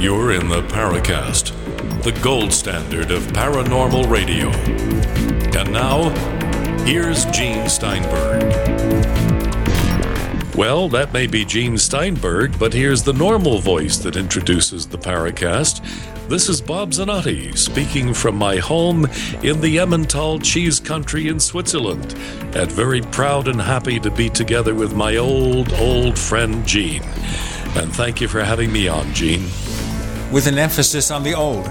You're in the Paracast, the gold standard of paranormal radio. And now, here's Gene Steinberg. Well, that may be Gene Steinberg, but here's the normal voice that introduces the Paracast. This is Bob Zanotti, speaking from my home in the Emmental cheese country in Switzerland, and very proud and happy to be together with my old friend Gene. And thank you for having me on, Gene. With an emphasis on the old.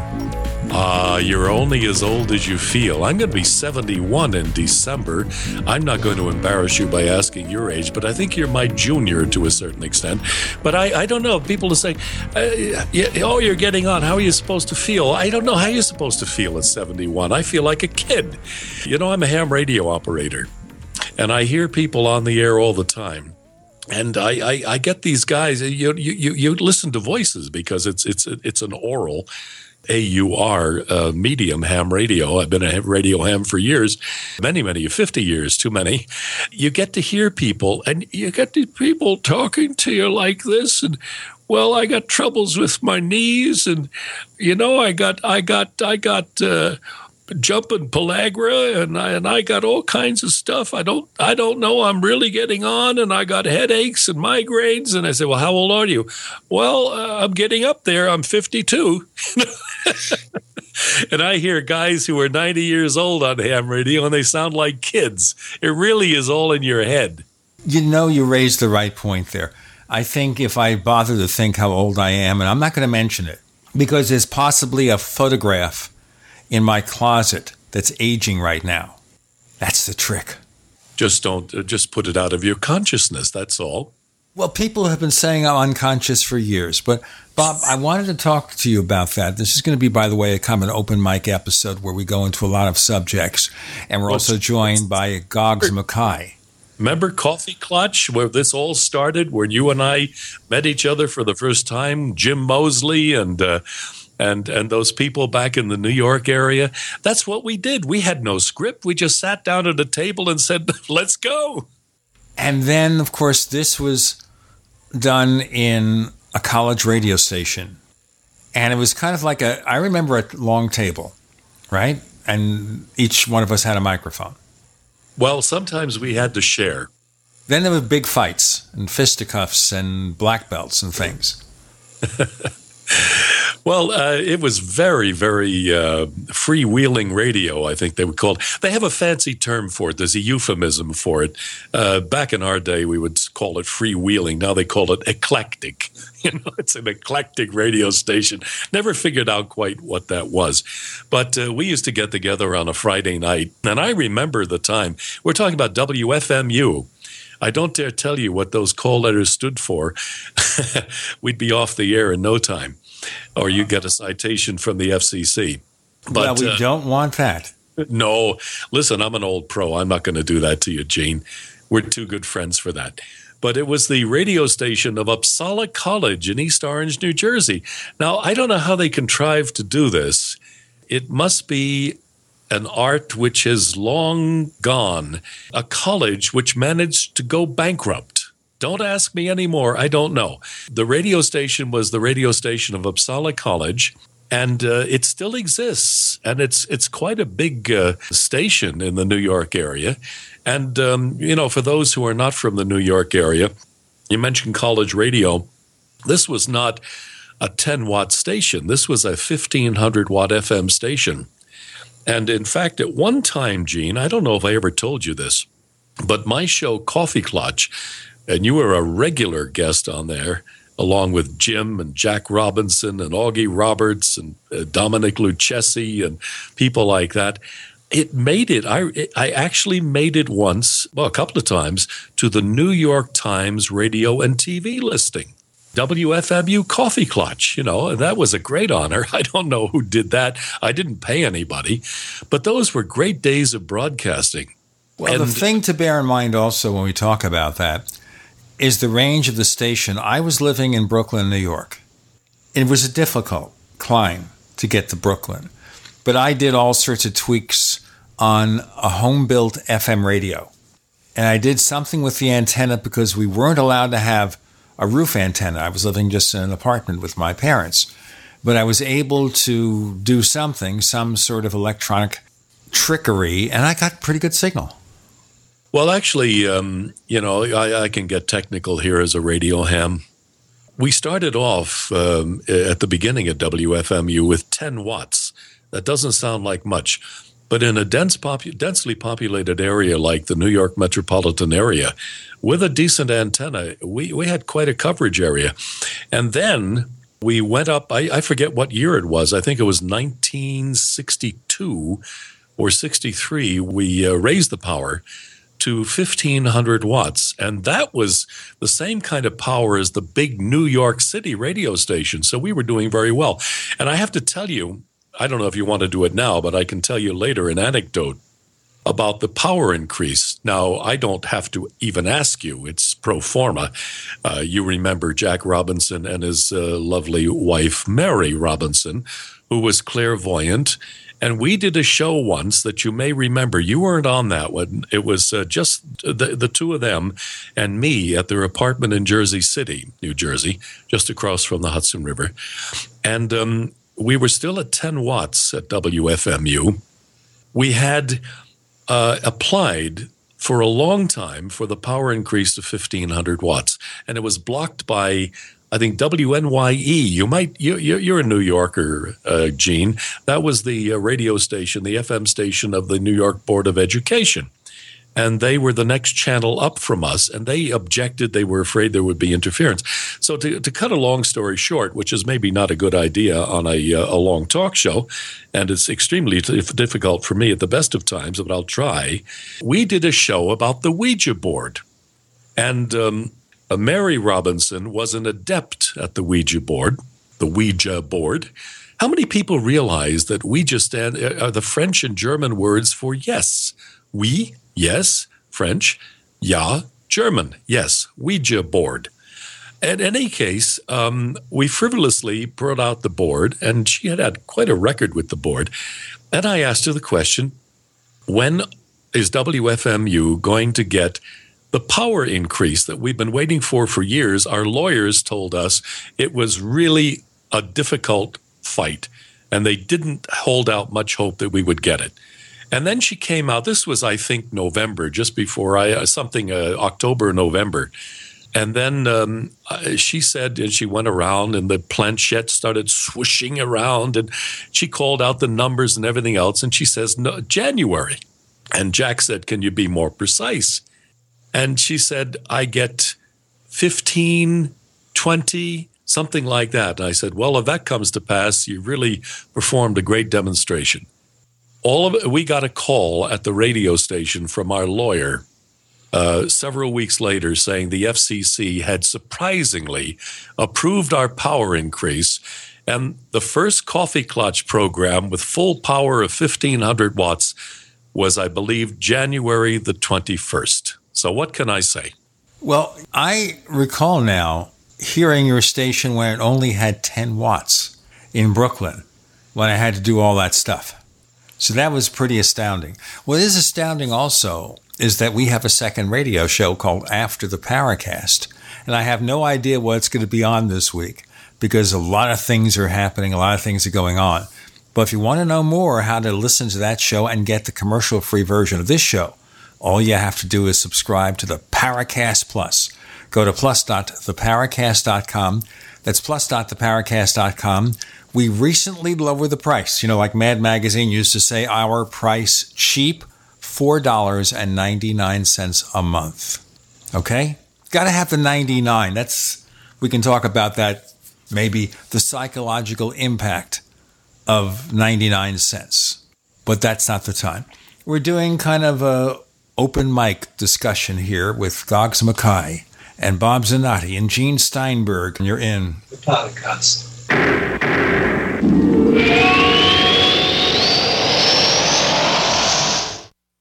You're only as old as you feel. I'm going to be 71 in December. I'm not going to embarrass you by asking your age, but I think you're my junior to a certain extent. But I don't know. People will say, you're getting on. How are you supposed to feel? I don't know how you're supposed to feel at 71. I feel like a kid. You know, I'm a ham radio operator, and I hear people on the air all the time. And I get these guys. You listen to voices because it's an oral, AUR medium ham radio. I've been a radio ham for years, many 50 years, too many. You get to hear people, and you get these people talking to you like this, and well, I got troubles with my knees, and you know, I got. Jumping pellagra, and I got all kinds of stuff. I don't know. I'm really getting on, and I got headaches and migraines. And I said, well, how old are you? Well, I'm getting up there. I'm 52. And I hear guys who are 90 years old on ham radio, and they sound like kids. It really is all in your head. You know, you raised the right point there. I think if I bother to think how old I am, and I'm not going to mention it, because there's possibly a photograph in my closet that's aging right now. That's the trick. Just put it out of your consciousness, that's all. Well, people have been saying I'm unconscious for years, but Bob, I wanted to talk to you about that. This is going to be, by the way, a common open mic episode where we go into a lot of subjects, and we're also joined by Gogs Mackay. Remember Coffee Clutch, where this all started, where you and I met each other for the first time, Jim Moseley and those people back in the New York area? That's what we did. We had no script. We just sat down at a table and said, let's go. And then, of course, this was done in a college radio station. And it was kind of like I remember a long table, right? And each one of us had a microphone. Well, sometimes we had to share. Then there were big fights and fisticuffs and black belts and things. Well, it was very, very freewheeling radio, I think they were called. They have a fancy term for it. There's a euphemism for it. Back in our day, we would call it freewheeling. Now they call it eclectic. You know, it's an eclectic radio station. Never figured out quite what that was. But we used to get together on a Friday night. And I remember the time. We're talking about WFMU. I don't dare tell you what those call letters stood for. We'd be off the air in no time, or you get a citation from the FCC. But we don't want that. No. Listen, I'm an old pro. I'm not going to do that to you, Gene. We're too good friends for that. But it was the radio station of Upsala College in East Orange, New Jersey. Now, I don't know how they contrived to do this. It must be an art which is long gone, a college which managed to go bankrupt. Don't ask me anymore. I don't know. The radio station was the radio station of Upsala College, and it still exists. And it's quite a big station in the New York area. And, you know, for those who are not from the New York area, you mentioned college radio. This was not a 10-watt station. This was a 1,500-watt FM station. And in fact, at one time, Gene, I don't know if I ever told you this, but my show, Coffee Clutch, and you were a regular guest on there, along with Jim and Jack Robinson and Augie Roberts and Dominic Lucchesi and people like that. It made it. I actually made it once, well, a couple of times, to the New York Times radio and TV listing. WFMU coffee clutch, you know, and that was a great honor. I don't know who did that. I didn't pay anybody, but those were great days of broadcasting. Well, and the thing to bear in mind also when we talk about that is the range of the station. I was living in Brooklyn, New York. It was a difficult climb to get to Brooklyn, but I did all sorts of tweaks on a home-built FM radio, and I did something with the antenna because we weren't allowed to have a roof antenna. I was living just in an apartment with my parents, but I was able to do something, some sort of electronic trickery, and I got pretty good signal. Well, actually, you know, I can get technical here as a radio ham. We started off at the beginning at WFMU with 10 watts. That doesn't sound like much, but in a densely populated area like the New York metropolitan area, with a decent antenna, we had quite a coverage area. And then we went up, I forget what year it was. I think it was 1962 or 63. We raised the power to 1,500 watts. And that was the same kind of power as the big New York City radio station. So we were doing very well. And I have to tell you, I don't know if you want to do it now, but I can tell you later an anecdote about the power increase. Now, I don't have to even ask you. It's pro forma. You remember Jack Robinson and his lovely wife, Mary Robinson, who was clairvoyant. And we did a show once that you may remember. You weren't on that one. It was just the two of them and me at their apartment in Jersey City, New Jersey, just across from the Hudson River. And we were still at 10 watts at WFMU. We had applied for a long time for the power increase to 1,500 watts, and it was blocked by, I think, WNYE. You're a New Yorker, Gene. That was the radio station, the FM station of the New York Board of Education. And they were the next channel up from us, and they objected. They were afraid there would be interference. So to cut a long story short, which is maybe not a good idea on a long talk show, and it's extremely difficult for me at the best of times, but I'll try, we did a show about the Ouija board. And Mary Robinson was an adept at the Ouija board, How many people realize that Ouija are the French and German words for yes? Oui, yes, French, ja, German, yes, Ouija board. In any case, we frivolously brought out the board, and she had quite a record with the board. And I asked her the question, when is WFMU going to get the power increase that we've been waiting for years? Our lawyers told us it was really a difficult fight, and they didn't hold out much hope that we would get it. And then she came out. This was, I think, November, just before October, November. And then she said, and she went around, and the planchette started swishing around, and she called out the numbers and everything else. And she says, no, January. And Jack said, can you be more precise? And she said, I get 15, 20, something like that. And I said, well, if that comes to pass, you really performed a great demonstration. We got a call at the radio station from our lawyer several weeks later saying the FCC had surprisingly approved our power increase, and the first coffee clutch program with full power of 1,500 watts was, I believe, January the 21st. So what can I say? Well, I recall now hearing your station when it only had 10 watts in Brooklyn when I had to do all that stuff. So that was pretty astounding. What is astounding also is that we have a second radio show called After the Paracast, and I have no idea what's going to be on this week because a lot of things are happening, a lot of things are going on. But if you want to know more how to listen to that show and get the commercial-free version of this show, all you have to do is subscribe to the Paracast Plus. Go to plus.theparacast.com. That's plus.theparacast.com. We recently lowered the price. You know, like Mad Magazine used to say, our price cheap, $4.99 a month. Okay? Got to have the 99. We can talk about that, maybe the psychological impact of 99 cents. But that's not the time. We're doing kind of an open mic discussion here with Gogs Mackay and Bob Zanotti and Gene Steinberg. And you're in the Paracast.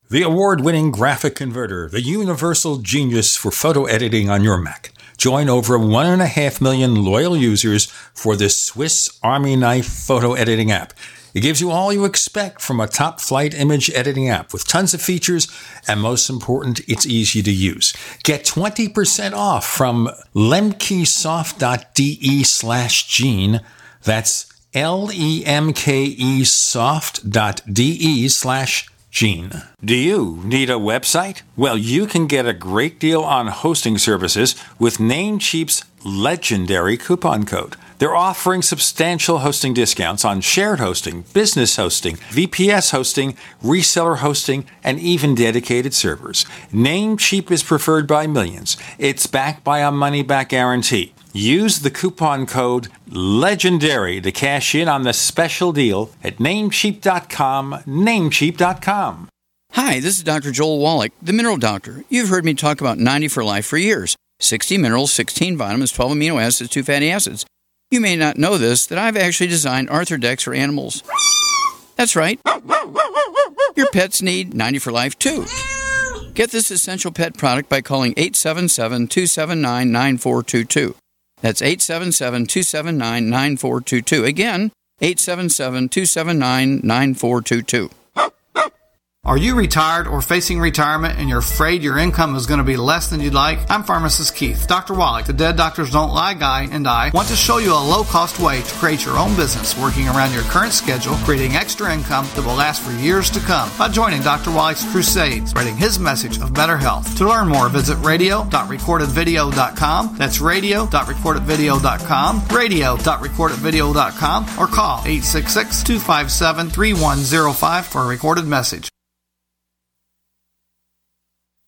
The award-winning graphic converter, the universal genius for photo editing on your Mac. Join over 1.5 million loyal users for this Swiss Army Knife photo editing app. It gives you all you expect from a top-flight image editing app with tons of features, and most important, it's easy to use. Get 20% off from lemkesoft.de/Gene. That's lemkesoft.de/Gene. Do you need a website? Well, you can get a great deal on hosting services with Namecheap's legendary coupon code. They're offering substantial hosting discounts on shared hosting, business hosting, VPS hosting, reseller hosting, and even dedicated servers. Namecheap is preferred by millions. It's backed by a money-back guarantee. Use the coupon code LEGENDARY to cash in on the special deal at Namecheap.com, Namecheap.com. Hi, this is Dr. Joel Wallach, the Mineral Doctor. You've heard me talk about 90 for Life for years. 60 minerals, 16 vitamins, 12 amino acids, 2 fatty acids. You may not know this, that I've actually designed Arthrodex for animals. That's right. Your pets need 90 for Life, too. Get this essential pet product by calling 877-279-9422. That's 877-279-9422. Again, 877-279-9422. Are you retired or facing retirement and you're afraid your income is going to be less than you'd like? I'm Pharmacist Keith, Dr. Wallach, the Dead Doctors Don't Lie guy, and I want to show you a low-cost way to create your own business, working around your current schedule, creating extra income that will last for years to come by joining Dr. Wallach's crusade, spreading his message of better health. To learn more, visit radio.recordedvideo.com. That's radio.recordedvideo.com, radio.recordedvideo.com, or call 866-257-3105 for a recorded message.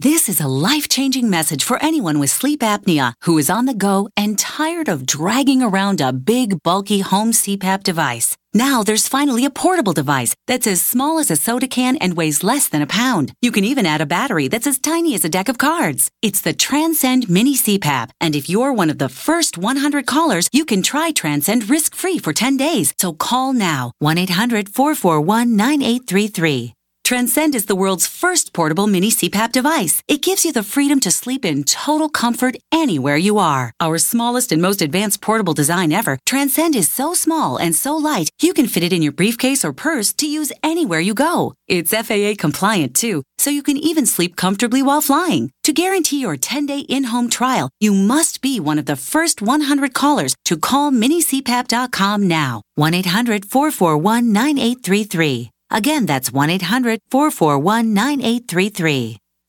This is a life-changing message for anyone with sleep apnea who is on the go and tired of dragging around a big, bulky home CPAP device. Now there's finally a portable device that's as small as a soda can and weighs less than a pound. You can even add a battery that's as tiny as a deck of cards. It's the Transcend Mini CPAP. And if you're one of the first 100 callers, you can try Transcend risk-free for 10 days. So call now, 1-800-441-9833. Transcend is the world's first portable mini CPAP device. It gives you the freedom to sleep in total comfort anywhere you are. Our smallest and most advanced portable design ever, Transcend is so small and so light, you can fit it in your briefcase or purse to use anywhere you go. It's FAA compliant too, so you can even sleep comfortably while flying. To guarantee your 10-day in-home trial, you must be one of the first 100 callers to call minicpap.com now. 1-800-441-9833. Again, that's 1-800-441-9833.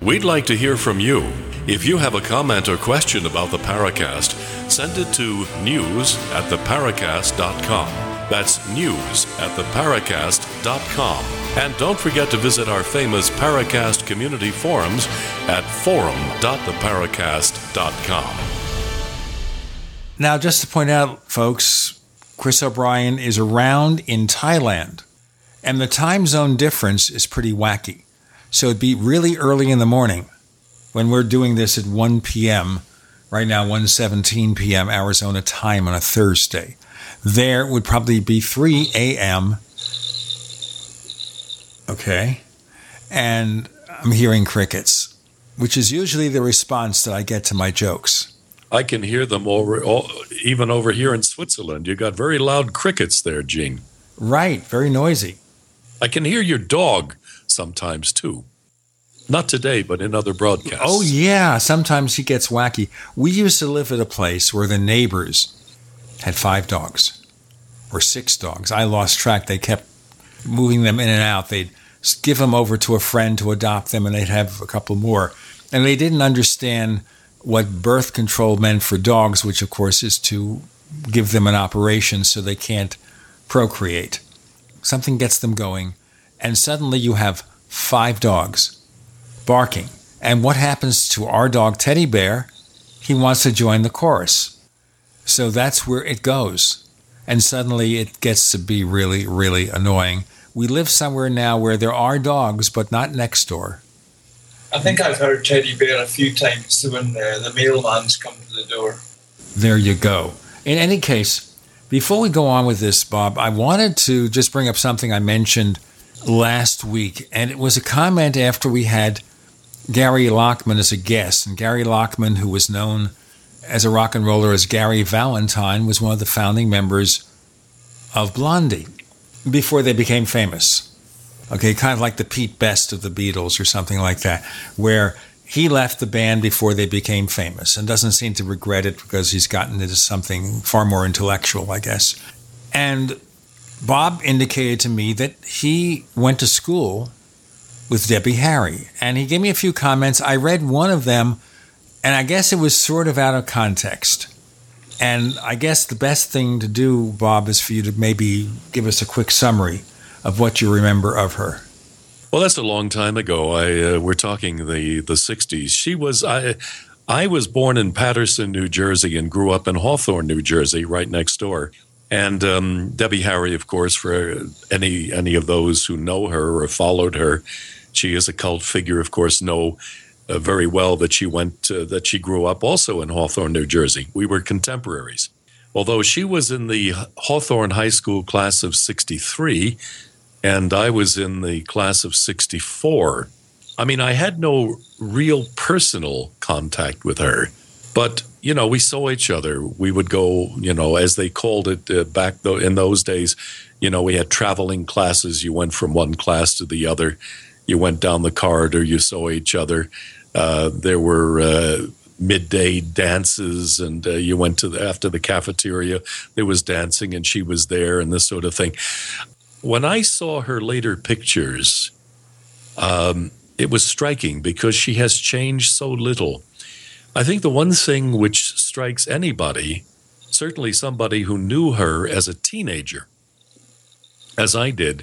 We'd like to hear from you. If you have a comment or question about the Paracast, send it to news@theparacast.com. That's news@theparacast.com. And don't forget to visit our famous Paracast community forums at forum.theparacast.com. Now, just to point out, folks, Chris O'Brien is around in Thailand, and the time zone difference is pretty wacky. So it'd be really early in the morning when we're doing this at 1 p.m., right now 1:17 p.m. Arizona time on a Thursday. There would probably be 3 a.m. Okay. And I'm hearing crickets. which is usually the response that I get to my jokes. I can hear them even over here in Switzerland. You got very loud crickets there, Gene. Right, very noisy. I can hear your dog sometimes, too. Not today, but in other broadcasts. Oh, yeah, sometimes he gets wacky. We used to live at a place where the neighbors had 5 dogs or 6 dogs. I lost track. They kept moving them in and out. They'd give them over to a friend to adopt them, and they'd have a couple more. And they didn't understand what birth control meant for dogs, which, of course, is to give them an operation so they can't procreate. Something gets them going, and suddenly you have 5 dogs barking. And what happens to our dog, Teddy Bear? He wants to join the chorus. So that's where it goes. And suddenly it gets to be really, really annoying. We live somewhere now where there are dogs, but not next door. I think I've heard Teddy Bear a few times when the mailman's come to the door. There you go. In any case, before we go on with this, Bob, I wanted to just bring up something I mentioned last week. And it was a comment after we had Gary Lockman as a guest, and Gary Lockman, who was known as a rock and roller as Gary Valentine, was one of the founding members of Blondie before they became famous. Okay, kind of like the Pete Best of the Beatles or something like that, where he left the band before they became famous and doesn't seem to regret it because he's gotten into something far more intellectual, I guess. And Bob indicated to me that he went to school with Debbie Harry. And he gave me a few comments. I read one of them, and I guess it was sort of out of context. And I guess the best thing to do, Bob, is for you to maybe give us a quick summary of what you remember of her. Well, that's a long time ago. We're talking the 60s. She was... I was born in Paterson, New Jersey, and grew up in Hawthorne, New Jersey, right next door. And Debbie Harry, of course, for any of those who know her or followed her, she is a cult figure, of course, know very well that that she grew up also in Hawthorne, New Jersey. We were contemporaries. Although she was in the Hawthorne High School class of 63, and I was in the class of 64. I mean, I had no real personal contact with her, but, you know, we saw each other. We would go, you know, as they called it back in those days, you know, we had traveling classes. You went from one class to the other. You went down the corridor. You saw each other. There were midday dances, and you went to after the cafeteria. There was dancing, and she was there, and this sort of thing. When I saw her later pictures, it was striking because she has changed so little. I think the one thing which strikes anybody, certainly somebody who knew her as a teenager, as I did,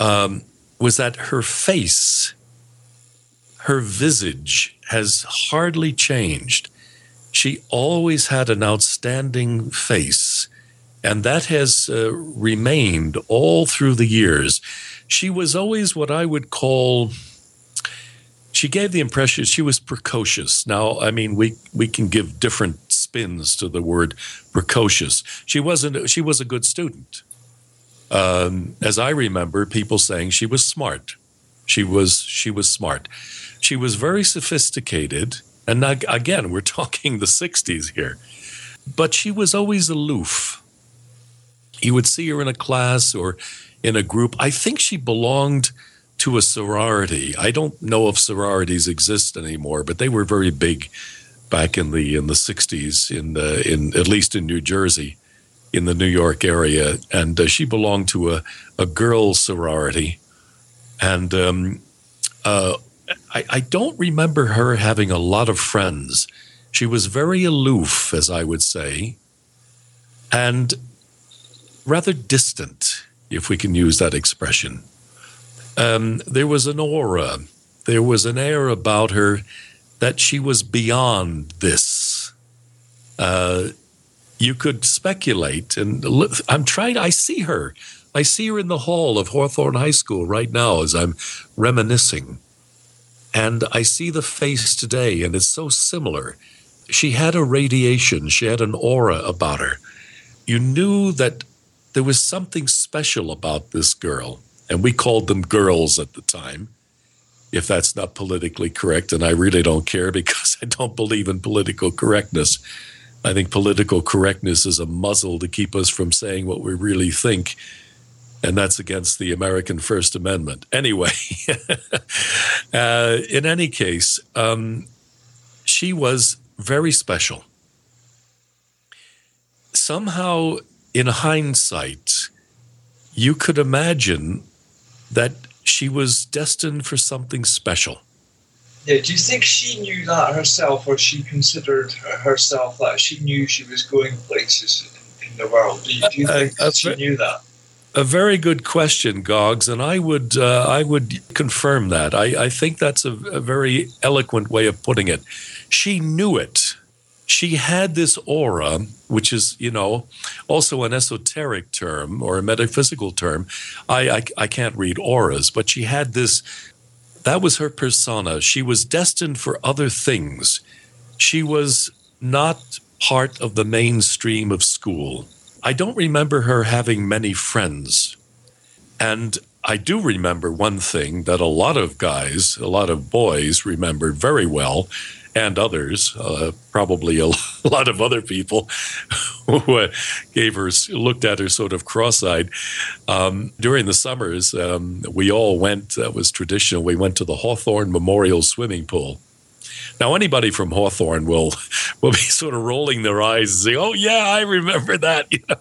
was that her face, her visage has hardly changed. She always had an outstanding face. And that has remained all through the years. She was always what I would call, she gave the impression she was precocious. Now, I mean, we can give different spins to the word precocious. She was a good student. As I remember, people saying she was smart. She was smart. She was very sophisticated. And now, again, we're talking the 60s here. But she was always aloof. You would see her in a class or in a group. I think she belonged to a sorority. I don't know if sororities exist anymore, but they were very big back in the 60s, in at least in New Jersey, in the New York area. And she belonged to a girl sorority. And I don't remember her having a lot of friends. She was very aloof, as I would say, and rather distant, if we can use that expression. There was an aura. There was an air about her that she was beyond this. You could speculate, and I'm trying. I see her. I see her in the hall of Hawthorne High School right now as I'm reminiscing. And I see the face today, and it's so similar. She had a radiation. She had an aura about her. You knew that there was something special about this girl, and we called them girls at the time. if that's not politically correct. And I really don't care because I don't believe in political correctness. I think political correctness is a muzzle to keep us from saying what we really think. And that's against the American First Amendment. Anyway, in any case, she was very special. Somehow, in hindsight, you could imagine that she was destined for something special. Yeah, do you think she knew that herself, or she considered herself that? She knew she was going places in the world. Do you think she knew that? A very good question, Gogs, and I would confirm that. I think that's a very eloquent way of putting it. She knew it. She had this aura, which is, you know, also an esoteric term or a metaphysical term. I can't read auras, but she had this. That was her persona. She was destined for other things. She was not part of the mainstream of school. I don't remember her having many friends. And I do remember one thing that a lot of boys remembered very well, and others, probably a lot of other people who looked at her sort of cross-eyed. During the summers, we all went, that was traditional, we went to the Hawthorne Memorial Swimming Pool. Now, anybody from Hawthorne will be sort of rolling their eyes and saying, oh, yeah, I remember that, you know.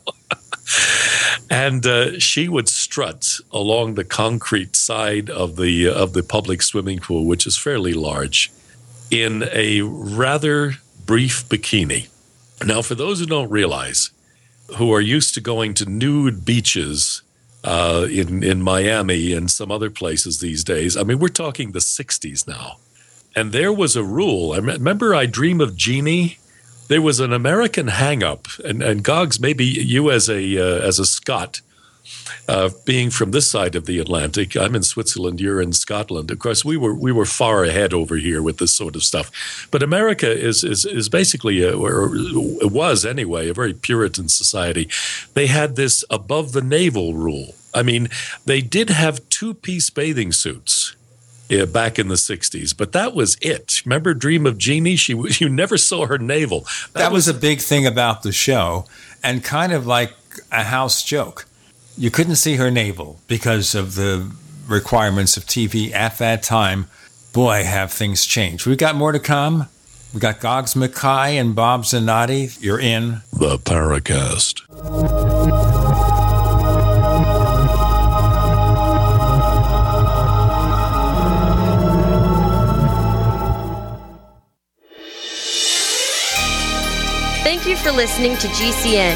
And she would strut along the concrete side of the public swimming pool, which is fairly large, in a rather brief bikini. Now, for those who don't realize, who are used to going to nude beaches in Miami and some other places these days, I mean, we're talking the 60s now. And there was a rule. I remember I Dream of Jeannie. There was an American hang-up, and Gogs, maybe you as a Scot, being from this side of the Atlantic, I'm in Switzerland, you're in Scotland. Of course, we were far ahead over here with this sort of stuff. But America is basically, or it was anyway, a very Puritan society. They had this above-the-navel rule. I mean, they did have two-piece bathing suits. Yeah, back in the 60s, but that was it. Remember Dream of Jeannie? You never saw her navel. That was a big thing about the show, and kind of like a house joke. You couldn't see her navel because of the requirements of TV at that time. Boy, have things changed. We've got more to come. We got Gogs Mackay and Bob Zanotti. You're in the Paracast. Thank you for listening to GCN.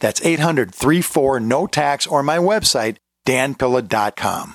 That's 800-34-NO-TAX, or my website, danpilla.com.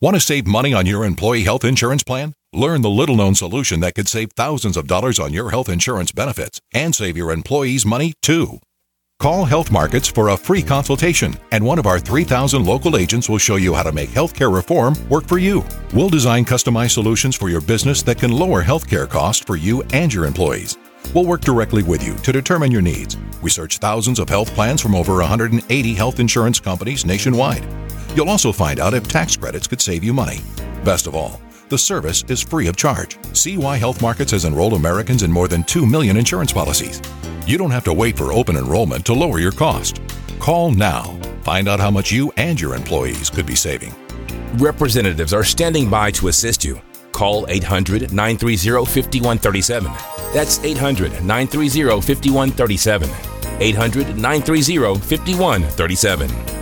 Want to save money on your employee health insurance plan? Learn the little-known solution that could save thousands of dollars on your health insurance benefits and save your employees money, too. Call Health Markets for a free consultation, and one of our 3,000 local agents will show you how to make healthcare reform work for you. We'll design customized solutions for your business that can lower healthcare costs for you and your employees. We'll work directly with you to determine your needs. We search thousands of health plans from over 180 health insurance companies nationwide. You'll also find out if tax credits could save you money. Best of all, the service is free of charge. See why Health Markets has enrolled Americans in more than 2 million insurance policies. You don't have to wait for open enrollment to lower your cost. Call now. Find out how much you and your employees could be saving. Representatives are standing by to assist you. Call 800-930-5137. That's 800-930-5137. 800-930-5137.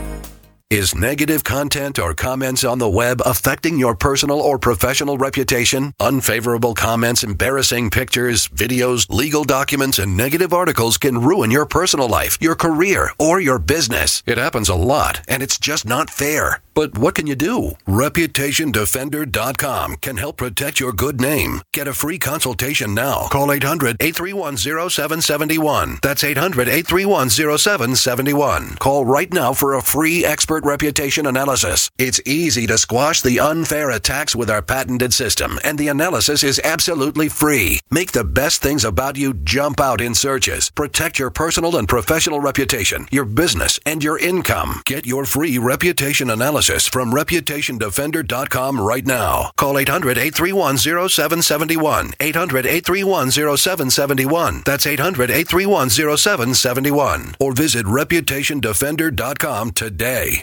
Is negative content or comments on the web affecting your personal or professional reputation? Unfavorable comments, embarrassing pictures, videos, legal documents, and negative articles can ruin your personal life, your career, or your business. It happens a lot, and it's just not fair. But what can you do? ReputationDefender.com can help protect your good name. Get a free consultation now. Call 800-831-0771. That's 800-831-0771. Call right now for a free expert reputation analysis. It's easy to squash the unfair attacks with our patented system, and the analysis is absolutely free. Make the best things about you jump out in searches. Protect your personal and professional reputation, your business, and your income. Get your free reputation analysis from ReputationDefender.com right now. Call 800-831-0771. 800-831-0771. That's 800-831-0771. Or visit ReputationDefender.com today.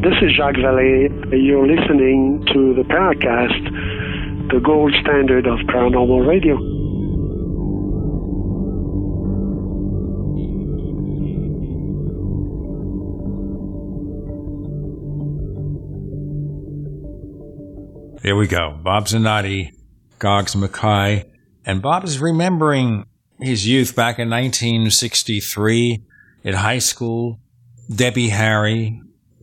This is Jacques Vallée. You're listening to the Paracast, the gold standard of paranormal radio. There we go. Bob Zanotti, Gogs Mackay. And Bob is remembering his youth back in 1963 at high school. Debbie Harry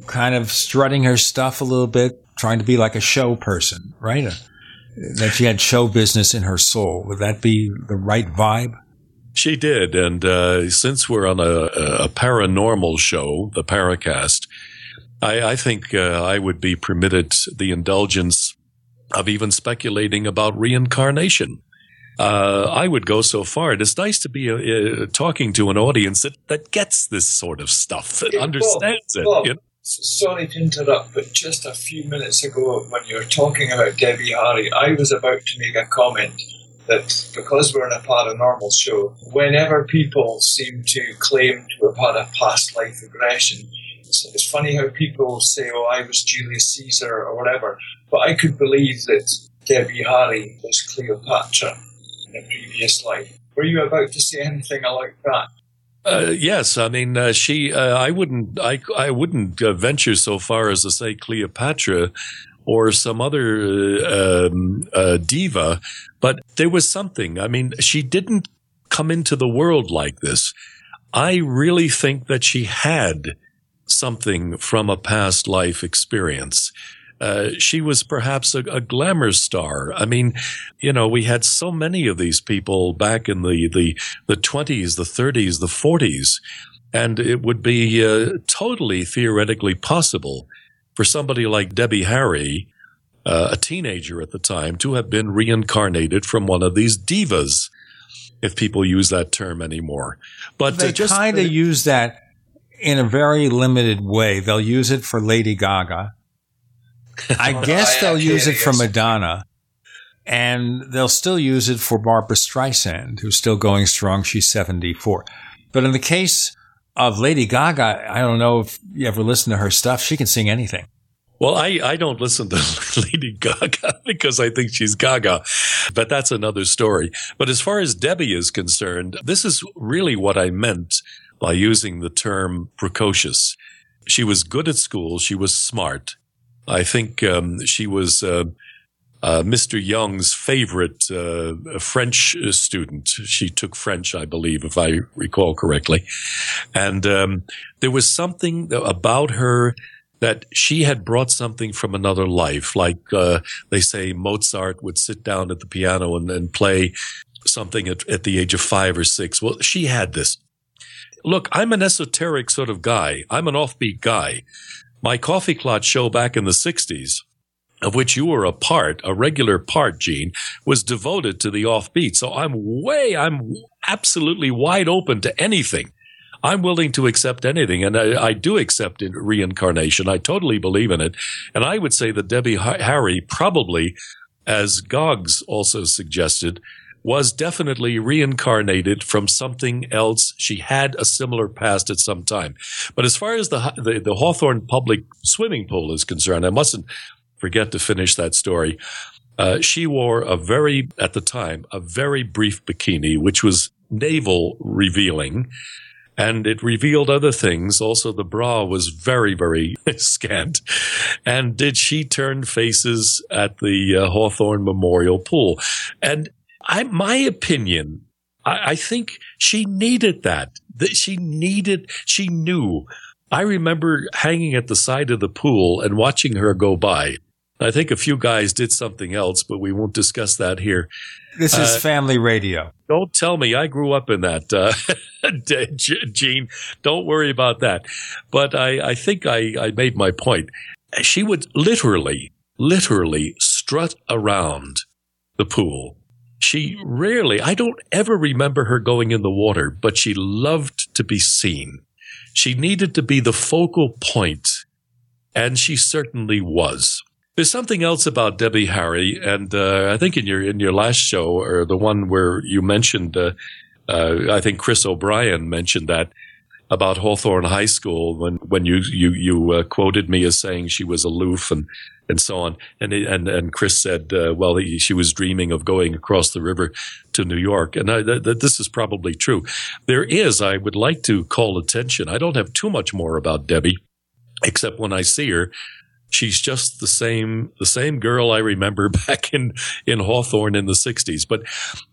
kind of strutting her stuff a little bit, trying to be like a show person, right? That she had show business in her soul. Would that be the right vibe? She did. And since we're on a paranormal show, the Paracast, I think I would be permitted the indulgence of even speculating about reincarnation. I would go so far. It's nice to be talking to an audience that gets this sort of stuff, that understands it. Bob, you know? Sorry to interrupt, but just a few minutes ago when you were talking about Debbie Harry, I was about to make a comment that because we're in a paranormal show, whenever people seem to claim to have had a past life regression, it's funny how people say, oh, I was Julius Caesar or whatever, but I could believe that Debbie Harry was Cleopatra in a previous life. Were you about to say anything like that? Yes. I mean, she. I wouldn't venture so far as to say Cleopatra or some other diva, but there was something. I mean, she didn't come into the world like this. I really think that she had something from a past life experience. She was perhaps a glamour star. I mean, you know, we had so many of these people back in the 20s, the 30s, the 40s, and it would be totally theoretically possible for somebody like Debbie Harry, a teenager at the time, to have been reincarnated from one of these divas, if people use that term anymore. But they kind of use that in a very limited way. They'll use it for Lady Gaga. I guess they'll use it for Madonna. And they'll still use it for Barbra Streisand, who's still going strong. She's 74. But in the case of Lady Gaga, I don't know if you ever listen to her stuff. She can sing anything. Well, I don't listen to Lady Gaga because I think she's gaga, but that's another story. But as far as Debbie is concerned, this is really what I meant by using the term precocious. She was good at school. She was smart. I think she was Mr. Young's favorite French student. She took French, I believe, if I recall correctly. And there was something about her that she had brought something from another life. Like they say Mozart would sit down at the piano and play something at the age of 5 or 6. Well, she had this. Look, I'm an esoteric sort of guy. I'm an offbeat guy. My coffee clot show back in the 60s, of which you were a regular part, Gene, was devoted to the offbeat. So I'm absolutely wide open to anything. I'm willing to accept anything, and I do accept reincarnation. I totally believe in it. And I would say that Debbie Harry probably, as Gogs also suggested, was definitely reincarnated from something else. She had a similar past at some time. But as far as the Hawthorne public swimming pool is concerned, I mustn't forget to finish that story. She wore at the time, a very brief bikini, which was navel revealing. And it revealed other things. Also, the bra was very, very scant. And did she turn faces at the Hawthorne Memorial Pool? And my opinion, I think she needed that. She knew. I remember hanging at the side of the pool and watching her go by. I think a few guys did something else, but we won't discuss that here. This is family radio. Don't tell me. I grew up in that, Gene. Don't worry about that. But I think I made my point. She would literally strut around the pool. She rarely – I don't ever remember her going in the water, but she loved to be seen. She needed to be the focal point, and she certainly was. There's something else about Debbie Harry, and I think in your last show, or the one where you mentioned, I think Chris O'Brien mentioned that about Hawthorne High School when you quoted me as saying she was aloof and so on, and Chris said, well, she was dreaming of going across the river to New York, and this is probably true. There is, I would like to call attention. I don't have too much more about Debbie, except when I see her. She's just the same girl I remember back in Hawthorne in the 60s. But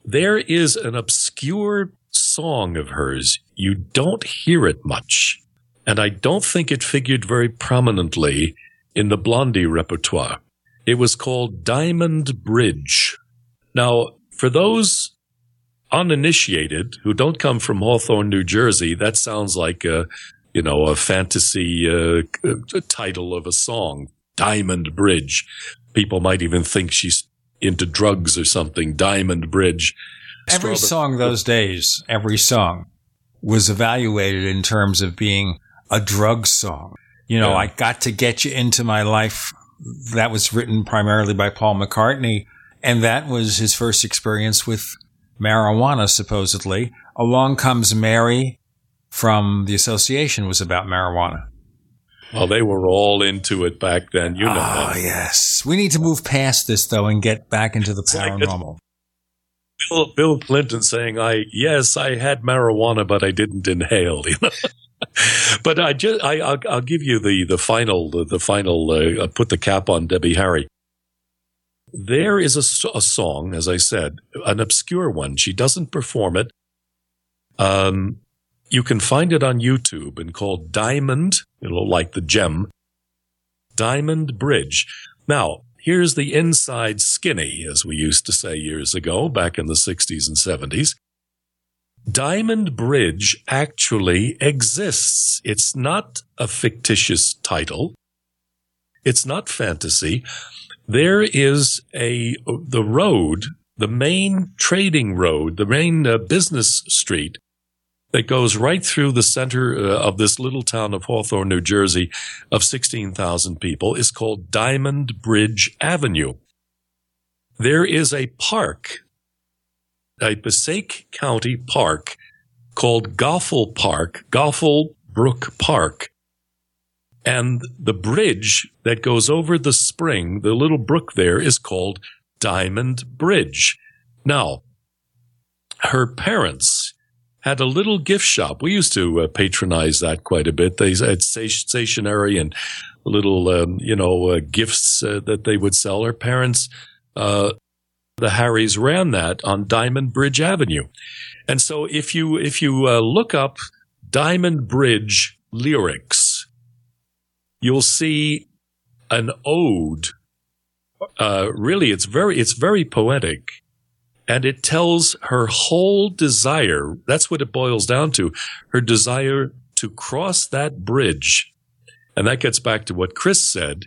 there is an obscure song of hers. You don't hear it much. And I don't think it figured very prominently in the Blondie repertoire. It was called Diamond Bridge. Now, for those uninitiated who don't come from Hawthorne, New Jersey, that sounds like a fantasy title of a song, Diamond Bridge. People might even think she's into drugs or something, Diamond Bridge. Every song those days, every song was evaluated in terms of being a drug song. Yeah. I Got to Get You Into My Life, that was written primarily by Paul McCartney, and that was his first experience with marijuana, supposedly. Along Comes Mary from the Association was about marijuana. Well, they were all into it back then. You know that. Oh, yes. We need to move past this, though, and get back into the paranormal. Bill Clinton saying, I had marijuana, but I didn't inhale. But I'll give you the final, put the cap on Debbie Harry. There is a song, as I said, an obscure one. She doesn't perform it. You can find it on YouTube and called Diamond, like the gem, Diamond Bridge. Now, here's the inside skinny, as we used to say years ago, back in the 60s and 70s. Diamond Bridge actually exists. It's not a fictitious title. It's not fantasy. There is the road, the main trading road, the main business street, that goes right through the center of this little town of Hawthorne, New Jersey, of 16,000 people, is called Diamond Bridge Avenue. There is a park, a Passaic County park, called Goffle Brook Park. And the bridge that goes over the spring, the little brook there, is called Diamond Bridge. Now, her parents had a little gift shop. We used to patronize that quite a bit. They had stationery and little, gifts that they would sell. Her parents, the Harrys, ran that on Diamond Bridge Avenue. And so if you look up Diamond Bridge lyrics, you'll see an ode. Really, it's very poetic. And it tells her whole desire. That's what it boils down to. Her desire to cross that bridge. And that gets back to what Chris said,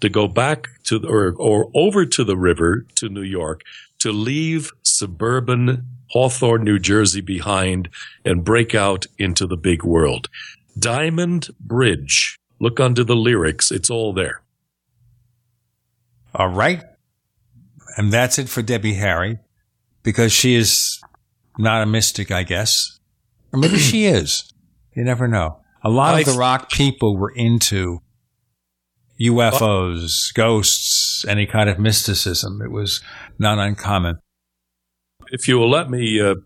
to go back to or over to the river to New York, to leave suburban Hawthorne, New Jersey behind and break out into the big world. Diamond Bridge. Look under the lyrics. It's all there. All right. And that's it for Debbie Harry, because she is not a mystic, I guess. Or maybe she is. You never know. A lot of the rock people were into UFOs, ghosts, any kind of mysticism. It was not uncommon. If you will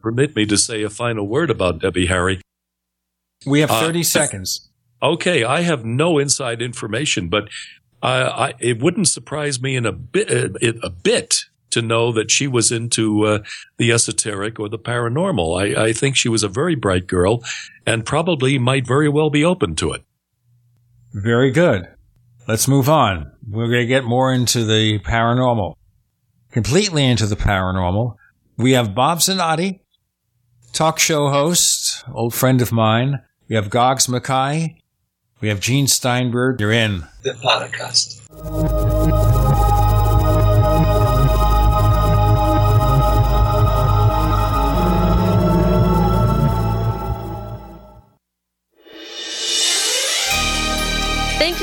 permit me to say a final word about Debbie Harry. We have 30 seconds. Okay, I have no inside information, but it wouldn't surprise me a bit to know that she was into the esoteric or the paranormal. I think she was a very bright girl and probably might very well be open to it. Very good. Let's move on. We're going to get more into the paranormal. Completely into the paranormal. We have Bob Zanotti, talk show host, old friend of mine. We have Gogs Mackay. We have Gene Steinberg. You're in the Paracast. Thank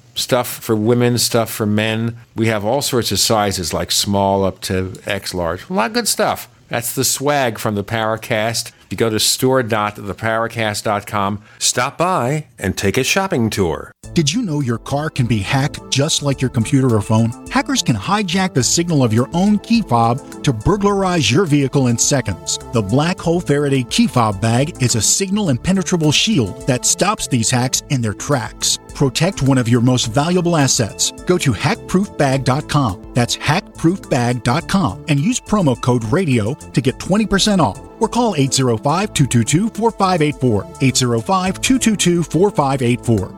stuff for women, stuff for men. We have all sorts of sizes, like small up to X large. A lot of good stuff. That's the swag from the Paracast. You go to store.theparacast.com, stop by, and take a shopping tour. Did you know your car can be hacked just like your computer or phone? Hackers can hijack the signal of your own key fob to burglarize your vehicle in seconds. The Black Hole Faraday key fob bag is a signal-impenetrable shield that stops these hacks in their tracks. Protect one of your most valuable assets. Go to hackproofbag.com. That's hackproofbag.com, and use promo code RADIO to get 20% off. Or call 805-222-4584, 805-222-4584.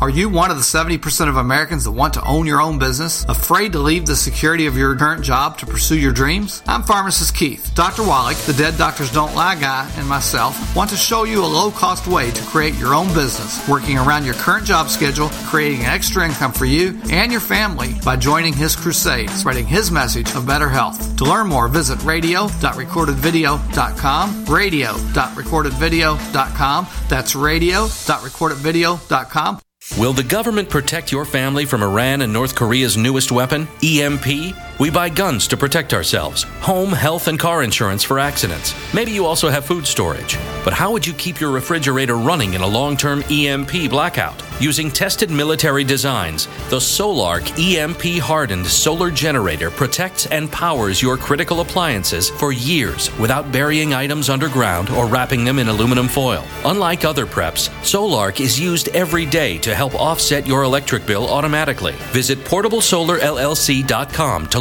Are you one of the 70% of Americans that want to own your own business, afraid to leave the security of your current job to pursue your dreams? I'm Pharmacist Keith. Dr. Wallach, the Dead Doctors Don't Lie guy, and myself want to show you a low-cost way to create your own business, working around your current job schedule, creating an extra income for you and your family by joining his crusade, spreading his message of better health. To learn more, visit radio.recordedvideo.com, radio.recordedvideo.com. That's radio.recordedvideo.com. Will the government protect your family from Iran and North Korea's newest weapon, EMP? We buy guns to protect ourselves, home, health, and car insurance for accidents. Maybe you also have food storage. But how would you keep your refrigerator running in a long-term EMP blackout? Using tested military designs, the Solarc EMP-hardened solar generator protects and powers your critical appliances for years without burying items underground or wrapping them in aluminum foil. Unlike other preps, Solarc is used every day to help offset your electric bill automatically. Visit PortableSolarLLC.com to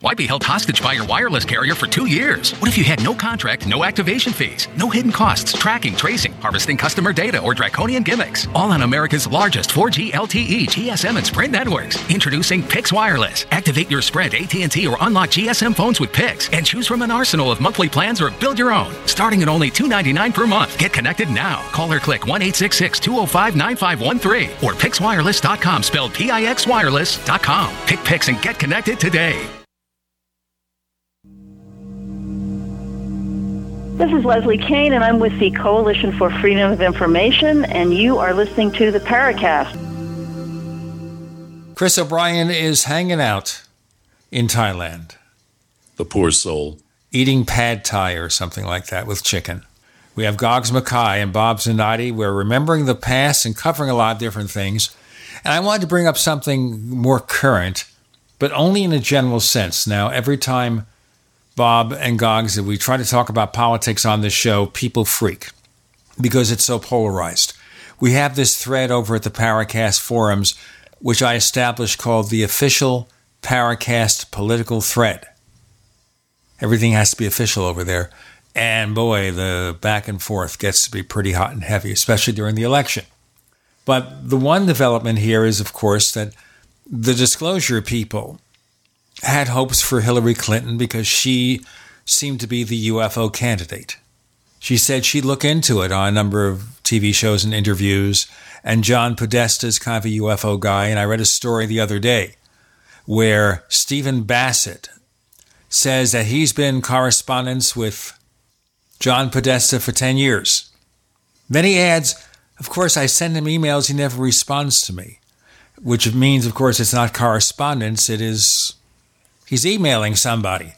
Why be held hostage by your wireless carrier for 2 years? What if you had no contract, no activation fees, no hidden costs, tracking, tracing, harvesting customer data, or draconian gimmicks? All on America's largest 4G LTE, GSM, and Sprint networks. Introducing Pix Wireless. Activate your Sprint, AT&T, or unlock GSM phones with Pix and choose from an arsenal of monthly plans or build your own. Starting at only $2.99 per month. Get connected now. Call or click 1-866-205-9513 or PixWireless.com, spelled P-I-X wireless.com. Pick Pix and get connected today. This is Leslie Kane, and I'm with the Coalition for Freedom of Information, and you are listening to the Paracast. Chris O'Brien is hanging out in Thailand. The poor soul. Eating pad thai or something like that with chicken. We have Gogs Mackay and Bob Zanotti. We're remembering the past and covering a lot of different things. And I wanted to bring up something more current, but only in a general sense. Now, every time Bob and Gogs, if we try to talk about politics on this show, people freak because it's so polarized. We have this thread over at the Paracast forums, which I established, called the Official Paracast Political Thread. Everything has to be official over there. And boy, the back and forth gets to be pretty hot and heavy, especially during the election. But the one development here is, of course, that the disclosure people had hopes for Hillary Clinton because she seemed to be the UFO candidate. She said she'd look into it on a number of TV shows and interviews, and John Podesta is kind of a UFO guy, and I read a story the other day where Stephen Bassett says that he's been in correspondence with John Podesta for 10 years. Then he adds, of course, I send him emails, he never responds to me, which means, of course, it's not correspondence, it is... he's emailing somebody.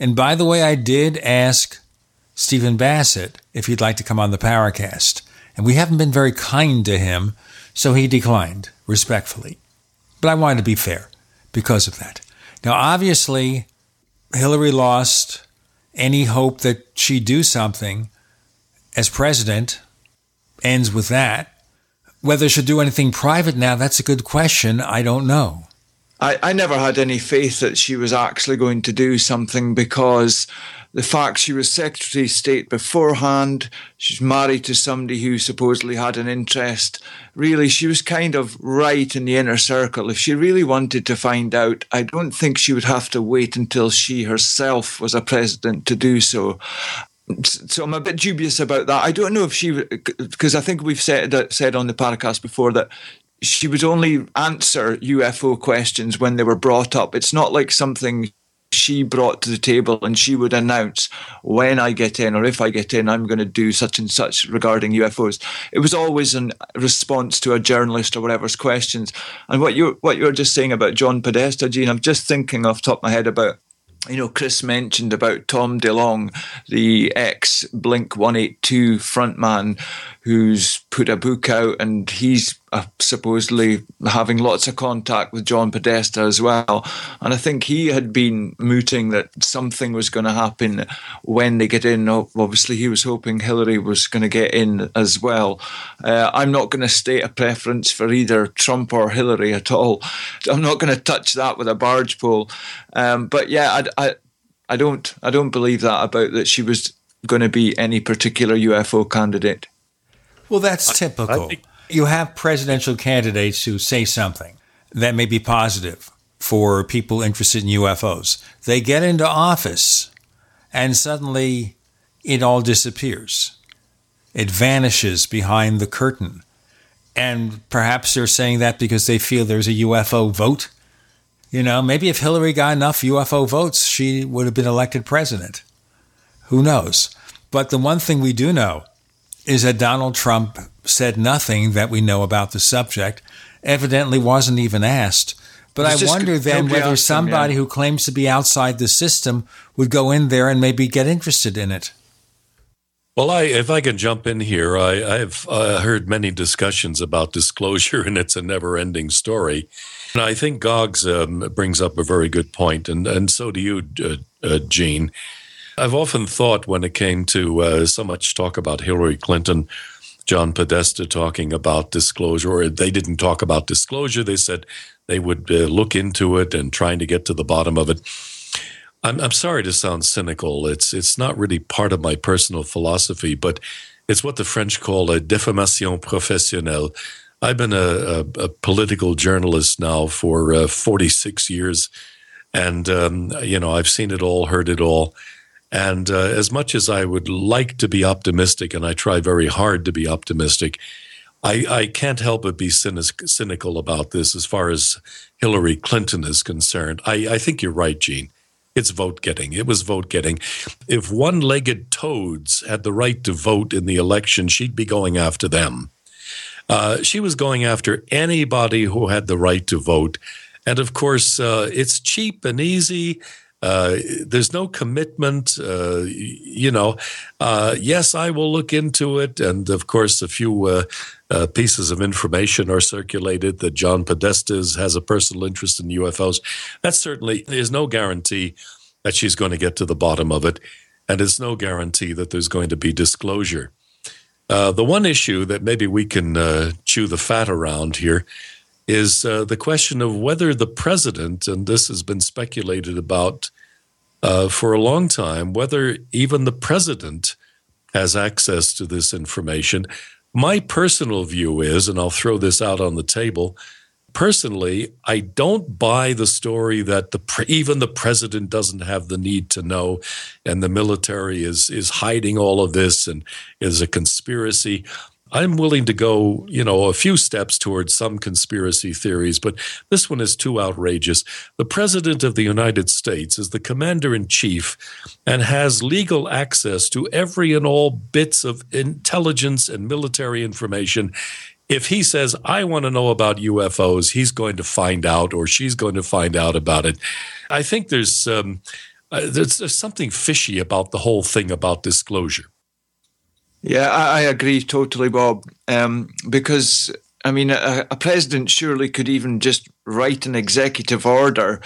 And by the way, I did ask Stephen Bassett if he'd like to come on the Paracast. And we haven't been very kind to him, so he declined, respectfully. But I wanted to be fair because of that. Now, obviously, Hillary lost any hope that she'd do something as president. Ends with that. Whether she'll do anything private now, that's a good question. I don't know. I never had any faith that she was actually going to do something, because the fact she was Secretary of State beforehand, she's married to somebody who supposedly had an interest, really, she was kind of right in the inner circle. If she really wanted to find out, I don't think she would have to wait until she herself was a president to do so. So I'm a bit dubious about that. I don't know if she, because I think we've said on the Paracast before that she would only answer UFO questions when they were brought up. It's not like something she brought to the table and she would announce, when I get in or if I get in, I'm going to do such and such regarding UFOs. It was always in response to a journalist or whatever's questions. And what you're just saying about John Podesta, Gene, I'm just thinking off the top of my head about, you know, Chris mentioned about Tom DeLonge, the ex-Blink-182 frontman who's put a book out, and he's supposedly having lots of contact with John Podesta as well. And I think he had been mooting that something was going to happen when they get in. Obviously, he was hoping Hillary was going to get in as well. I'm not going to state a preference for either Trump or Hillary at all. I'm not going to touch that with a barge pole. But yeah, I don't believe that about that she was going to be any particular UFO candidate. Well, that's typical. You have presidential candidates who say something that may be positive for people interested in UFOs. They get into office and suddenly it all disappears. It vanishes behind the curtain. And perhaps they're saying that because they feel there's a UFO vote. You know, maybe if Hillary got enough UFO votes, she would have been elected president. Who knows? But the one thing we do know is that Donald Trump said nothing that we know about the subject, evidently wasn't even asked. But I wonder then whether somebody who claims to be outside the system would go in there and maybe get interested in it. Well, if I can jump in here, I've heard many discussions about disclosure, and it's a never-ending story. And I think Gogs brings up a very good point, and so do you, Gene. I've often thought when it came to so much talk about Hillary Clinton, John Podesta talking about disclosure, or they didn't talk about disclosure. They said they would look into it and trying to get to the bottom of it. I'm sorry to sound cynical. It's not really part of my personal philosophy, but it's what the French call a déformation professionnelle. I've been a political journalist now for 46 years, and I've seen it all, heard it all. And as much as I would like to be optimistic, and I try very hard to be optimistic, I can't help but be cynical about this as far as Hillary Clinton is concerned. I think you're right, Gene. It's vote getting. It was vote getting. If one-legged toads had the right to vote in the election, she'd be going after them. She was going after anybody who had the right to vote. And, of course, it's cheap and easy. There's no commitment. Yes, I will look into it. And, of course, a few pieces of information are circulated that John Podesta has a personal interest in UFOs. That certainly is no guarantee that she's going to get to the bottom of it. And it's no guarantee that there's going to be disclosure. The one issue that maybe we can chew the fat around here is the question of whether the president, and this has been speculated about for a long time, whether even the president has access to this information. My personal view is, and I'll throw this out on the table, personally, I don't buy the story that even the president doesn't have the need to know and the military is hiding all of this and is a conspiracy. I'm willing to go, a few steps towards some conspiracy theories, but this one is too outrageous. The president of the United States is the commander-in-chief and has legal access to every and all bits of intelligence and military information. If he says, I want to know about UFOs, he's going to find out or she's going to find out about it. I think there's something fishy about the whole thing about disclosure. Yeah, I agree totally, Bob, because, I mean, a president surely could even just write an executive order,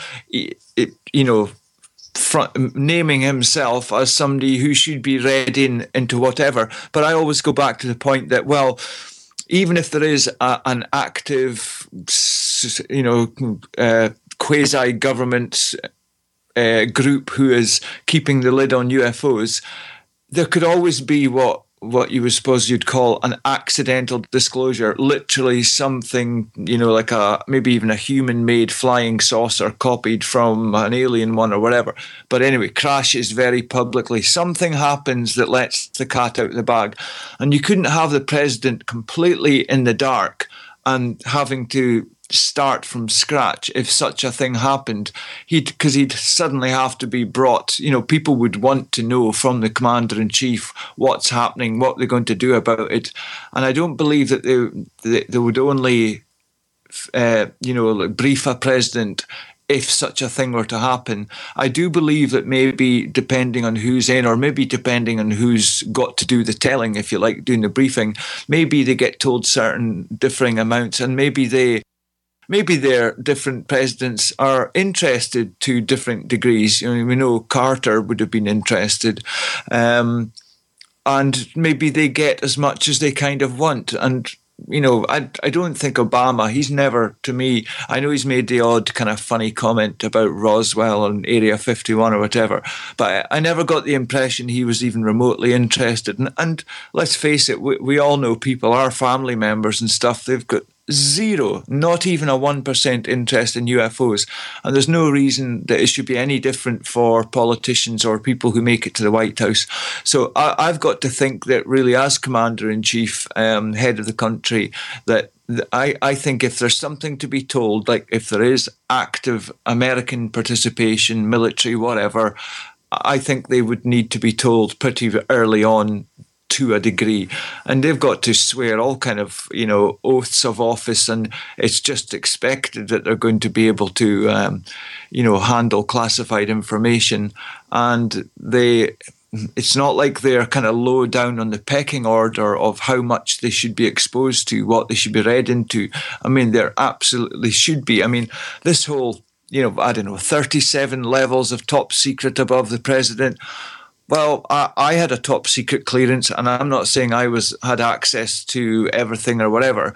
naming himself as somebody who should be read into whatever. But I always go back to the point that, well, even if there is an active, quasi-government group who is keeping the lid on UFOs, there could always be what you would suppose you'd call an accidental disclosure, literally something, like maybe even a human-made flying saucer copied from an alien one or whatever. But anyway, crashes very publicly. Something happens that lets the cat out of the bag. And you couldn't have the president completely in the dark and having to start from scratch if such a thing happened, because he'd suddenly have to be brought, people would want to know from the commander-in-chief what's happening, what they're going to do about it. And I don't believe that they would only brief a president if such a thing were to happen. I do believe that maybe depending on who's in, or maybe depending on who's got to do the telling, if you like, doing the briefing, maybe they get told certain differing amounts, and maybe their different presidents are interested to different degrees. We know Carter would have been interested. And maybe they get as much as they kind of want. And, I don't think Obama, he's never, to me, I know he's made the odd kind of funny comment about Roswell and Area 51 or whatever, but I never got the impression he was even remotely interested. And let's face it, we all know people, our family members and stuff, they've got Zero, not even a 1% interest in UFOs. And there's no reason that it should be any different for politicians or people who make it to the White House. So I've got to think that really, as Commander-in-Chief, head of the country, that I think if there's something to be told, like if there is active American participation, military, whatever, I think they would need to be told pretty early on to a degree, and they've got to swear all kind of, you know, oaths of office, and it's just expected that they're going to be able to, you know, handle classified information. And they, it's not like they're kind of low down on the pecking order of how much they should be exposed to, what they should be read into. I mean, there absolutely should be. I mean, this whole, you know, I don't know, 37 levels of top secret above the president. Well, I had a top secret clearance, and I'm not saying I was had access to everything or whatever,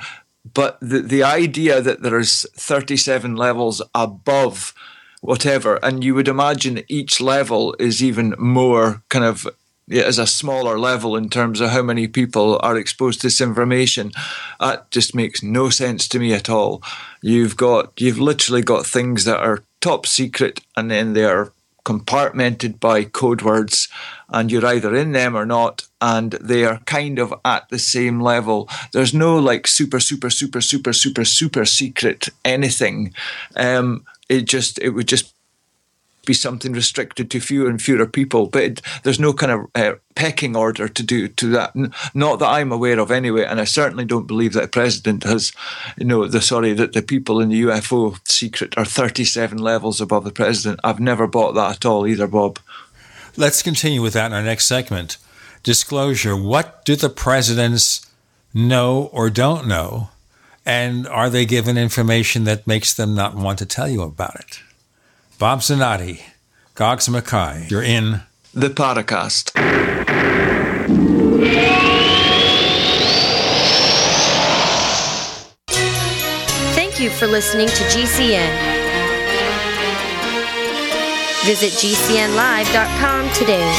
but the idea that there is 37 levels above whatever, and you would imagine each level is even more kind of, as a smaller level in terms of how many people are exposed to this information, that just makes no sense to me at all. You've literally got things that are top secret, and then they are compartmented by code words, and you're either in them or not, and they are kind of at the same level. There's no like super secret anything. It would just be something restricted to fewer and fewer people, but there's no kind of pecking order to that. Not that I'm aware of anyway, and I certainly don't believe that the president has, you know, that the people in the UFO secret are 37 levels above the president. I've never bought that at all either, Bob. Let's continue with that in our next segment. Disclosure. What do the presidents know or don't know? And are they given information that makes them not want to tell you about it? Bob Zanotti, Gogs Mackay, you're in the Paracast. Thank you for listening to GCN. Visit GCNLive.com today.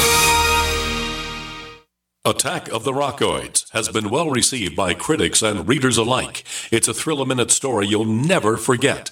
Attack of the Rockoids has been well received by critics and readers alike. It's a thrill-a-minute story you'll never forget.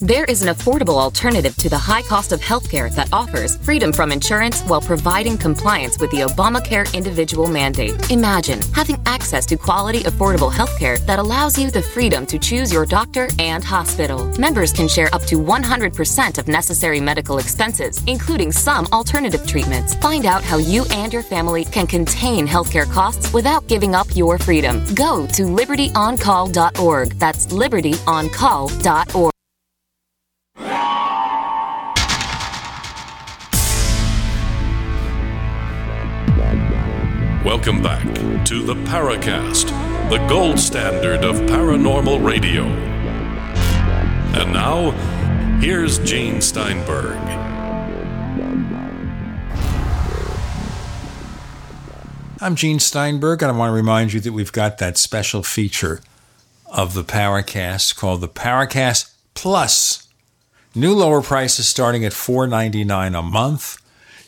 There is an affordable alternative to the high cost of healthcare that offers freedom from insurance while providing compliance with the Obamacare individual mandate. Imagine having access to quality, affordable healthcare that allows you the freedom to choose your doctor and hospital. Members can share up to 100% of necessary medical expenses, including some alternative treatments. Find out how you and your family can contain healthcare costs without giving up your freedom. Go to libertyoncall.org. That's libertyoncall.org. Welcome back to the Paracast, the gold standard of paranormal radio. And now, here's Gene Steinberg. I'm Gene Steinberg, and I want to remind you that we've got that special feature of the Paracast called the Paracast Plus. New lower prices starting at $4.99 a month.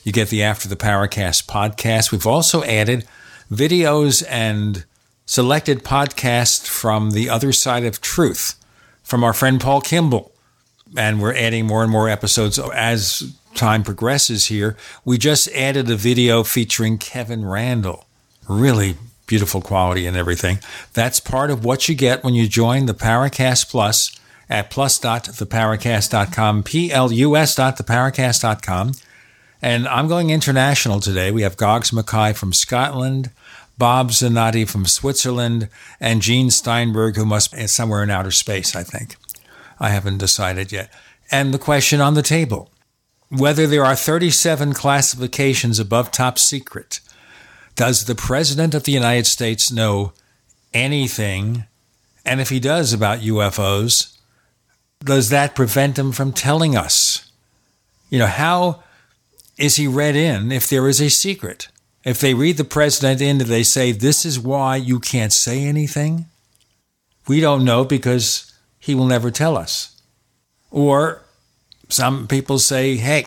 You get the After the Paracast podcast. We've also added videos and selected podcasts from The Other Side of Truth from our friend Paul Kimball. And we're adding more and more episodes as time progresses here. We just added a video featuring Kevin Randall. Really beautiful quality and everything. That's part of what you get when you join the Paracast Plus at plus.theparacast.com, plus.theparacast.com. And I'm going international today. We have Gogs Mackay from Scotland, Bob Zanotti from Switzerland, and Gene Steinberg, who must be somewhere in outer space, I think. I haven't decided yet. And the question on the table, whether there are 37 classifications above top secret, does the President of the United States know anything? And if he does about UFOs, does that prevent him from telling us? You know, how is he read in if there is a secret? If they read the president in, do they say, this is why you can't say anything? We don't know because he will never tell us. Or some people say, hey,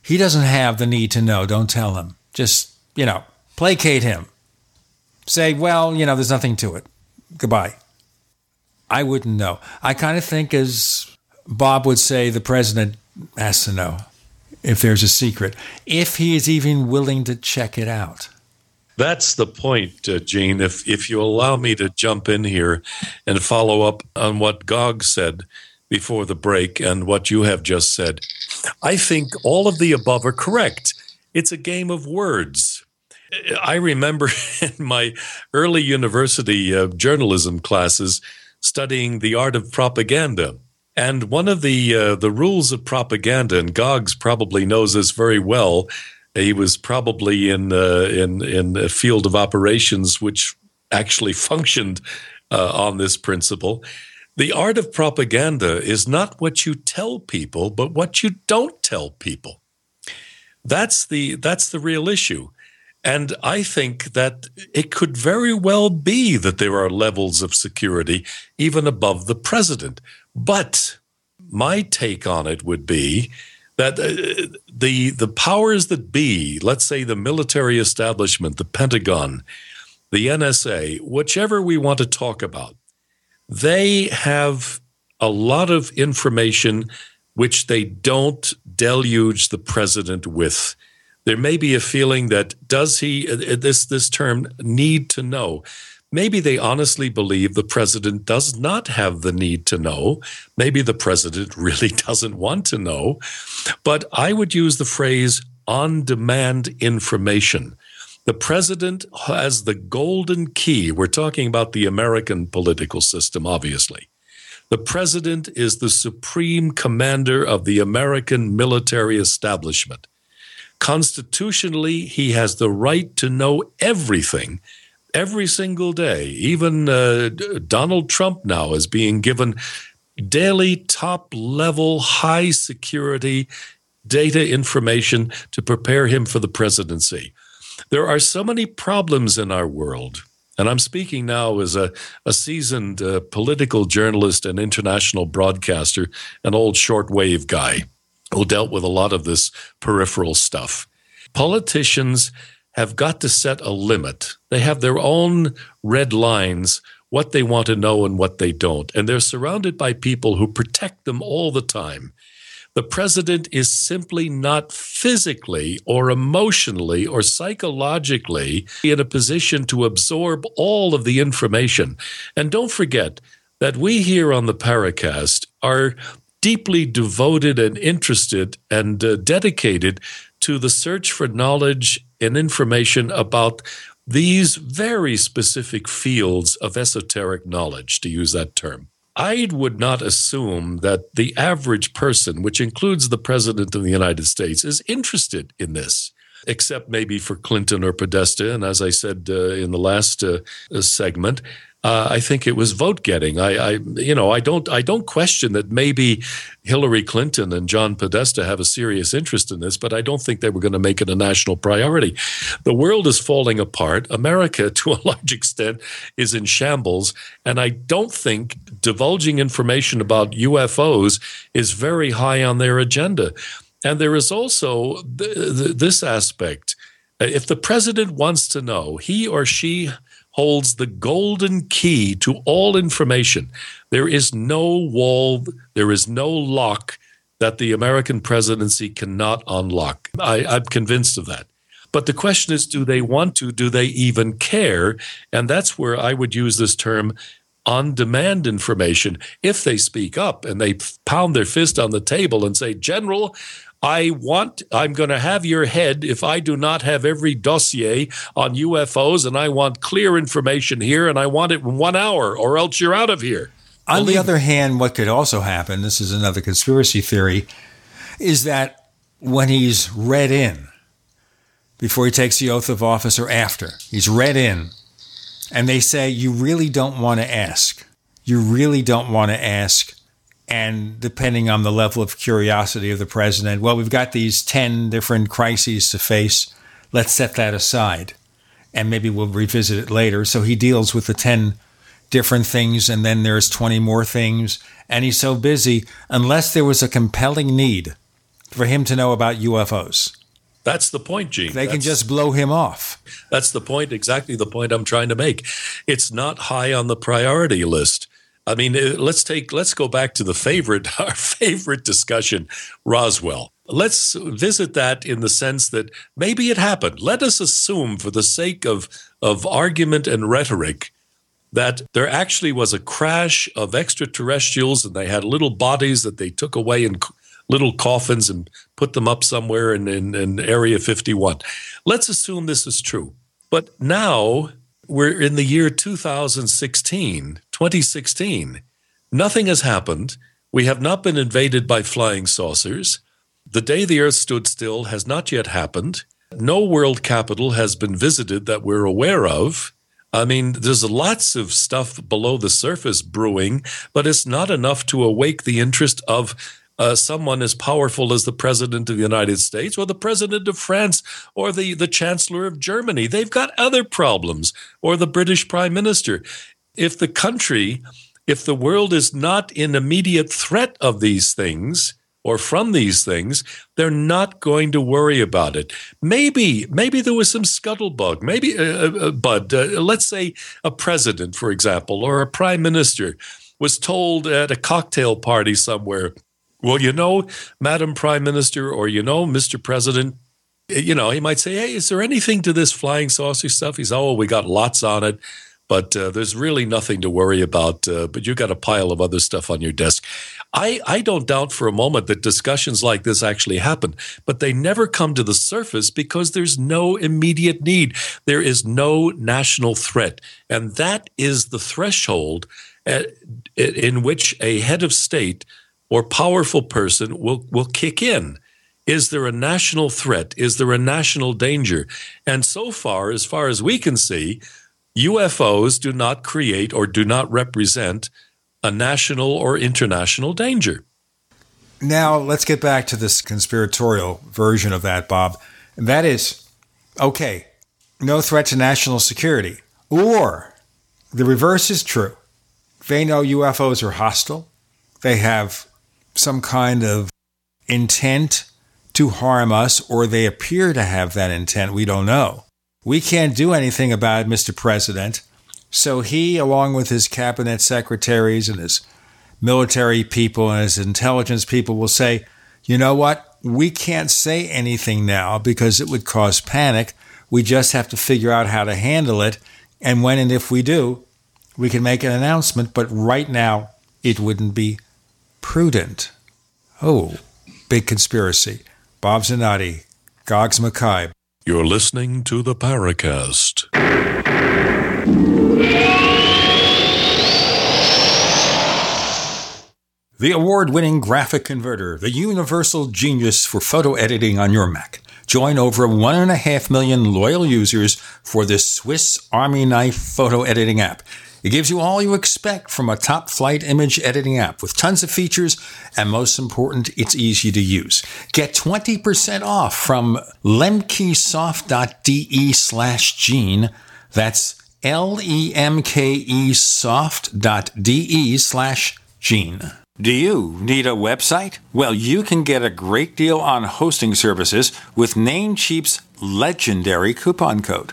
he doesn't have the need to know. Don't tell him. Just, you know, placate him. Say, well, you know, there's nothing to it. Goodbye. I wouldn't know. I kind of think, as Bob would say, the president has to know if there's a secret, if he is even willing to check it out. That's the point, Gene. If you allow me to jump in here and follow up on what Gog said before the break and what you have just said, I think all of the above are correct. It's a game of words. I remember in my early university journalism classes studying the art of propaganda. And one of the rules of propaganda, and Goggs probably knows this very well. He was probably in a field of operations which actually functioned on this principle. The art of propaganda is not what you tell people, but what you don't tell people. That's the real issue. And I think that it could very well be that there are levels of security even above the president. But my take on it would be that the powers that be, let's say the military establishment, the Pentagon, the NSA, whichever we want to talk about, they have a lot of information which they don't deluge the president with. There may be a feeling that does he, this term, need to know. Maybe they honestly believe the president does not have the need to know. Maybe the president really doesn't want to know. But I would use the phrase on-demand information. The president has the golden key. We're talking about the American political system, obviously. The president is the supreme commander of the American military establishment. Constitutionally, he has the right to know everything. Every single day, even Donald Trump now is being given daily top-level, high-security data information to prepare him for the presidency. There are so many problems in our world, and I'm speaking now as a seasoned political journalist and international broadcaster, an old shortwave guy who dealt with a lot of this peripheral stuff. Politicians have got to set a limit. They have their own red lines, what they want to know and what they don't. And they're surrounded by people who protect them all the time. The president is simply not physically or emotionally or psychologically in a position to absorb all of the information. And don't forget that we here on the Paracast are deeply devoted and interested and dedicated to the search for knowledge and information about these very specific fields of esoteric knowledge, to use that term. I would not assume that the average person, which includes the President of the United States, is interested in this, except maybe for Clinton or Podesta. And as I said in the last segment, I think it was vote getting. I don't question that maybe Hillary Clinton and John Podesta have a serious interest in this, but I don't think they were going to make it a national priority. The world is falling apart. America, to a large extent, is in shambles, and I don't think divulging information about UFOs is very high on their agenda. And there is also this aspect. If the president wants to know, he or she holds the golden key to all information. There is no wall, there is no lock that the American presidency cannot unlock. I'm convinced of that. But the question is, do they want to? Do they even care? And that's where I would use this term on-demand information. If they speak up and they pound their fist on the table and say, General, I'm going to have your head if I do not have every dossier on UFOs, and I want clear information here, and I want it in 1 hour, or else you're out of here. On the other hand, what could also happen, this is another conspiracy theory, is that when he's read in, before he takes the oath of office or after, he's read in, and they say, you really don't want to ask. You really don't want to ask. And depending on the level of curiosity of the president, well, we've got these 10 different crises to face. Let's set that aside, and maybe we'll revisit it later. So he deals with the 10 different things, and then there's 20 more things. And he's so busy, unless there was a compelling need for him to know about UFOs. That's the point, Gene. They can just blow him off. That's the point, exactly the point I'm trying to make. It's not high on the priority list. I mean, let's go back to our favorite discussion, Roswell. Let's visit that in the sense that maybe it happened. Let us assume, for the sake of argument and rhetoric, that there actually was a crash of extraterrestrials, and they had little bodies that they took away in little coffins and put them up somewhere in Area 51. Let's assume this is true. But now we're in the year 2016. Nothing has happened. We have not been invaded by flying saucers. The day the Earth stood still has not yet happened. No world capital has been visited that we're aware of. I mean, there's lots of stuff below the surface brewing, but it's not enough to awake the interest of someone as powerful as the President of the United States or the President of France or the Chancellor of Germany. They've got other problems, or the British Prime Minister. If the world is not in immediate threat of these things or from these things, they're not going to worry about it. Maybe there was some scuttlebutt. But let's say a president, for example, or a prime minister was told at a cocktail party somewhere, well, Madam Prime Minister, or Mr. President, he might say, hey, is there anything to this flying saucer stuff? He's, oh, we got lots on it, but there's really nothing to worry about, but you've got a pile of other stuff on your desk. I don't doubt for a moment that discussions like this actually happen, but they never come to the surface because there's no immediate need. There is no national threat, and that is the threshold in which a head of state or powerful person will kick in. Is there a national threat? Is there a national danger? And so far as we can see, UFOs do not create or do not represent a national or international danger. Now, let's get back to this conspiratorial version of that, Bob. And that is, okay, no threat to national security. Or the reverse is true. They know UFOs are hostile. They have some kind of intent to harm us, or they appear to have that intent. We don't know. We can't do anything about it, Mr. President. So he, along with his cabinet secretaries and his military people and his intelligence people, will say, you know what? We can't say anything now because it would cause panic. We just have to figure out how to handle it. And when and if we do, we can make an announcement. But right now, it wouldn't be prudent. Oh, big conspiracy. Bob Zanotti, Gogs Mackay. You're listening to the Paracast. The award-winning graphic converter, the universal genius for photo editing on your Mac. Join over 1.5 million loyal users for this Swiss Army Knife photo editing app. It gives you all you expect from a top-flight image editing app with tons of features, and most important, it's easy to use. Get 20% off from lemkesoft.de/Gene. That's lemkesoft.de/Gene. Do you need a website? Well, you can get a great deal on hosting services with Namecheap's legendary coupon code.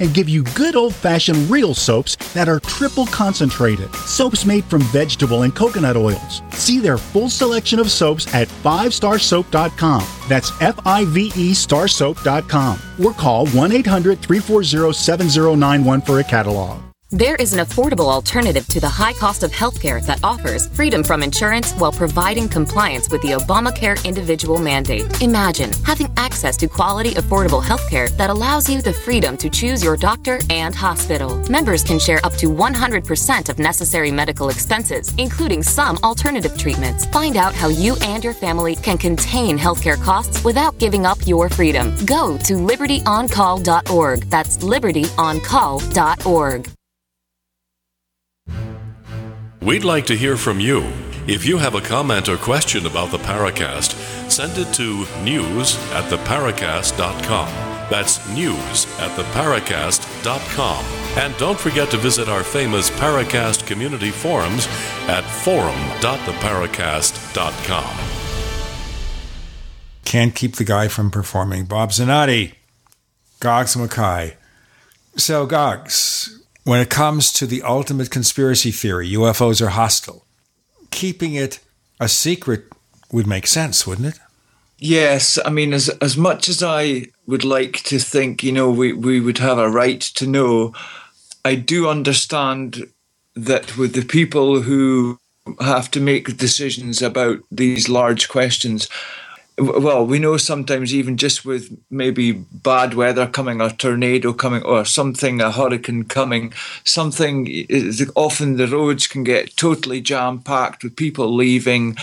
and give you good old-fashioned real soaps that are triple concentrated. Soaps made from vegetable and coconut oils. See their full selection of soaps at 5starsoap.com. That's F-I-V-E starsoap.com or call 1-800-340-7091 for a catalog. There is an affordable alternative to the high cost of healthcare that offers freedom from insurance while providing compliance with the Obamacare individual mandate. Imagine having access to quality, affordable healthcare that allows you the freedom to choose your doctor and hospital. Members can share up to 100% of necessary medical expenses, including some alternative treatments. Find out how you and your family can contain healthcare costs without giving up your freedom. Go to libertyoncall.org. That's libertyoncall.org. We'd like to hear from you. If you have a comment or question about the Paracast, send it to news@theparacast.com. That's news@theparacast.com. And don't forget to visit our famous Paracast community forums at forum.theparacast.com. Can't keep the guy from performing. Bob Zanotti, Gogs Mackay. So, Gogs, when it comes to the ultimate conspiracy theory, UFOs are hostile, keeping it a secret would make sense, wouldn't it? Yes. I mean, as much as I would like to think, you know, we would have a right to know, I do understand that with the people who have to make decisions about these large questions, well, we know sometimes even just with maybe bad weather coming, a tornado coming, or something, a hurricane coming, something, often the roads can get totally jam-packed with people leaving.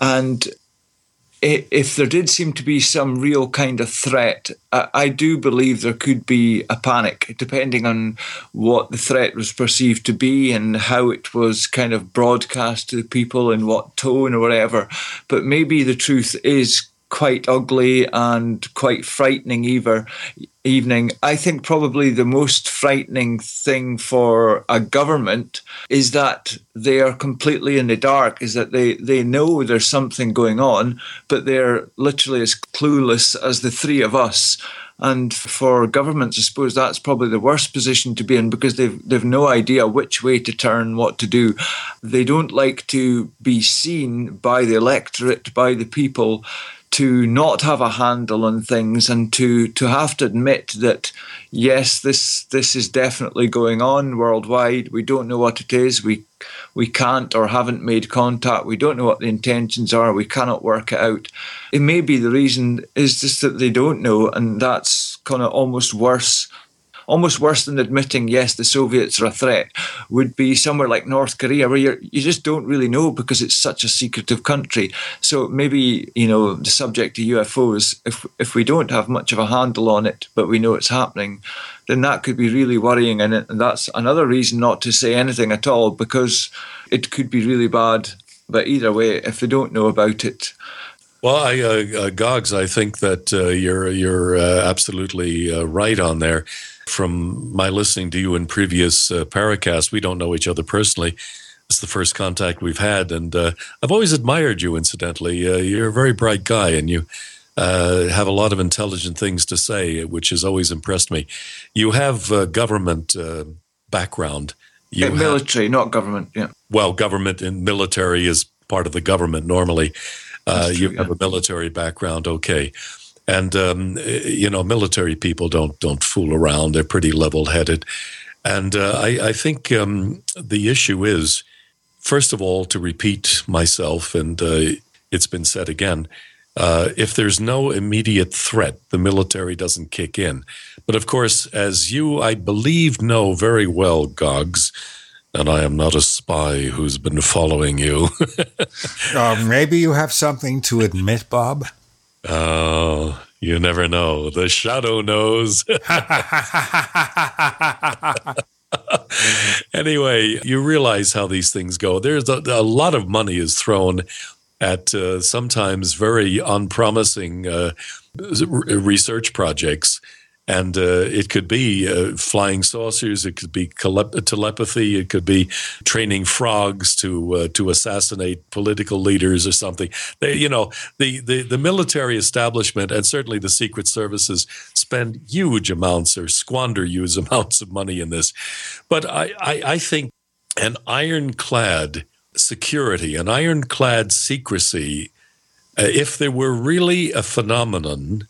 And if there did seem to be some real kind of threat, I do believe there could be a panic, depending on what the threat was perceived to be and how it was kind of broadcast to the people in what tone or whatever. But maybe the truth is quite ugly and quite frightening evening. I think probably the most frightening thing for a government is that they are completely in the dark, is that they know there's something going on, but they're literally as clueless as the three of us. And for governments, I suppose that's probably the worst position to be in, because they've no idea which way to turn, what to do. They don't like to be seen by the electorate, by the people, to not have a handle on things and to have to admit that, yes, this is definitely going on worldwide. We don't know what it is. We can't or haven't made contact. We don't know what the intentions are. We cannot work it out. It may be the reason is just that they don't know, and that's kind of almost worse than admitting, yes, the Soviets are a threat, would be somewhere like North Korea, where you just don't really know because it's such a secretive country. So maybe, the subject of UFOs, if we don't have much of a handle on it, but we know it's happening, then that could be really worrying. And that's another reason not to say anything at all, because it could be really bad. But either way, if they don't know about it. Well, Gogs, I think that you're absolutely right on there. From my listening to you in previous Paracast, we don't know each other personally. It's the first contact we've had, and I've always admired you, incidentally. You're a very bright guy, and you have a lot of intelligent things to say, which has always impressed me. You have a government background. You military, not government, yeah. Well, government and military is part of the government normally. True, you have a military background, okay. And, military people don't fool around. They're pretty level-headed. And I think the issue is, first of all, to repeat myself, and it's been said again, if there's no immediate threat, the military doesn't kick in. But, of course, as you, I believe, know very well, Gogs, and I am not a spy who's been following you. Maybe you have something to admit, Bob? Oh, you never know. The shadow knows. Anyway, you realize how these things go. There's a lot of money is thrown at sometimes very unpromising research projects. And it could be flying saucers, it could be telepathy, it could be training frogs to assassinate political leaders or something. They, the military establishment and certainly the secret services spend huge amounts or squander huge amounts of money in this. But I think an ironclad security, an ironclad secrecy, if there were really a phenomenon.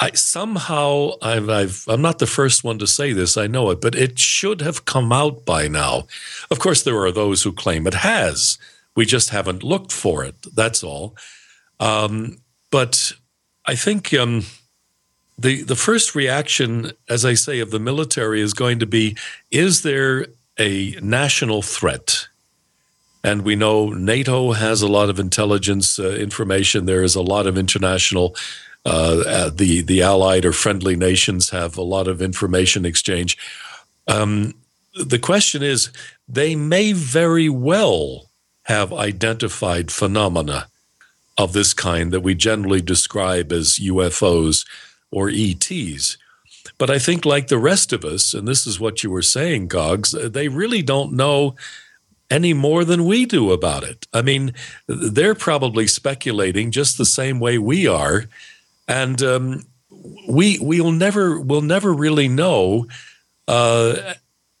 I'm not the first one to say this, I know it, but it should have come out by now. Of course, there are those who claim it has. We just haven't looked for it, that's all. But I think the first reaction, as I say, of the military is going to be, is there a national threat? And we know NATO has a lot of intelligence information. There is a lot of international the allied or friendly nations have a lot of information exchange. The question is, they may very well have identified phenomena of this kind that we generally describe as UFOs or ETs. But I think like the rest of us, and this is what you were saying, Gogs, they really don't know any more than we do about it. I mean, they're probably speculating just the same way we are. And we'll never really know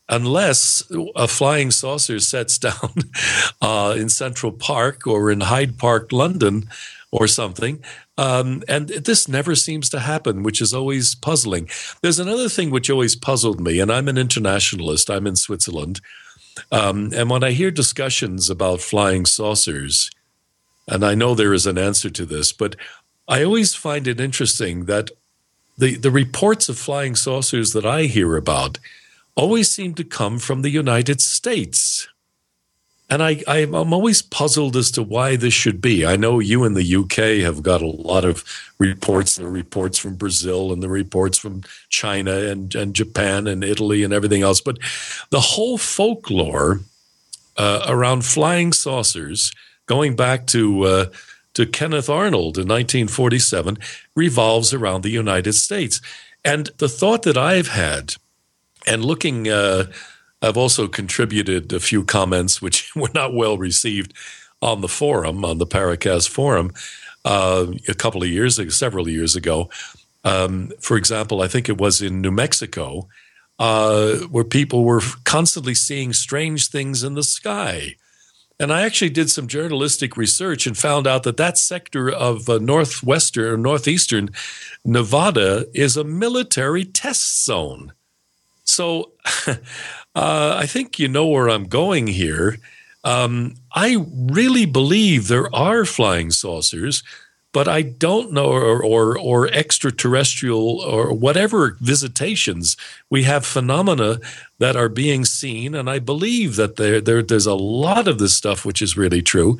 unless a flying saucer sets down in Central Park or in Hyde Park, London, or something. And this never seems to happen, which is always puzzling. There's another thing which always puzzled me, and I'm an internationalist. I'm in Switzerland, and when I hear discussions about flying saucers, and I know there is an answer to this, but I always find it interesting that the reports of flying saucers that I hear about always seem to come from the United States. And I'm always puzzled as to why this should be. I know you in the UK have got a lot of reports, the reports from Brazil and the reports from China and Japan and Italy and everything else. But the whole folklore around flying saucers, going back to Kenneth Arnold in 1947, revolves around the United States. And the thought that I've had, and looking... I've also contributed a few comments which were not well received on the forum, on the Paracast forum, several years ago. For example, I think it was in New Mexico, where people were constantly seeing strange things in the sky. And I actually did some journalistic research and found out that sector of northwestern or northeastern Nevada is a military test zone. So I think you know where I'm going here. I really believe there are flying saucers, but I don't know, or extraterrestrial or whatever visitations. We have phenomena that are being seen, and I believe that there's a lot of this stuff which is really true,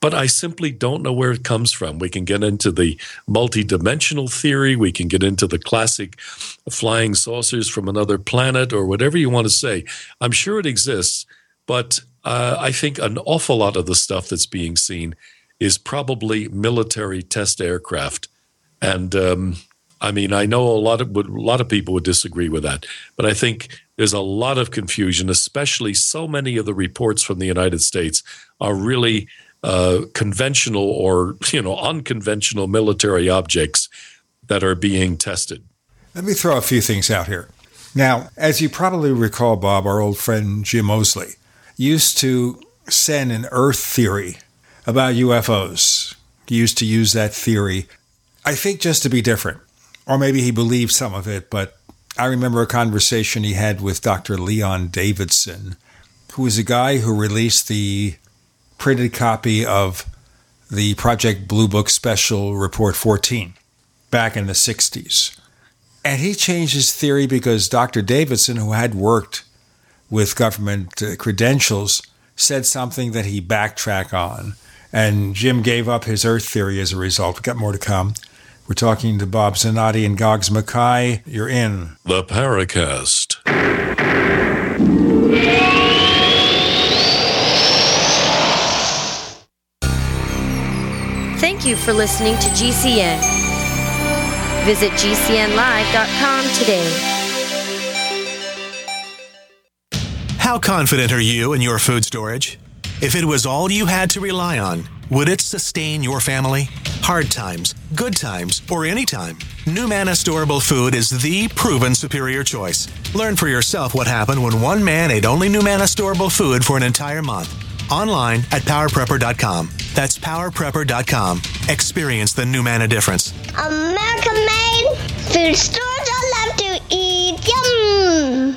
but I simply don't know where it comes from. We can get into the multidimensional theory. We can get into the classic flying saucers from another planet or whatever you want to say. I'm sure it exists, but I think an awful lot of the stuff that's being seen is probably military test aircraft. And I mean, I know a lot of people would disagree with that, but I think there's a lot of confusion, especially so many of the reports from the United States are really conventional or, unconventional military objects that are being tested. Let me throw a few things out here. Now, as you probably recall, Bob, our old friend Jim Moseley used to send an Earth theory about UFOs. He used to use that theory, I think, just to be different. Or maybe he believed some of it, but I remember a conversation he had with Dr. Leon Davidson, who was a guy who released the printed copy of the Project Blue Book Special Report 14 back in the 60s. And he changed his theory because Dr. Davidson, who had worked with government credentials, said something that he backtracked on. And Jim gave up his Earth theory as a result. We've got more to come. We're talking to Bob Zanotti and Gogs Mackay. You're in the Paracast. Thank you for listening to GCN. Visit GCNLive.com today. How confident are you in your food storage? If it was all you had to rely on, would it sustain your family? Hard times, good times, or any time, Numana Storable Food is the proven superior choice. Learn for yourself what happened when one man ate only Numana Storable Food for an entire month. Online at PowerPrepper.com. That's PowerPrepper.com. Experience the Numana difference. American-made food stores I love to eat. Yum!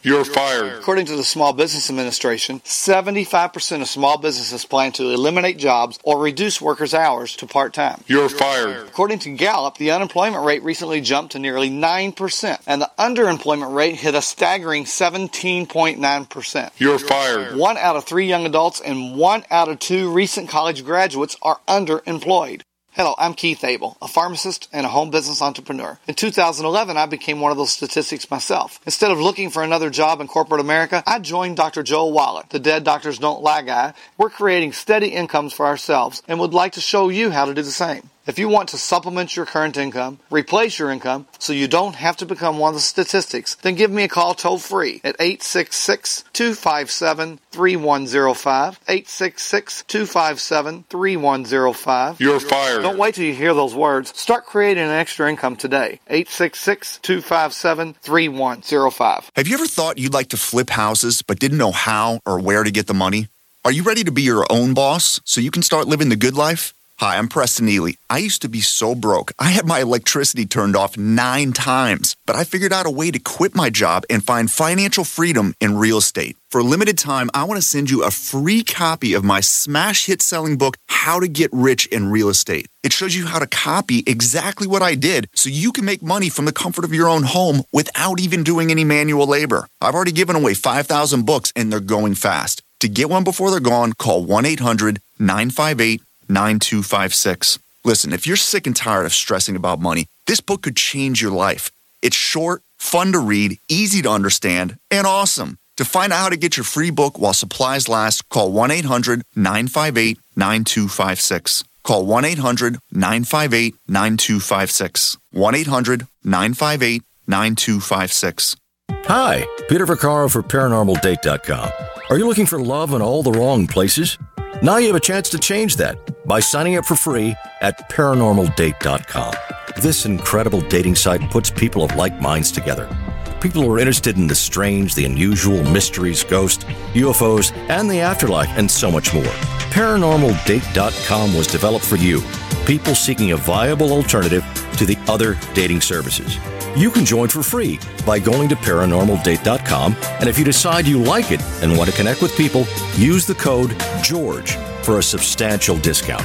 You're fired. According to the Small Business Administration, 75% of small businesses plan to eliminate jobs or reduce workers' hours to part-time. You're fired. According to Gallup, the unemployment rate recently jumped to nearly 9%, and the underemployment rate hit a staggering 17.9%. You're fired. 1 out of 3 young adults and 1 out of 2 recent college graduates are underemployed. Hello, I'm Keith Abel, a pharmacist and a home business entrepreneur. In 2011, I became one of those statistics myself. Instead of looking for another job in corporate America, I joined Dr. Joel Wallach, the Dead Doctors Don't Lie guy. We're creating steady incomes for ourselves and would like to show you how to do the same. If you want to supplement your current income, replace your income, so you don't have to become one of the statistics, then give me a call toll-free at 866-257-3105, 866-257-3105. You're fired. Don't wait till you hear those words. Start creating an extra income today, 866-257-3105. Have you ever thought you'd like to flip houses but didn't know how or where to get the money? Are you ready to be your own boss so you can start living the good life? Hi, I'm Preston Neely. I used to be so broke. I had my electricity turned off 9 times, but I figured out a way to quit my job and find financial freedom in real estate. For a limited time, I want to send you a free copy of my smash hit selling book, How to Get Rich in Real Estate. It shows you how to copy exactly what I did so you can make money from the comfort of your own home without even doing any manual labor. I've already given away 5,000 books and they're going fast. To get one before they're gone, call 1-800-958-9256. 9256. Listen, if you're sick and tired of stressing about money, this book could change your life. It's short, fun to read, easy to understand, and awesome. To find out how to get your free book while supplies last, call 1-800-958-9256. Call 1-800-958-9256. 1-800-958-9256. Hi, Peter Vaccaro for ParanormalDate.com. Are you looking for love in all the wrong places? Now you have a chance to change that by signing up for free at ParanormalDate.com. This incredible dating site puts people of like minds together. People who are interested in the strange, the unusual, mysteries, ghosts, UFOs, and the afterlife, and so much more. ParanormalDate.com was developed for you, people seeking a viable alternative to the other dating services. You can join for free by going to ParanormalDate.com, and if you decide you like it and want to connect with people, use the code GEORGE for a substantial discount.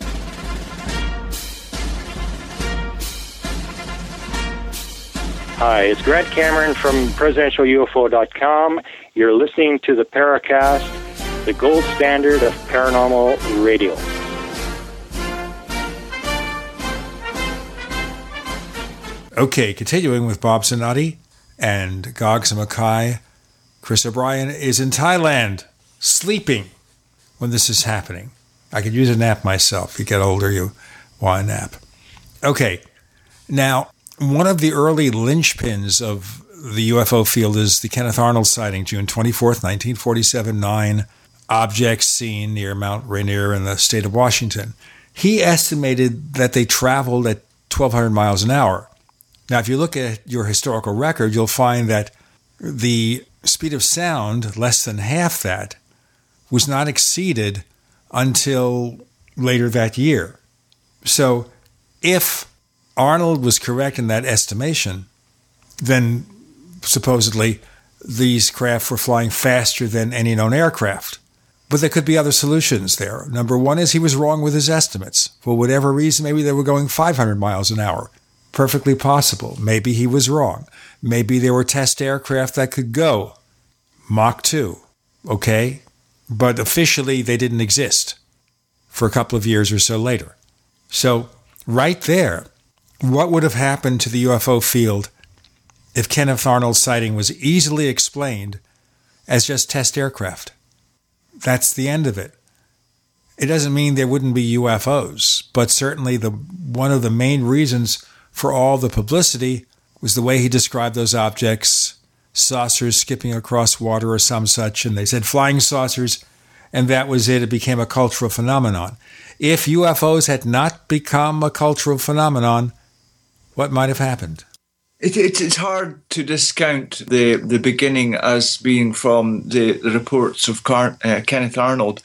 Hi, it's Grant Cameron from PresidentialUFO.com. You're listening to the Paracast, the gold standard of paranormal radio. Okay, continuing with Bob Zanotti and Gogs Mackay. Chris O'Brien is in Thailand, sleeping when this is happening. I could use a nap myself. You get older, you want a nap. Okay, now, one of the early linchpins of the UFO field is the Kenneth Arnold sighting, June 24th, 1947, 9 objects seen near Mount Rainier in the state of Washington. He estimated that they traveled at 1,200 miles an hour. Now, if you look at your historical record, you'll find that the speed of sound, less than half that, was not exceeded until later that year. So if Arnold was correct in that estimation, then supposedly these craft were flying faster than any known aircraft. But there could be other solutions there. Number one is he was wrong with his estimates. For whatever reason, maybe they were going 500 miles an hour. Perfectly possible. Maybe he was wrong. Maybe there were test aircraft that could go Mach 2, okay? But officially, they didn't exist for a couple of years or so later. So right there, what would have happened to the UFO field if Kenneth Arnold's sighting was easily explained as just test aircraft? That's the end of it. It doesn't mean there wouldn't be UFOs, but certainly one of the main reasons for all the publicity was the way he described those objects, saucers skipping across water or some such, and they said flying saucers, and that was it. It became a cultural phenomenon. If UFOs had not become a cultural phenomenon, what might have happened? It's hard to discount the beginning as being from the reports of Kenneth Arnold.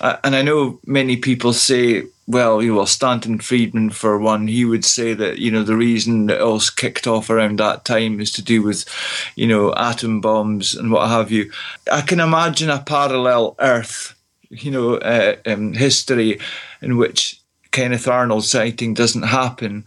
And I know many people say, well, Stanton Friedman, for one, he would say that, the reason it all kicked off around that time is to do with, atom bombs and what have you. I can imagine a parallel Earth, history in which Kenneth Arnold's sighting doesn't happen.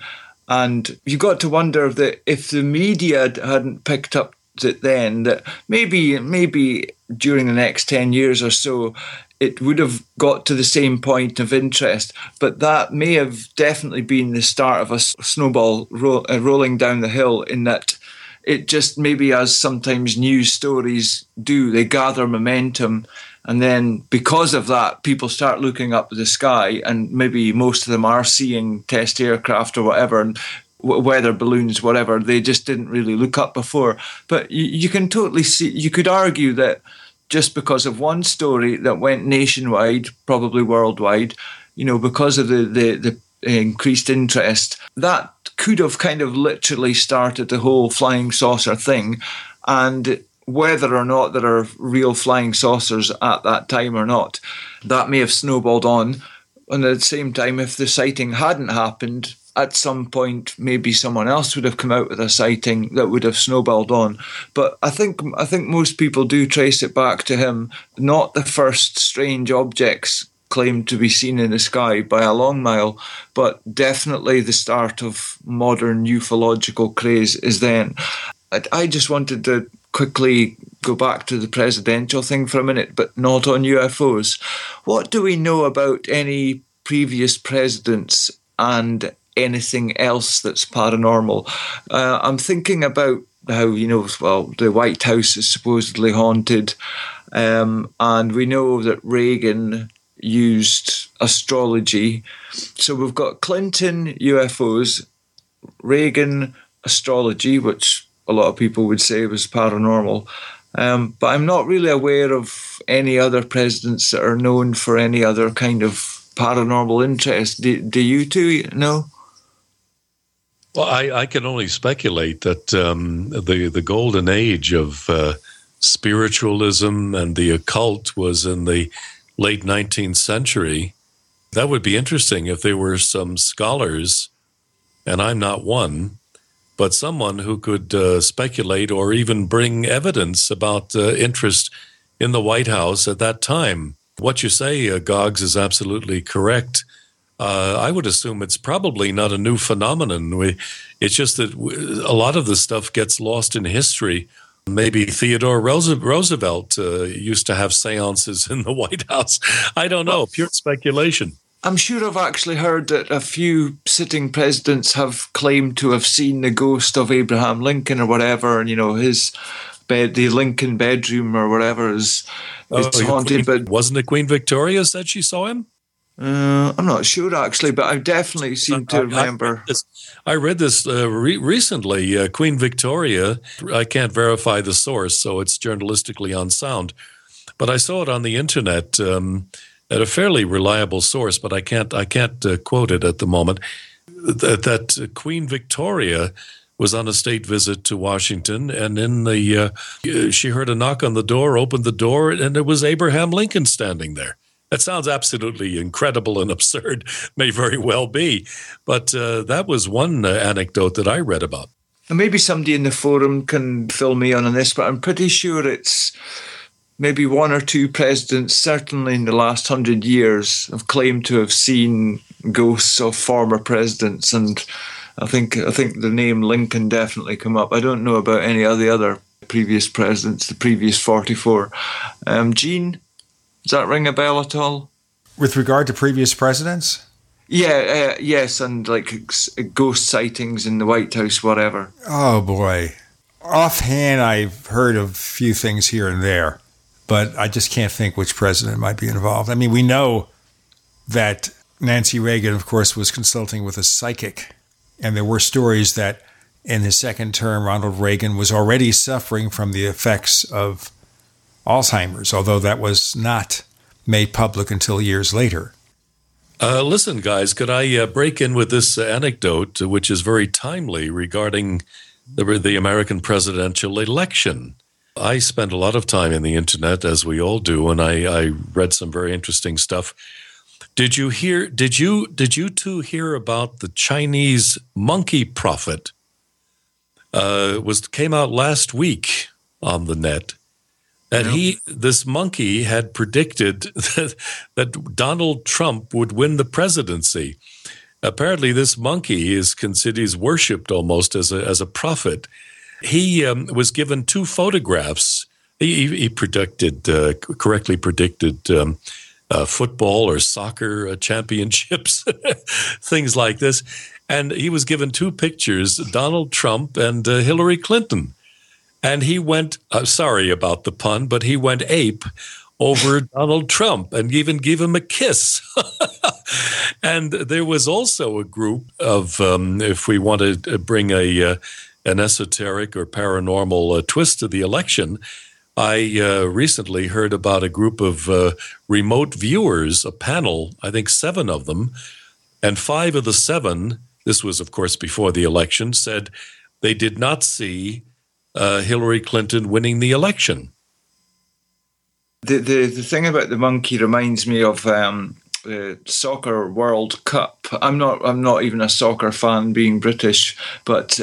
And you got to wonder if the media hadn't picked up it then, that maybe during the next 10 years or so, it would have got to the same point of interest, but that may have definitely been the start of a snowball rolling down the hill, in that it just maybe, as sometimes news stories do, they gather momentum, and then because of that, people start looking up at the sky, and maybe most of them are seeing test aircraft or whatever, and weather balloons, whatever. They just didn't really look up before. But you can totally see, you could argue that just because of one story that went nationwide, probably worldwide, you know, because of the increased interest, that could have kind of literally started the whole flying saucer thing. And whether or not there are real flying saucers at that time or not, that may have snowballed on. And at the same time, if the sighting hadn't happened, at some point, maybe someone else would have come out with a sighting that would have snowballed on. But I think most people do trace it back to him. Not the first strange objects claimed to be seen in the sky by a long mile, but definitely the start of modern ufological craze is then. I just wanted to quickly go back to the presidential thing for a minute, but not on UFOs. What do we know about any previous presidents and anything else that's paranormal? I'm thinking about how, you know, well, the White House is supposedly haunted, and we know that Reagan used astrology. So we've got Clinton, UFOs, Reagan, astrology, which a lot of people would say was paranormal. But I'm not really aware of any other presidents that are known for any other kind of paranormal interest. Do you two know? Well, I can only speculate that the golden age of spiritualism and the occult was in the late 19th century. That would be interesting if there were some scholars, and I'm not one, but someone who could speculate or even bring evidence about interest in the White House at that time. What you say, Gogs, is absolutely correct. I would assume it's probably not a new phenomenon. It's just that a lot of the stuff gets lost in history. Maybe Theodore Roosevelt used to have seances in the White House. I don't know. Pure speculation. I'm sure I've actually heard that a few sitting presidents have claimed to have seen the ghost of Abraham Lincoln or whatever, and, you know, his bed, the Lincoln bedroom or whatever, is haunted. But wasn't it Queen Victoria said she saw him? I'm not sure, actually, but I definitely seem to remember. I read this recently. Queen Victoria, I can't verify the source, so it's journalistically unsound, but I saw it on the internet at a fairly reliable source, but I can't quote it at the moment, that Queen Victoria was on a state visit to Washington, and in the she heard a knock on the door, opened the door, and it was Abraham Lincoln standing there. That sounds absolutely incredible and absurd, may very well be. But that was one anecdote that I read about. And maybe somebody in the forum can fill me on this, but I'm pretty sure it's maybe one or two presidents, certainly in the last 100 years, have claimed to have seen ghosts of former presidents. And I think the name Lincoln definitely come up. I don't know about any of the other previous presidents, the previous 44. Gene? Does that ring a bell at all? With regard to previous presidents? Yeah, yes, and like ghost sightings in the White House, whatever. Oh, boy. Offhand, I've heard of a few things here and there, but I just can't think which president might be involved. I mean, we know that Nancy Reagan, of course, was consulting with a psychic, and there were stories that in his second term, Ronald Reagan was already suffering from the effects of Alzheimer's, although that was not made public until years later. Listen, guys, could I break in with this anecdote, which is very timely regarding the American presidential election? I spent a lot of time in the internet, as we all do, and I read some very interesting stuff. Did you two hear about the Chinese monkey prophet? Came out last week on the net. And this monkey had predicted that Donald Trump would win the presidency. Apparently, this monkey is considered, is worshipped almost as a prophet. He was given two photographs. He predicted, correctly predicted football or soccer championships, things like this. And he was given two pictures, Donald Trump and Hillary Clinton. And he went, sorry about the pun, but he went ape over Donald Trump and even gave him a kiss. And there was also a group of, if we want to bring an esoteric or paranormal twist to the election, I recently heard about a group of remote viewers, a panel, I think 7 of them, and 5 of the 7, this was, of course, before the election, said they did not see Hillary Clinton winning the election. The thing about the monkey reminds me of the soccer World Cup. I'm not even a soccer fan, being British, but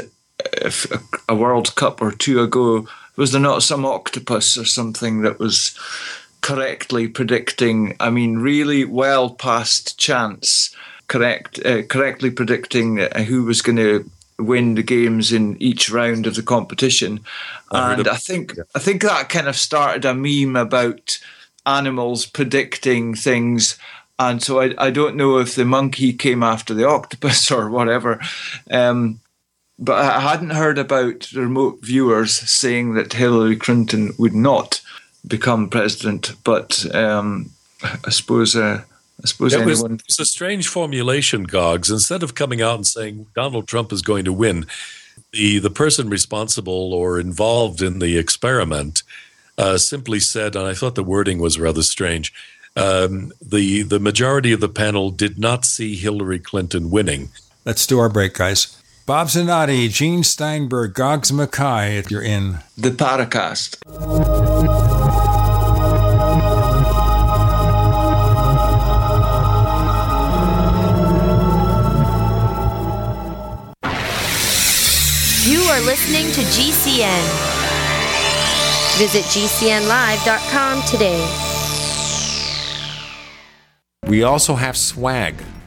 if a World Cup or two ago, was there not some octopus or something that was correctly predicting? I mean, really well past chance, correctly predicting who was going to win the games in each round of the competition. And I think that kind of started a meme about animals predicting things. And so I don't know if the monkey came after the octopus or whatever. But I hadn't heard about remote viewers saying that Hillary Clinton would not become president. But I suppose anyone... It's a strange formulation, Gogs. Instead of coming out and saying Donald Trump is going to win, the person responsible or involved in the experiment simply said, and I thought the wording was rather strange, the majority of the panel did not see Hillary Clinton winning. Let's do our break, guys. Bob Zanotti, Gene Steinberg, Gogs Mackay, if you're in the Paracast. You are listening to GCN. Visit GCNLive.com today. We also have swag.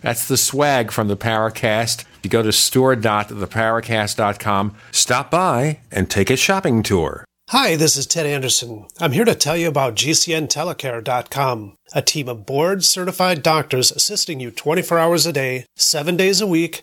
That's the swag from the Paracast. You go to store.theparacast.com, stop by, and take a shopping tour. Hi, this is Ted Anderson. I'm here to tell you about GCNTelecare.com, a team of board-certified doctors assisting you 24 hours a day, 7 days a week,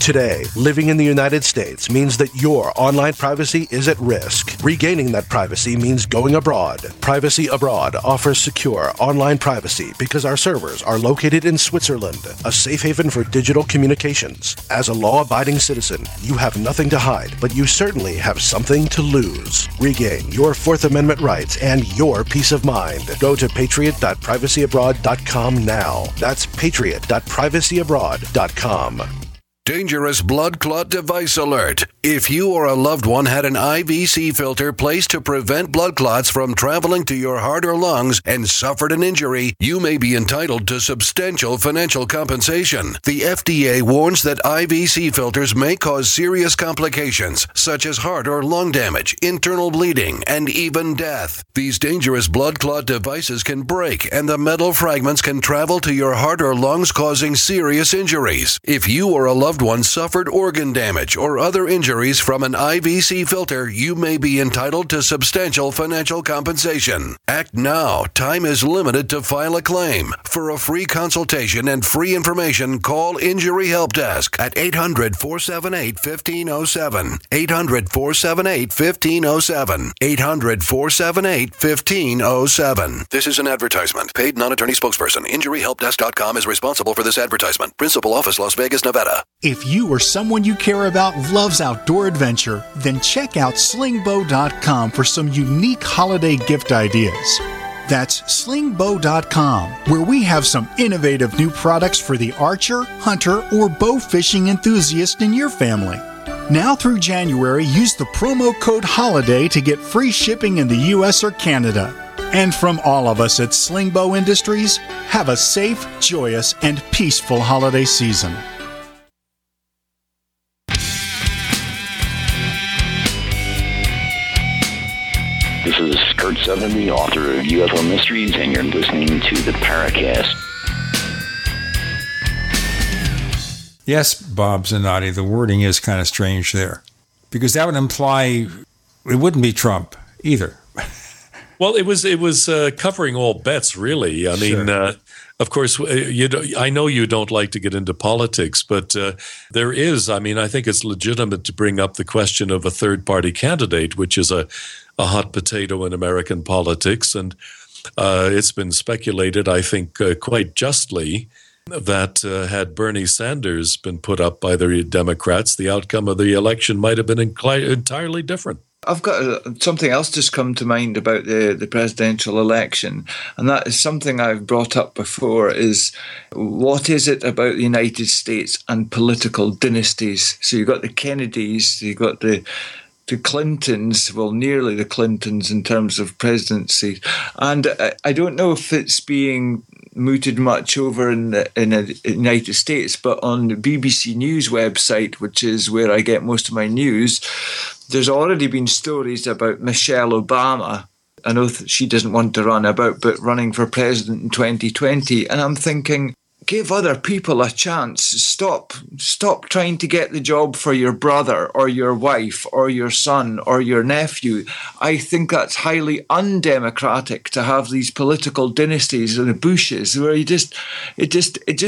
Today, living in the United States means that your online privacy is at risk. Regaining that privacy means going abroad. Privacy Abroad offers secure online privacy because our servers are located in Switzerland, a safe haven for digital communications. As a law-abiding citizen, you have nothing to hide, but you certainly have something to lose. Regain your Fourth Amendment rights and your peace of mind. Go to patriot.privacyabroad.com now. That's patriot.privacyabroad.com. Dangerous blood clot device alert. If you or a loved one had an IVC filter placed to prevent blood clots from traveling to your heart or lungs and suffered an injury, you may be entitled to substantial financial compensation. The FDA warns that IVC filters may cause serious complications, such as heart or lung damage, internal bleeding, and even death. These dangerous blood clot devices can break, and the metal fragments can travel to your heart or lungs, causing serious injuries. If you or a loved one suffered organ damage or other injuries from an IVC filter, you may be entitled to substantial financial compensation. Act now. Time is limited to file a claim. For a free consultation and free information, call Injury Help Desk at 800-478-1507. 800-478-1507. 800-478-1507. This is an advertisement. Paid non-attorney spokesperson. InjuryHelpDesk.com is responsible for this advertisement. Principal office, Las Vegas, Nevada. If you or someone you care about loves outdoor adventure, then check out slingbow.com for some unique holiday gift ideas. That's slingbow.com, where we have some innovative new products for the archer, hunter, or bow fishing enthusiast in your family. Now through January, use the promo code HOLIDAY to get free shipping in the U.S. or Canada. And from all of us at Slingbow Industries, have a safe, joyous, and peaceful holiday season. This is Kurt Sotheby, author of UFO Mysteries, and you're listening to the Paracast. Yes, Bob Zanotti, the wording is kind of strange there, because that would imply it wouldn't be Trump either. Well, it was covering all bets, really. I mean, of course, I know you don't like to get into politics, but there is. I mean, I think it's legitimate to bring up the question of a third-party candidate, which is a hot potato in American politics. And it's been speculated, I think, quite justly, that had Bernie Sanders been put up by the Democrats, the outcome of the election might have been entirely different. I've got something else just come to mind about the presidential election, and that is something I've brought up before, is what is it about the United States and political dynasties? So you've got the Kennedys, you've got the Clintons, well, nearly the Clintons in terms of presidency. And I don't know if it's being mooted much over in the United States, but on the BBC News website, which is where I get most of my news, there's already been stories about Michelle Obama. I know she doesn't want to run about, but running for president in 2020. And I'm thinking, give other people a chance. Stop trying to get the job for your brother or your wife or your son or your nephew. I think that's highly undemocratic to have these political dynasties and the Bushes, where it just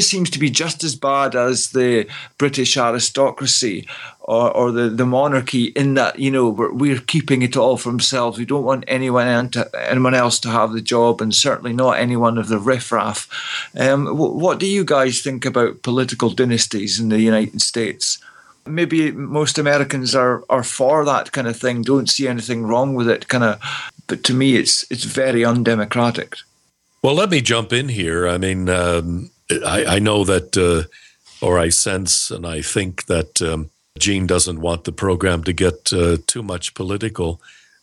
seems to be just as bad as the British aristocracy or the monarchy, in that, you know, we're keeping it all for ourselves. We don't want anyone else to have the job, and certainly not anyone of the riffraff. What do you guys think about political dynasties in the United States? Maybe most Americans are for that kind of thing, don't see anything wrong with it, but to me it's very undemocratic. Well, let me jump in here. I mean, I know that, or I sense and I think that Gene doesn't want the program to get too much political.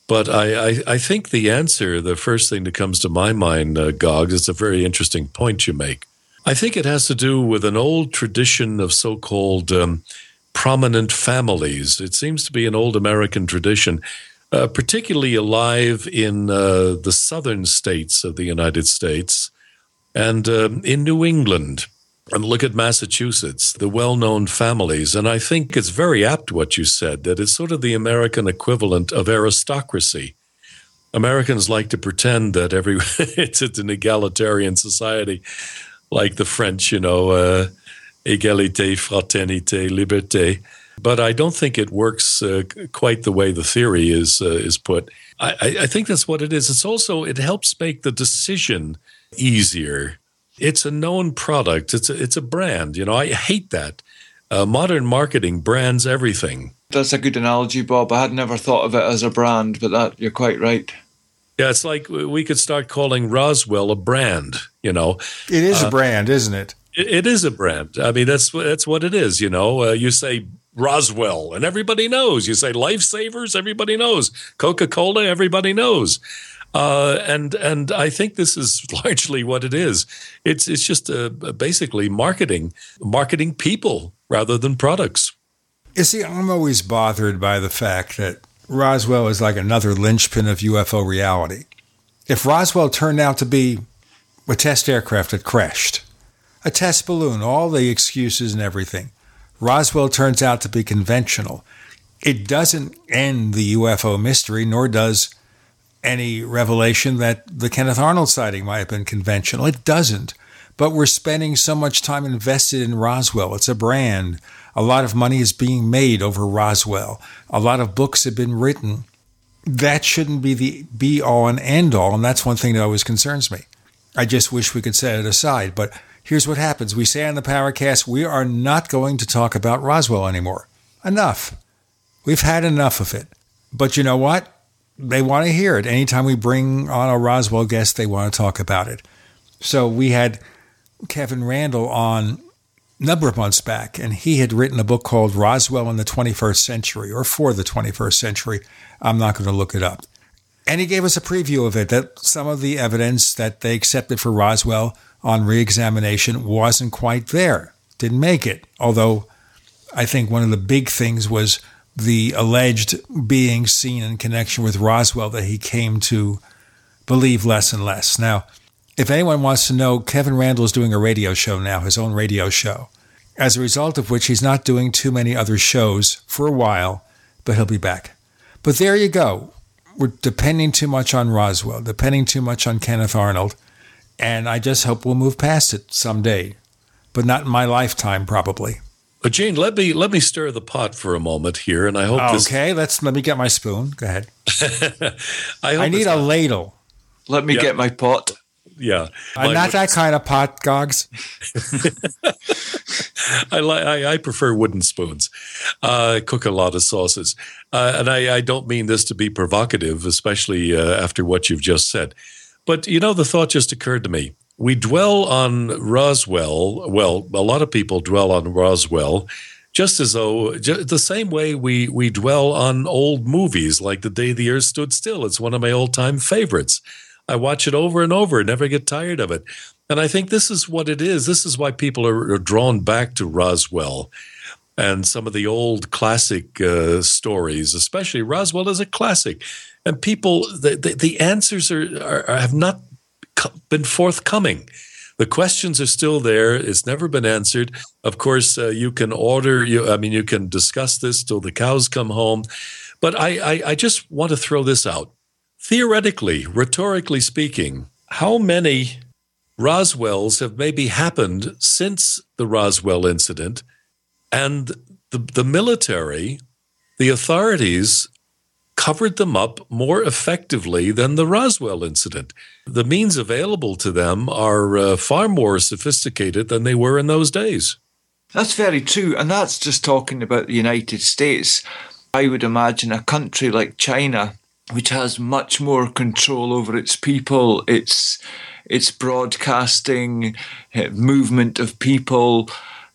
But I think the answer, the first thing that comes to my mind, Gogs, it's a very interesting point you make. I think it has to do with an old tradition of so-called prominent families. It seems to be an old American tradition, particularly alive in the southern states of the United States and in New England. And look at Massachusetts, the well-known families. And I think it's very apt what you said, that it's sort of the American equivalent of aristocracy. Americans like to pretend that it's an egalitarian society, like the French, you know, égalité, fraternité, liberté. But I don't think it works quite the way the theory is put. I think that's what it is. It's also, it helps make the decision easier. It's a known product. It's a brand. You know, I hate that. Modern marketing brands everything. That's a good analogy, Bob. I had never thought of it as a brand, but that you're quite right. Yeah, it's like we could start calling Roswell a brand, you know. It is a brand, isn't it? It is a brand. I mean, that's what it is. You know, you say Roswell and everybody knows. You say Lifesavers, everybody knows. Coca-Cola, everybody knows. And I think this is largely what it is. It's just basically marketing people rather than products. You see, I'm always bothered by the fact that Roswell is like another linchpin of UFO reality. If Roswell turned out to be a test aircraft that crashed, a test balloon, all the excuses and everything, Roswell turns out to be conventional. It doesn't end the UFO mystery, nor does any revelation that the Kenneth Arnold sighting might have been conventional. It doesn't. But we're spending so much time invested in Roswell. It's a brand. A lot of money is being made over Roswell. A lot of books have been written. That shouldn't be the be-all and end-all, and that's one thing that always concerns me. I just wish we could set it aside, but here's what happens. We say on the Paracast, we are not going to talk about Roswell anymore. Enough. We've had enough of it. But you know what? They want to hear it. Anytime we bring on a Roswell guest, they want to talk about it. So we had Kevin Randall on a number of months back, and he had written a book called Roswell in the 21st Century, or For the 21st Century. I'm not going to look it up. And he gave us a preview of it, that some of the evidence that they accepted for Roswell on reexamination wasn't quite there, didn't make it. Although I think one of the big things was the alleged being seen in connection with Roswell that he came to believe less and less. Now, if anyone wants to know, Kevin Randall is doing a radio show now, his own radio show, as a result of which he's not doing too many other shows for a while, but he'll be back. But there you go. We're depending too much on Roswell, depending too much on Kenneth Arnold, and I just hope we'll move past it someday, but not in my lifetime, probably. But Gene, let me stir the pot for a moment here, and I hope okay, let me get my spoon. Go ahead. I need a ladle. Let me get my pot. Yeah. Not that kind of pot, Gogs. I prefer wooden spoons. Cook a lot of sauces. And I don't mean this to be provocative, especially after what you've just said. But, you know, the thought just occurred to me. We dwell on Roswell. Well, a lot of people dwell on Roswell just as though the same way we dwell on old movies like The Day the Earth Stood Still. It's one of my old-time favorites. I watch it over and over, never get tired of it. And I think this is what it is. This is why people are drawn back to Roswell and some of the old classic stories, especially Roswell is a classic. And people, the answers have not been forthcoming. The questions are still there. It's never been answered. Of course, you can discuss this till the cows come home. But I just want to throw this out. Theoretically, rhetorically speaking, how many Roswells have maybe happened since the Roswell incident, and the military, the authorities covered them up more effectively than the Roswell incident? The means available to them are far more sophisticated than they were in those days. That's very true, and that's just talking about the United States. I would imagine a country like China, which has much more control over its people, its broadcasting, movement of people.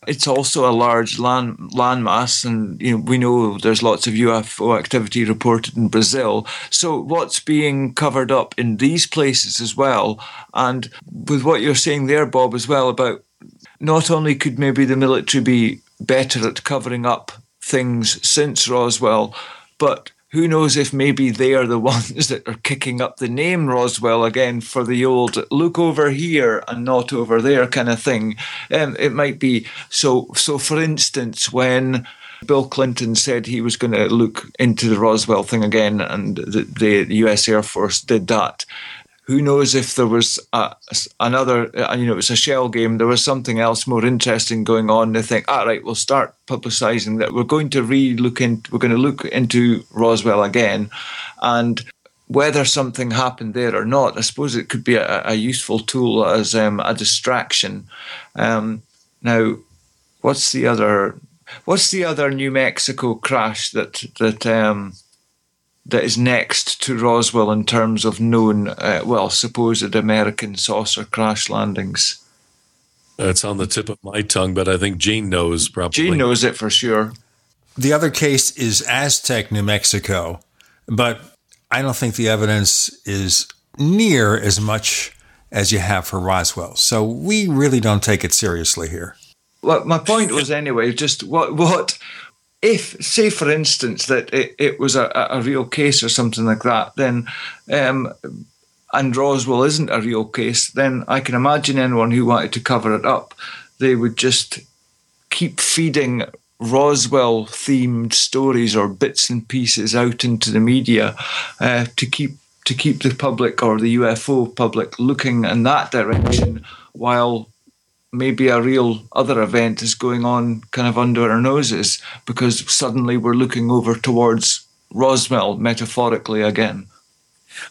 It's also a large landmass, and you know, we know there's lots of UFO activity reported in Brazil. So what's being covered up in these places as well, and with what you're saying there, Bob, as well, about not only could maybe the military be better at covering up things since Roswell, but who knows if maybe they are the ones that are kicking up the name Roswell again for the old look over here and not over there kind of thing. It might be so, for instance, when Bill Clinton said he was going to look into the Roswell thing again and the US Air Force did that, who knows if there was another, you know, it's a shell game, there was something else more interesting going on. They think, all right, we'll start publicising that. We're going to look into Roswell again. And whether something happened there or not, I suppose it could be a useful tool as a distraction. Now, what's the other New Mexico crash that is next to Roswell in terms of known, supposed American saucer crash landings? It's on the tip of my tongue, but I think Gene knows probably. Gene knows it for sure. The other case is Aztec, New Mexico, but I don't think the evidence is near as much as you have for Roswell. So we really don't take it seriously here. Well, my point was anyway, just what if, say, for instance, that it was a real case or something like that, then and Roswell isn't a real case, then I can imagine anyone who wanted to cover it up, they would just keep feeding Roswell-themed stories or bits and pieces out into the media to keep the public or the UFO public looking in that direction, while maybe a real other event is going on kind of under our noses, because suddenly we're looking over towards Roswell metaphorically again.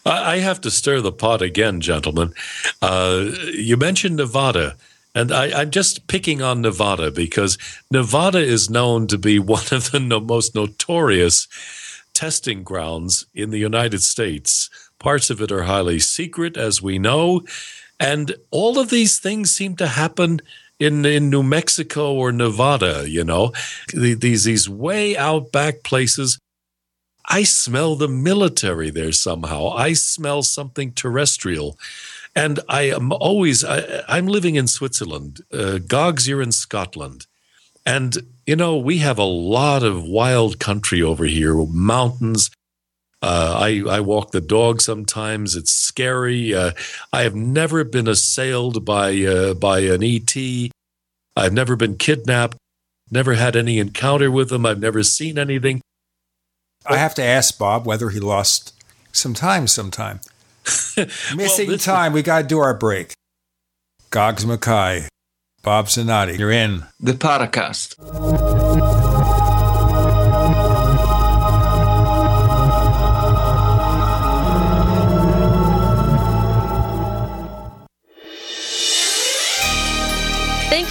I have to stir the pot again, gentlemen. You mentioned Nevada, and I'm just picking on Nevada because Nevada is known to be one of the most notorious testing grounds in the United States. Parts of it are highly secret, as we know, and all of these things seem to happen in New Mexico or Nevada, you know, these way out back places. I smell the military there somehow. I smell something terrestrial. And I am always, I'm living in Switzerland. Gogs, you're in Scotland. And, you know, we have a lot of wild country over here, mountains. I walk the dog sometimes. It's scary. I have never been assailed by an ET. I've never been kidnapped, never had any encounter with them. I've never seen anything. I have to ask Bob whether he lost some time sometime. Missing time. We got to do our break. Gogs Mackay, Bob Zanotti, you're in the Paracast. Thank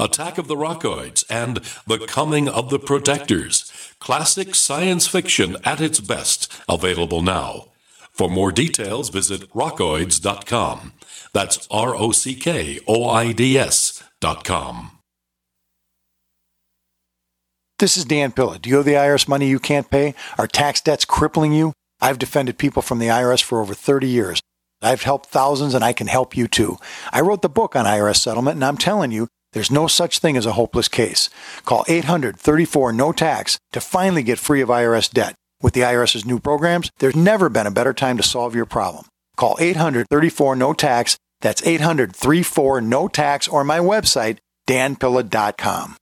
Attack of the Rockoids and The Coming of the Protectors, classic science fiction at its best, available now. For more details, visit rockoids.com. That's ROCKOIDS.com. This is Dan Pilla. Do you owe the IRS money you can't pay? Are tax debts crippling you? I've defended people from the IRS for over 30 years. I've helped thousands, and I can help you too. I wrote the book on IRS settlement, and I'm telling you, there's no such thing as a hopeless case. Call 800-34-NO-TAX to finally get free of IRS debt. With the IRS's new programs, there's never been a better time to solve your problem. Call 800-34-NO-TAX. That's 800-34-NO-TAX, or my website, danpilla.com.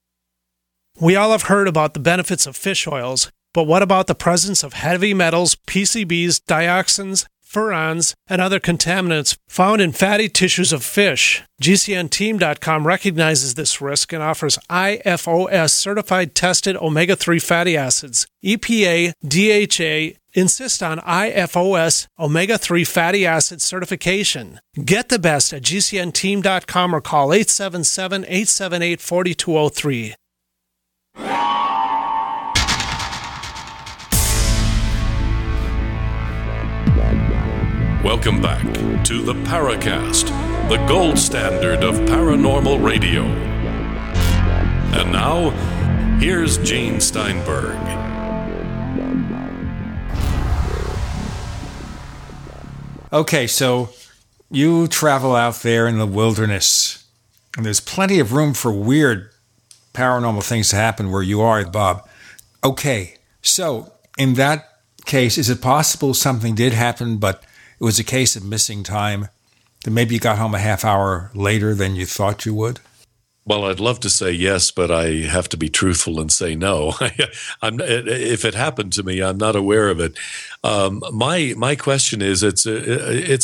We all have heard about the benefits of fish oils, but what about the presence of heavy metals, PCBs, dioxins, furans, and other contaminants found in fatty tissues of fish? GCNteam.com recognizes this risk and offers IFOS-certified tested omega-3 fatty acids. EPA, DHA, insist on IFOS omega-3 fatty acid certification. Get the best at GCNteam.com or call 877-878-4203. Welcome back to the Paracast, the gold standard of paranormal radio. And now, here's Gene Steinberg. Okay, so you travel out there in the wilderness, and there's plenty of room for weird paranormal things to happen where you are, Bob. Okay, so in that case, is it possible something did happen, but it was a case of missing time, that maybe you got home a half hour later than you thought you would? Well, I'd love to say yes, but I have to be truthful and say no. If it happened to me, I'm not aware of it. My question is, it's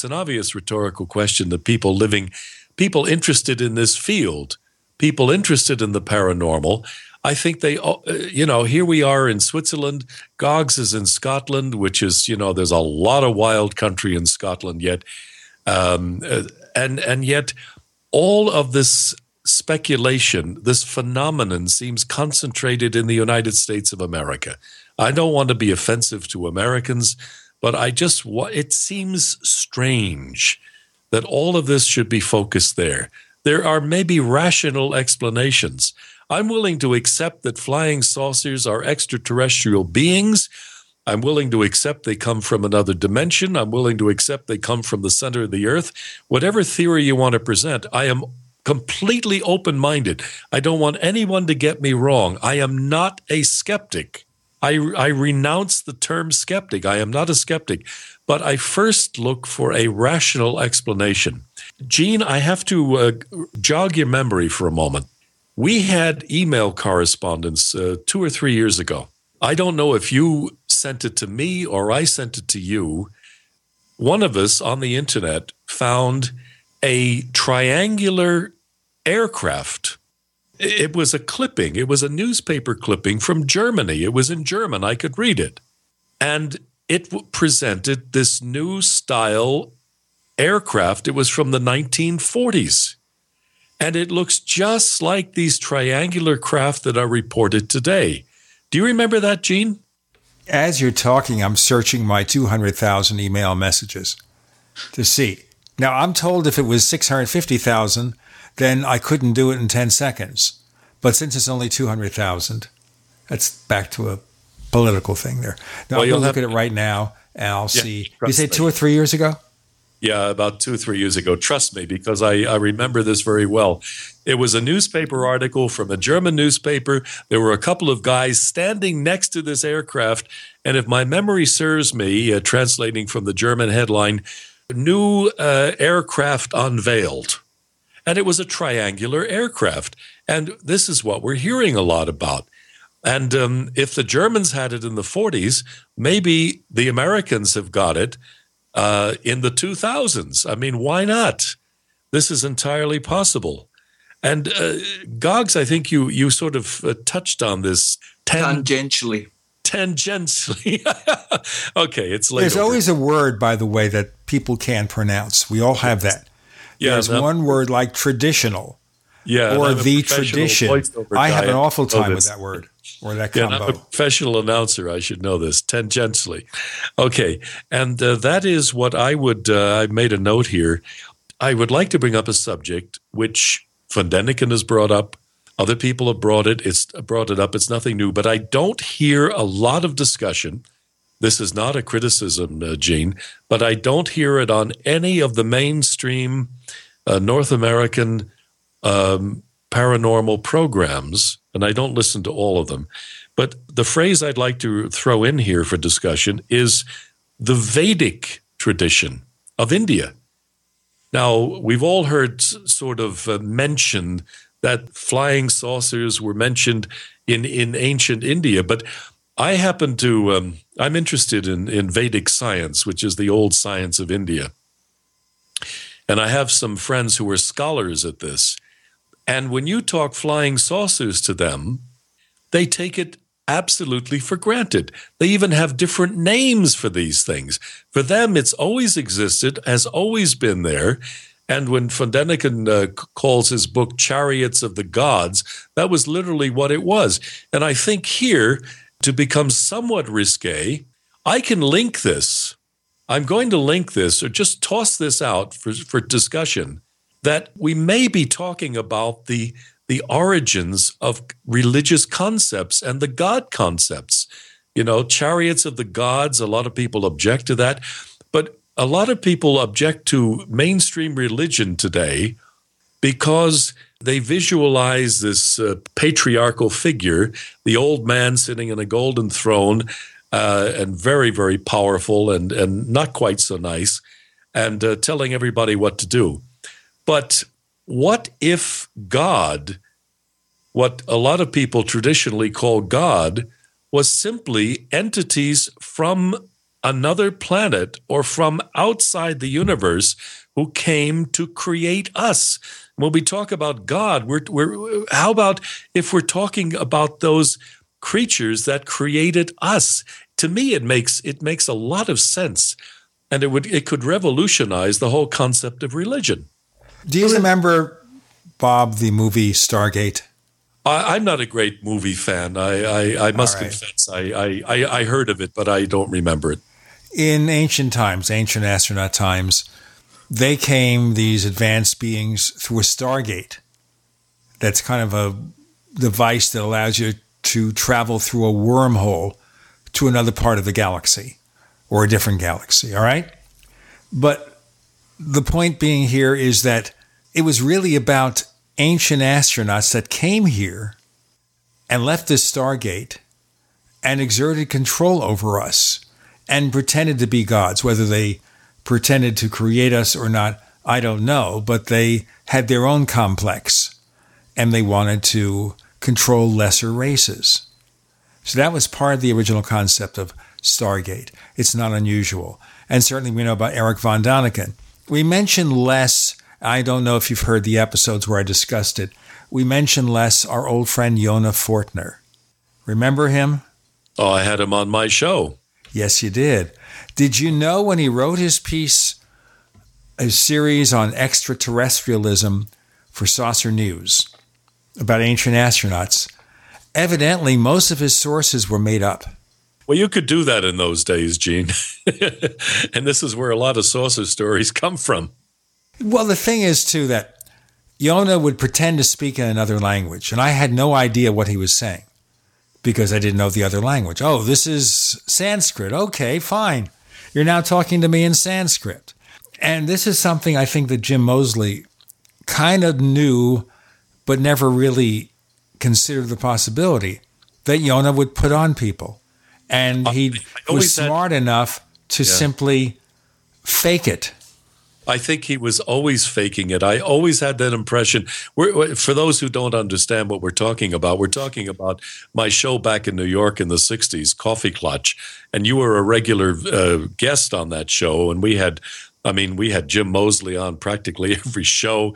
an obvious rhetorical question that people interested in this field, people interested in the paranormal, I think they, here we are in Switzerland. Gogs is in Scotland, which is, there's a lot of wild country in Scotland yet. And yet all of this speculation, this phenomenon seems concentrated in the United States of America. I don't want to be offensive to Americans, but it seems strange that all of this should be focused there. There are maybe rational explanations. I'm willing to accept that flying saucers are extraterrestrial beings. I'm willing to accept they come from another dimension. I'm willing to accept they come from the center of the earth. Whatever theory you want to present, I am completely open-minded. I don't want anyone to get me wrong. I am not a skeptic. I renounce the term skeptic. I am not a skeptic. But I first look for a rational explanation. Gene, I have to jog your memory for a moment. We had email correspondence 2 or 3 years ago. I don't know if you sent it to me or I sent it to you. One of us on the internet found a triangular aircraft. It was a clipping. It was a newspaper clipping from Germany. It was in German. I could read it. And it presented this new style aircraft. It was from the 1940s. And it looks just like these triangular craft that are reported today. Do you remember that, Gene? As you're talking, I'm searching my 200,000 email messages to see. Now, I'm told if it was 650,000, then I couldn't do it in 10 seconds. But since it's only 200,000, that's back to a political thing there. Now, well, I'm going to look at it right now, and I'll see. You say 2 or 3 years ago? Yeah, about 2 or 3 years ago. Trust me, because I remember this very well. It was a newspaper article from a German newspaper. There were a couple of guys standing next to this aircraft. And if my memory serves me, translating from the German headline, new aircraft unveiled. And it was a triangular aircraft. And this is what we're hearing a lot about. And if the Germans had it in the 40s, maybe the Americans have got it in the 2000s. I mean, why not? This is entirely possible. And Gogs, I think you sort of touched on this. Tangentially. Okay, it's later. There's always a word, by the way, that people can't pronounce. We all have that. Yeah, there's one word like traditional. Yeah, or the tradition. I have an awful time with that word or that combo. Yeah, I'm a professional announcer. I should know this tangentially. Okay, and that is what I would. I made a note here. I would like to bring up a subject which von Däniken has brought up. Other people have brought it. It's brought it up. It's nothing new. But I don't hear a lot of discussion. This is not a criticism, Gene, but I don't hear it on any of the mainstream North American paranormal programs, and I don't listen to all of them. But the phrase I'd like to throw in here for discussion is the Vedic tradition of India. Now, we've all heard sort of mention that flying saucers were mentioned in ancient India, but I happen to, I'm interested in Vedic science, which is the old science of India. And I have some friends who are scholars at this. And when you talk flying saucers to them, they take it absolutely for granted. They even have different names for these things. For them, it's always existed, has always been there. And when von Däniken calls his book Chariots of the Gods, that was literally what it was. And I think here, to become somewhat risque, I can link this. I'm going to link this or just toss this out for discussion, that we may be talking about the origins of religious concepts and the God concepts. You know, Chariots of the Gods, a lot of people object to that. But a lot of people object to mainstream religion today because they visualize this patriarchal figure, the old man sitting in a golden throne, and very, very powerful and not quite so nice, and telling everybody what to do. But what if God, what a lot of people traditionally call God, was simply entities from another planet or from outside the universe who came to create us? When we talk about God, we're how about if we're talking about those creatures that created us? To me, it makes a lot of sense, and it could revolutionize the whole concept of religion. Do you remember, Bob, the movie Stargate? I'm not a great movie fan. I must confess, I heard of it, but I don't remember it. In ancient times, ancient astronaut times, they came, these advanced beings, through a stargate. That's kind of a device that allows you to travel through a wormhole to another part of the galaxy or a different galaxy, all right? But the point being here is that it was really about ancient astronauts that came here and left this stargate and exerted control over us and pretended to be gods. Whether they pretended to create us or not, I don't know, but they had their own complex and they wanted to control lesser races. So that was part of the original concept of Stargate. It's not unusual. And certainly we know about Eric von Däniken. We mentioned Les. I don't know if you've heard the episodes where I discussed it. We mentioned Les, our old friend Yonah Fortner. Remember him? Oh, I had him on my show. Yes, you did. Did you know when he wrote his piece, a series on extraterrestrialism for Saucer News about ancient astronauts, evidently most of his sources were made up? Well, you could do that in those days, Gene. And this is where a lot of saucer stories come from. Well, the thing is, too, that Yonah would pretend to speak in another language, and I had no idea what he was saying because I didn't know the other language. Oh, this is Sanskrit. Okay, fine. You're now talking to me in Sanskrit. And this is something I think that Jim Moseley kind of knew but never really considered the possibility that Yonah would put on people. And he was smart enough to simply fake it. I think he was always faking it. I always had that impression. For those who don't understand what we're talking about my show back in New York in the 60s, Coffee Clutch, and you were a regular guest on that show, and we had Jim Moseley on practically every show,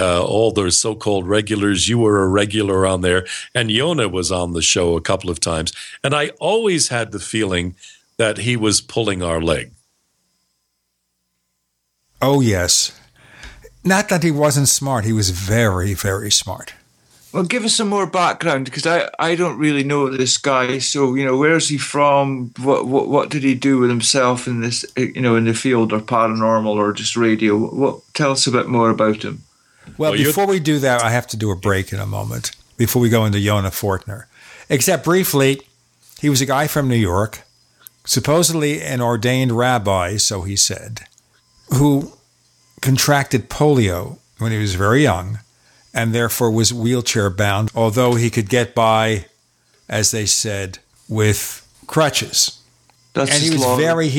all those so-called regulars. You were a regular on there, and Yonah was on the show a couple of times, and I always had the feeling that he was pulling our leg. Oh, yes. Not that he wasn't smart. He was very, very smart. Well, give us some more background, because I don't really know this guy. So, where is he from? What did he do with himself in this, in the field or paranormal or just radio? Tell us a bit more about him. Well, before we do that, I have to do a break in a moment before we go into Yonah Fortner. Except briefly, he was a guy from New York, supposedly an ordained rabbi, so he said, who contracted polio when he was very young and therefore was wheelchair-bound, although he could get by, as they said, with crutches. He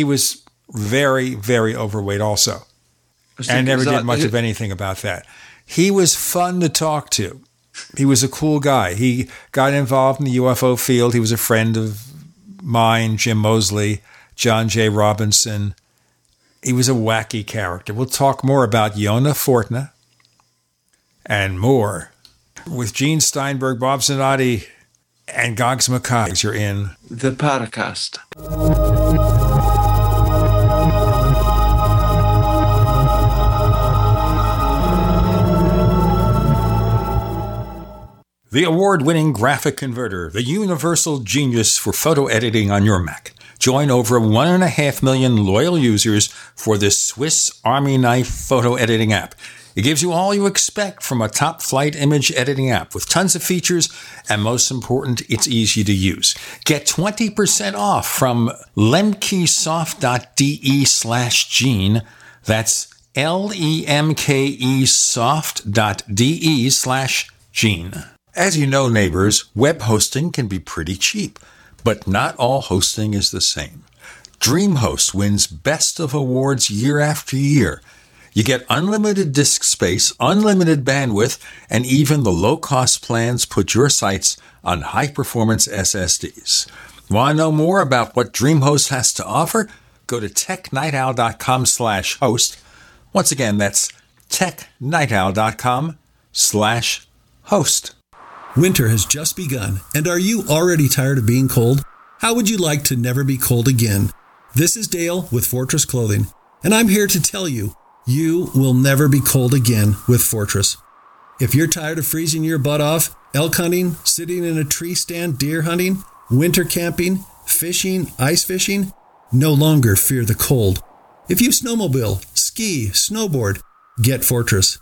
was very, very overweight also, and never did much of anything about that. He was fun to talk to. He was a cool guy. He got involved in the UFO field. He was a friend of mine, Jim Moseley, John J. Robinson. He was a wacky character. We'll talk more about Yonah Fortner and more with Gene Steinberg, Bob Zanotti, and Gogs Mackay. You're in the Paracast. The award-winning graphic converter, the universal genius for photo editing on your Mac. Join over 1.5 million loyal users for this Swiss Army knife photo editing app. It gives you all you expect from a top-flight image editing app with tons of features, and most important, it's easy to use. Get 20% off from lemkesoft.de/Gene. That's lemkesoft.de/Gene. As you know, neighbors, web hosting can be pretty cheap. But not all hosting is the same. DreamHost wins best of awards year after year. You get unlimited disk space, unlimited bandwidth, and even the low-cost plans put your sites on high-performance SSDs. Want to know more about what DreamHost has to offer? Go to technightowl.com/host. Once again, that's technightowl.com/host. Winter has just begun, and are you already tired of being cold? How would you like to never be cold again? This is Dale with Fortress Clothing, and I'm here to tell you, you will never be cold again with Fortress. If you're tired of freezing your butt off, elk hunting, sitting in a tree stand, deer hunting, winter camping, fishing, ice fishing, no longer fear the cold. If you snowmobile, ski, snowboard, get Fortress.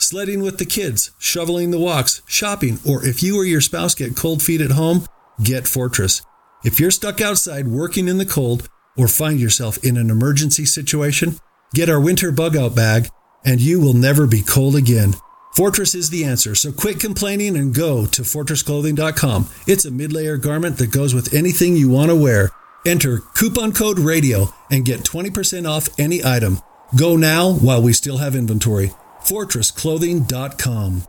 Sledding with the kids, shoveling the walks, shopping, or if you or your spouse get cold feet at home, get Fortress. If you're stuck outside working in the cold or find yourself in an emergency situation, get our winter bug out bag and you will never be cold again. Fortress is the answer, so quit complaining and go to fortressclothing.com. It's a mid-layer garment that goes with anything you want to wear. Enter coupon code RADIO and get 20% off any item. Go now while we still have inventory. fortressclothing.com.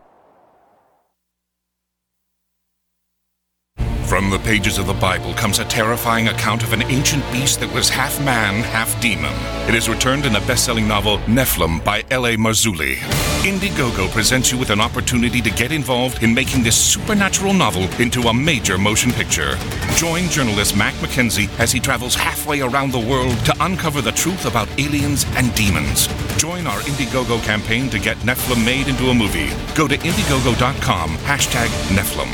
From the pages of the Bible comes a terrifying account of an ancient beast that was half man, half demon. It is returned in the best-selling novel Nephilim by L.A. Marzulli. Indiegogo presents you with an opportunity to get involved in making this supernatural novel into a major motion picture. Join journalist Mac McKenzie as he travels halfway around the world to uncover the truth about aliens and demons. Join our Indiegogo campaign to get Nephilim made into a movie. Go to Indiegogo.com, #Nephilim.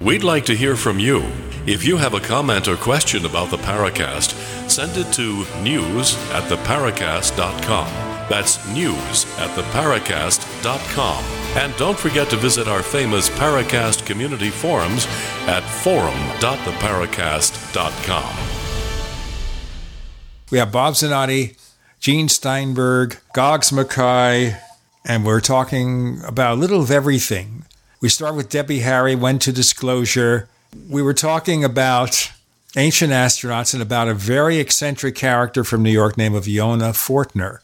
We'd like to hear from you. If you have a comment or question about the Paracast, send it to news@theparacast.com. That's news@theparacast.com. And don't forget to visit our famous Paracast community forums at forum.theparacast.com. We have Bob Zanotti, Gene Steinberg, Gogs Mackay, and we're talking about a little of everything. We start with Debbie Harry, went to disclosure. We were talking about ancient astronauts and about a very eccentric character from New York named Yonah Fortner.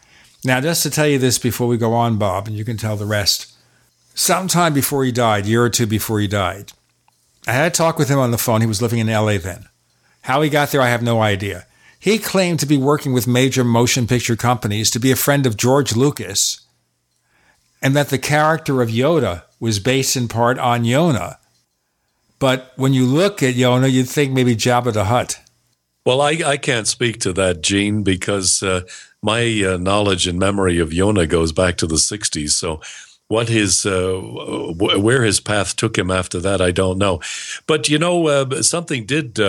Now, just to tell you this before we go on, Bob, and you can tell the rest, sometime before he died, year or two before he died, I had a talk with him on the phone. He was living in L.A. then. How he got there, I have no idea. He claimed to be working with major motion picture companies, to be a friend of George Lucas, and that the character of Yoda was based in part on Yonah. But when you look at Yonah, you'd think maybe Jabba the Hutt. Well, I can't speak to that, Gene, because my knowledge and memory of Yonah goes back to the 60s. So what his where his path took him after that, I don't know. But, you know, something did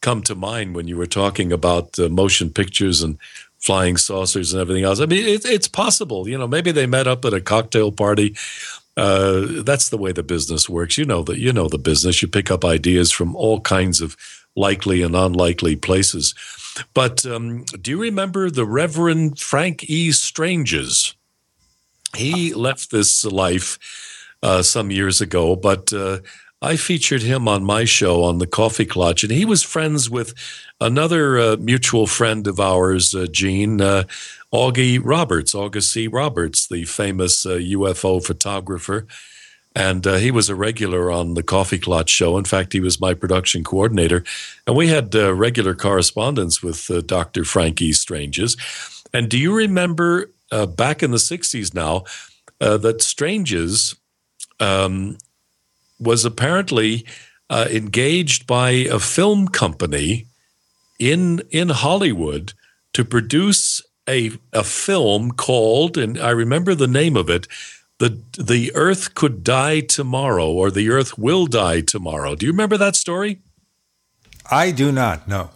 come to mind when you were talking about motion pictures and flying saucers and everything else. I mean, it's possible. You know, maybe they met up at a cocktail party That's the way the business works. You know the business. You pick up ideas from all kinds of likely and unlikely places. But do you remember the Reverend Frank E. Stranges? He left this life some years ago, but I featured him on my show on the Coffee Clutch, and he was friends with another mutual friend of ours, Gene, Augie Roberts, August C. Roberts, the famous UFO photographer. And he was a regular on the Coffee Clutch show. In fact, he was my production coordinator. And we had regular correspondence with Dr. Frank E. Stranges. And do you remember back in the 60s now that Stranges was apparently engaged by a film company in Hollywood to produce a film called, and I remember the name of it, The Earth Could Die Tomorrow, or The Earth Will Die Tomorrow. Do you remember that story? I do not, no.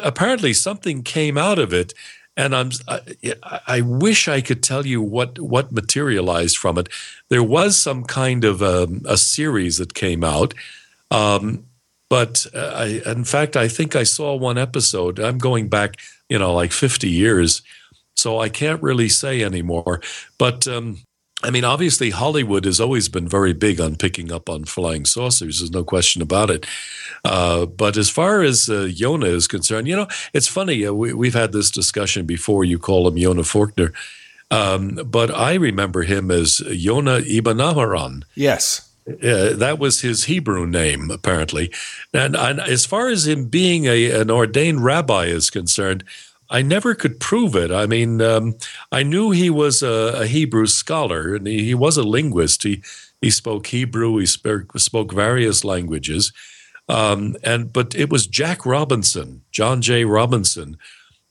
Apparently something came out of it, and I wish I could tell you what materialized from it. There was some kind of a series that came out, but in fact, I think I saw one episode. I'm going back, like 50 years, so I can't really say anymore, but... obviously, Hollywood has always been very big on picking up on flying saucers. There's no question about it. But as far as Yonah is concerned, it's funny. We've had this discussion before. You call him Yonah Fortner. But I remember him as Yonah Ibn Aharon. Yes. That was his Hebrew name, apparently. And as far as him being an ordained rabbi is concerned, I never could prove it. I knew he was a Hebrew scholar, and he was a linguist. He spoke Hebrew. He spoke various languages. But it was Jack Robinson, John J. Robinson,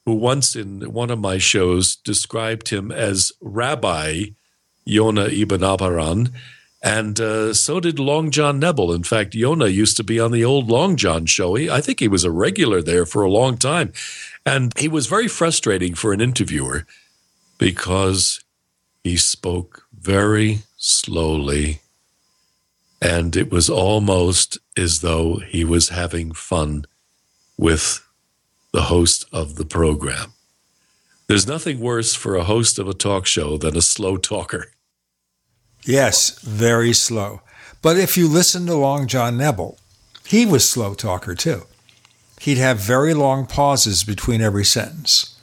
who once in one of my shows described him as Rabbi Yonah Ibn Aharon, and so did Long John Nebel. In fact, Yonah used to be on the old Long John show. I think he was a regular there for a long time. And he was very frustrating for an interviewer because he spoke very slowly, and it was almost as though he was having fun with the host of the program. There's nothing worse for a host of a talk show than a slow talker. Yes, very slow. But if you listen to Long John Nebel, he was slow talker too. He'd have very long pauses between every sentence.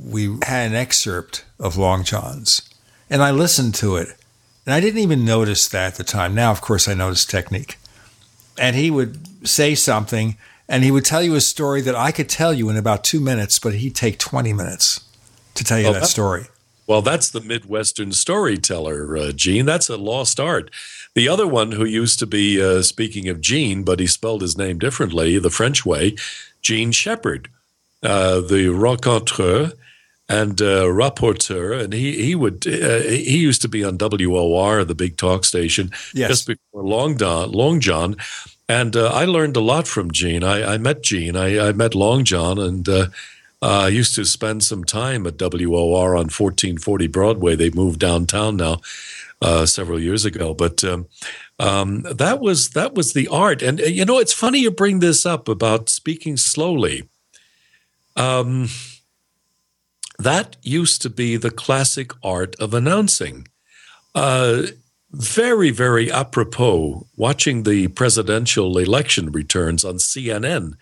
We had an excerpt of Long John's, and I listened to it, and I didn't even notice that at the time. Now, of course, I notice technique. And he would say something, and he would tell you a story that I could tell you in about 2 minutes, but he'd take 20 minutes to tell you that story. Well, that's the Midwestern storyteller, Gene. That's a lost art. The other one who used to be, speaking of Gene, but he spelled his name differently, the French way, Gene Shepherd, the raconteur and rapporteur. And he used to be on WOR, the big talk station, yes, just before Long John. And I learned a lot from Gene. I met Gene. I met Long John, and I used to spend some time at WOR on 1440 Broadway. They moved downtown now several years ago. But that was the art. And, it's funny you bring this up about speaking slowly. That used to be the classic art of announcing. Very, very apropos, watching the presidential election returns on CNN.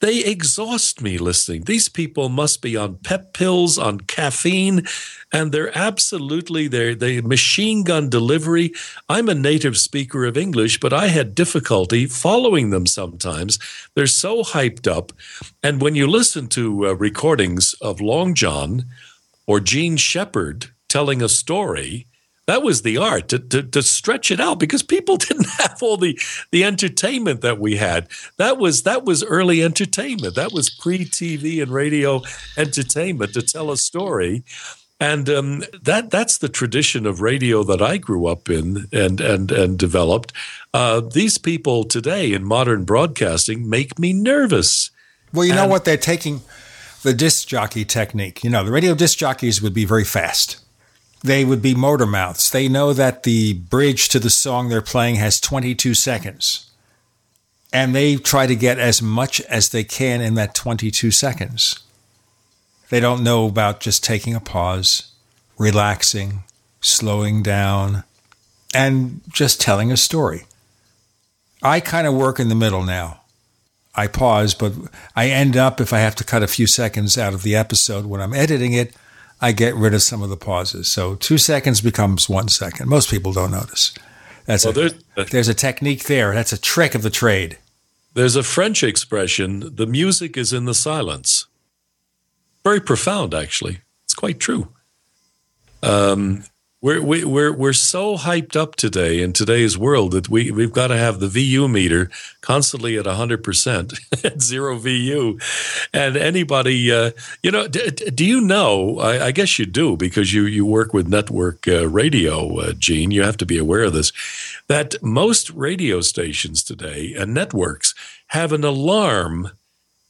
They exhaust me listening. These people must be on pep pills, on caffeine, and they're absolutely they machine gun delivery. I'm a native speaker of English, but I had difficulty following them sometimes. They're so hyped up. And when you listen to recordings of Long John or Gene Shepherd telling a story, that was the art, to stretch it out, because people didn't have all the entertainment that we had. That was early entertainment. That was pre-TV and radio entertainment, to tell a story. And that's the tradition of radio that I grew up in and developed. These people today in modern broadcasting make me nervous. Well, you know what? They're taking the disc jockey technique. The radio disc jockeys would be very fast. they would be motor mouths. They know that the bridge to the song they're playing has 22 seconds. And they try to get as much as they can in that 22 seconds. They don't know about just taking a pause, relaxing, slowing down, and just telling a story. I kind of work in the middle now. I pause, but I end up, if I have to cut a few seconds out of the episode when I'm editing it, I get rid of some of the pauses. So 2 seconds becomes 1 second. Most people don't notice. There's a technique there. That's a trick of the trade. There's a French expression, the music is in the silence. Very profound, actually. It's quite true. We're so hyped up today in today's world that we've got to have the VU meter constantly at 100%, at zero VU. And anybody, do you know, I guess you do because you work with network radio, Gene, you have to be aware of this, that most radio stations today and networks have an alarm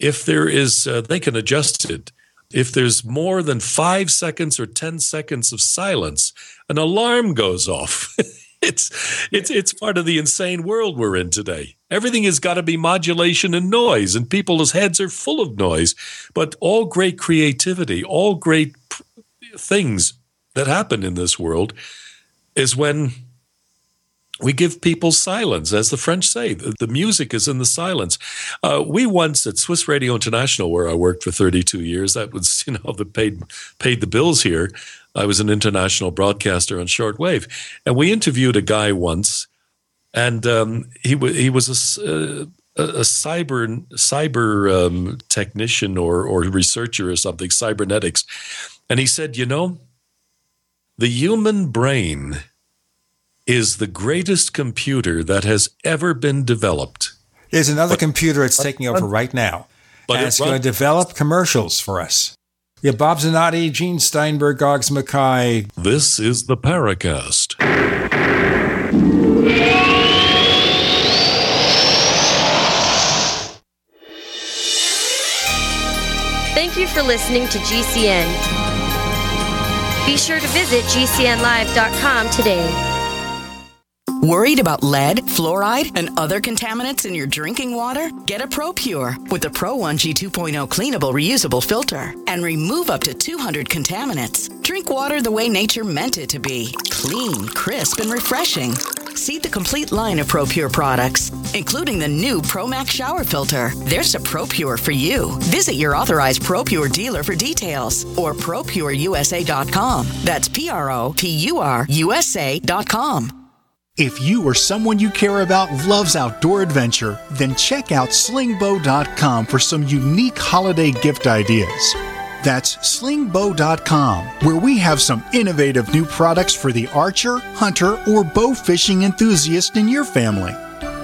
if there is, they can adjust it. If there's more than 5 seconds or 10 seconds of silence, an alarm goes off. It's part of the insane world we're in today. Everything has got to be modulation and noise, and people's heads are full of noise. But all great creativity, all great things that happen in this world is when we give people silence, as the French say. The music is in the silence. We once at Swiss Radio International, where I worked for 32 years, that was that paid the bills here. I was an international broadcaster on shortwave, and we interviewed a guy once, and he was a cyber technician or researcher or something, cybernetics, and he said, the human brain is the greatest computer that has ever been developed. There's another computer it's taking over right now. But it's going to develop commercials for us. Yeah, Bob Zanotti, Gene Steinberg, Gogs Mackay. This is the Paracast. Thank you for listening to GCN. Be sure to visit GCNLive.com today. Worried about lead, fluoride, and other contaminants in your drinking water? Get a ProPure with the Pro 1G 2.0 cleanable reusable filter and remove up to 200 contaminants. Drink water the way nature meant it to be. Clean, crisp, and refreshing. See the complete line of ProPure products, including the new Pro Max shower filter. There's a ProPure for you. Visit your authorized ProPure dealer for details or ProPureUSA.com. That's ProPureUSA.com. If you or someone you care about loves outdoor adventure, then check out slingbow.com for some unique holiday gift ideas. That's slingbow.com, where we have some innovative new products for the archer, hunter, or bow fishing enthusiast in your family.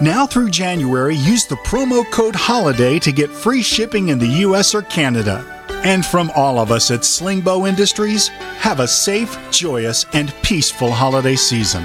Now through January, use the promo code HOLIDAY to get free shipping in the U.S. or Canada. And from all of us at Slingbow Industries, have a safe, joyous, and peaceful holiday season.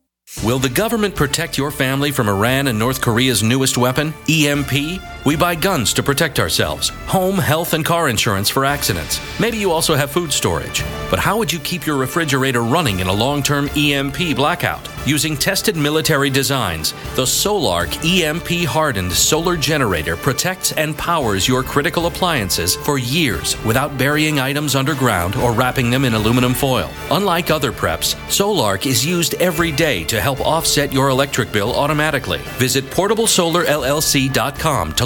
Will the government protect your family from Iran and North Korea's newest weapon, EMP? We buy guns to protect ourselves, home, health, and car insurance for accidents. Maybe you also have food storage. But how would you keep your refrigerator running in a long-term EMP blackout? Using tested military designs, the Solark EMP-hardened solar generator protects and powers your critical appliances for years without burying items underground or wrapping them in aluminum foil. Unlike other preps, Solark is used every day to help offset your electric bill automatically. Visit PortableSolarLLC.com to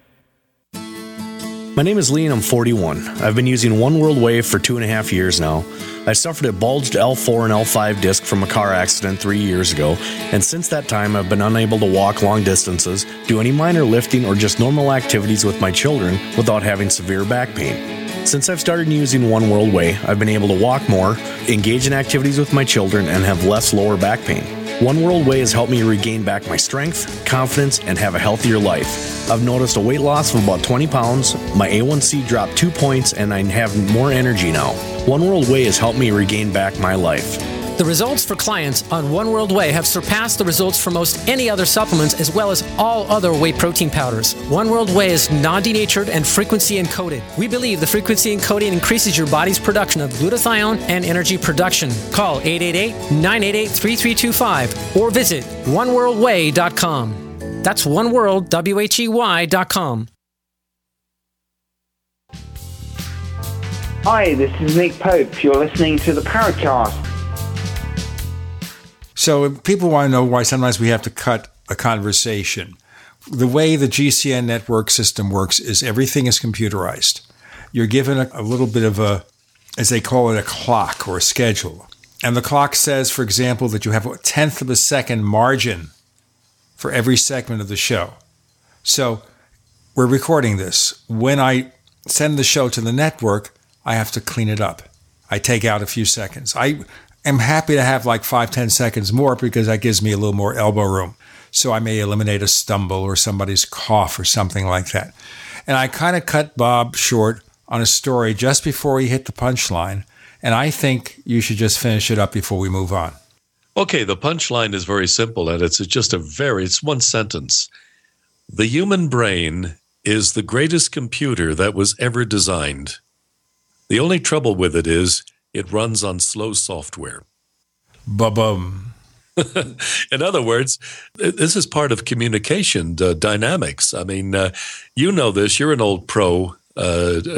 My name is Lee and I'm 41. I've been using One World Wave for 2.5 years now. I suffered a bulged L4 and L5 disc from a car accident 3 years ago, and since that time I've been unable to walk long distances, do any minor lifting, or just normal activities with my children without having severe back pain. Since I've started using One World Way, I've been able to walk more, engage in activities with my children, and have less lower back pain. One World Way has helped me regain back my strength, confidence, and have a healthier life. I've noticed a weight loss of about 20 pounds, my A1C dropped 2 points, and I have more energy now. One World Way has helped me regain back my life. The results for clients on One World Way have surpassed the results for most any other supplements, as well as all other whey protein powders. One World Whey is non-denatured and frequency encoded. We believe the frequency encoding increases your body's production of glutathione and energy production. Call 888-988-3325 or visit oneworldway.com. That's oneworld, W-H-E-Y.com. Hi, this is Nick Pope. You're listening to the Paracast. So if people want to know why sometimes we have to cut a conversation. The way the GCN network system works is everything is computerized. You're given a little bit of a, as they call it, a clock or a schedule. And the clock says, for example, that you have a 1/10 of a second margin for every segment of the show. So we're recording this. When I send the show to the network, I have to clean it up. I take out a few seconds. I'm happy to have like 5-10 seconds more because that gives me a little more elbow room. So I may eliminate a stumble or somebody's cough or something like that. And I kind of cut Bob short on a story just before he hit the punchline. And I think you should just finish it up before we move on. Okay, the punchline is very simple, and it's just it's one sentence. The human brain is the greatest computer that was ever designed. The only trouble with it is it runs on slow software. Ba-bum. In other words, this is part of communication dynamics. I mean, you know this. You're an old pro,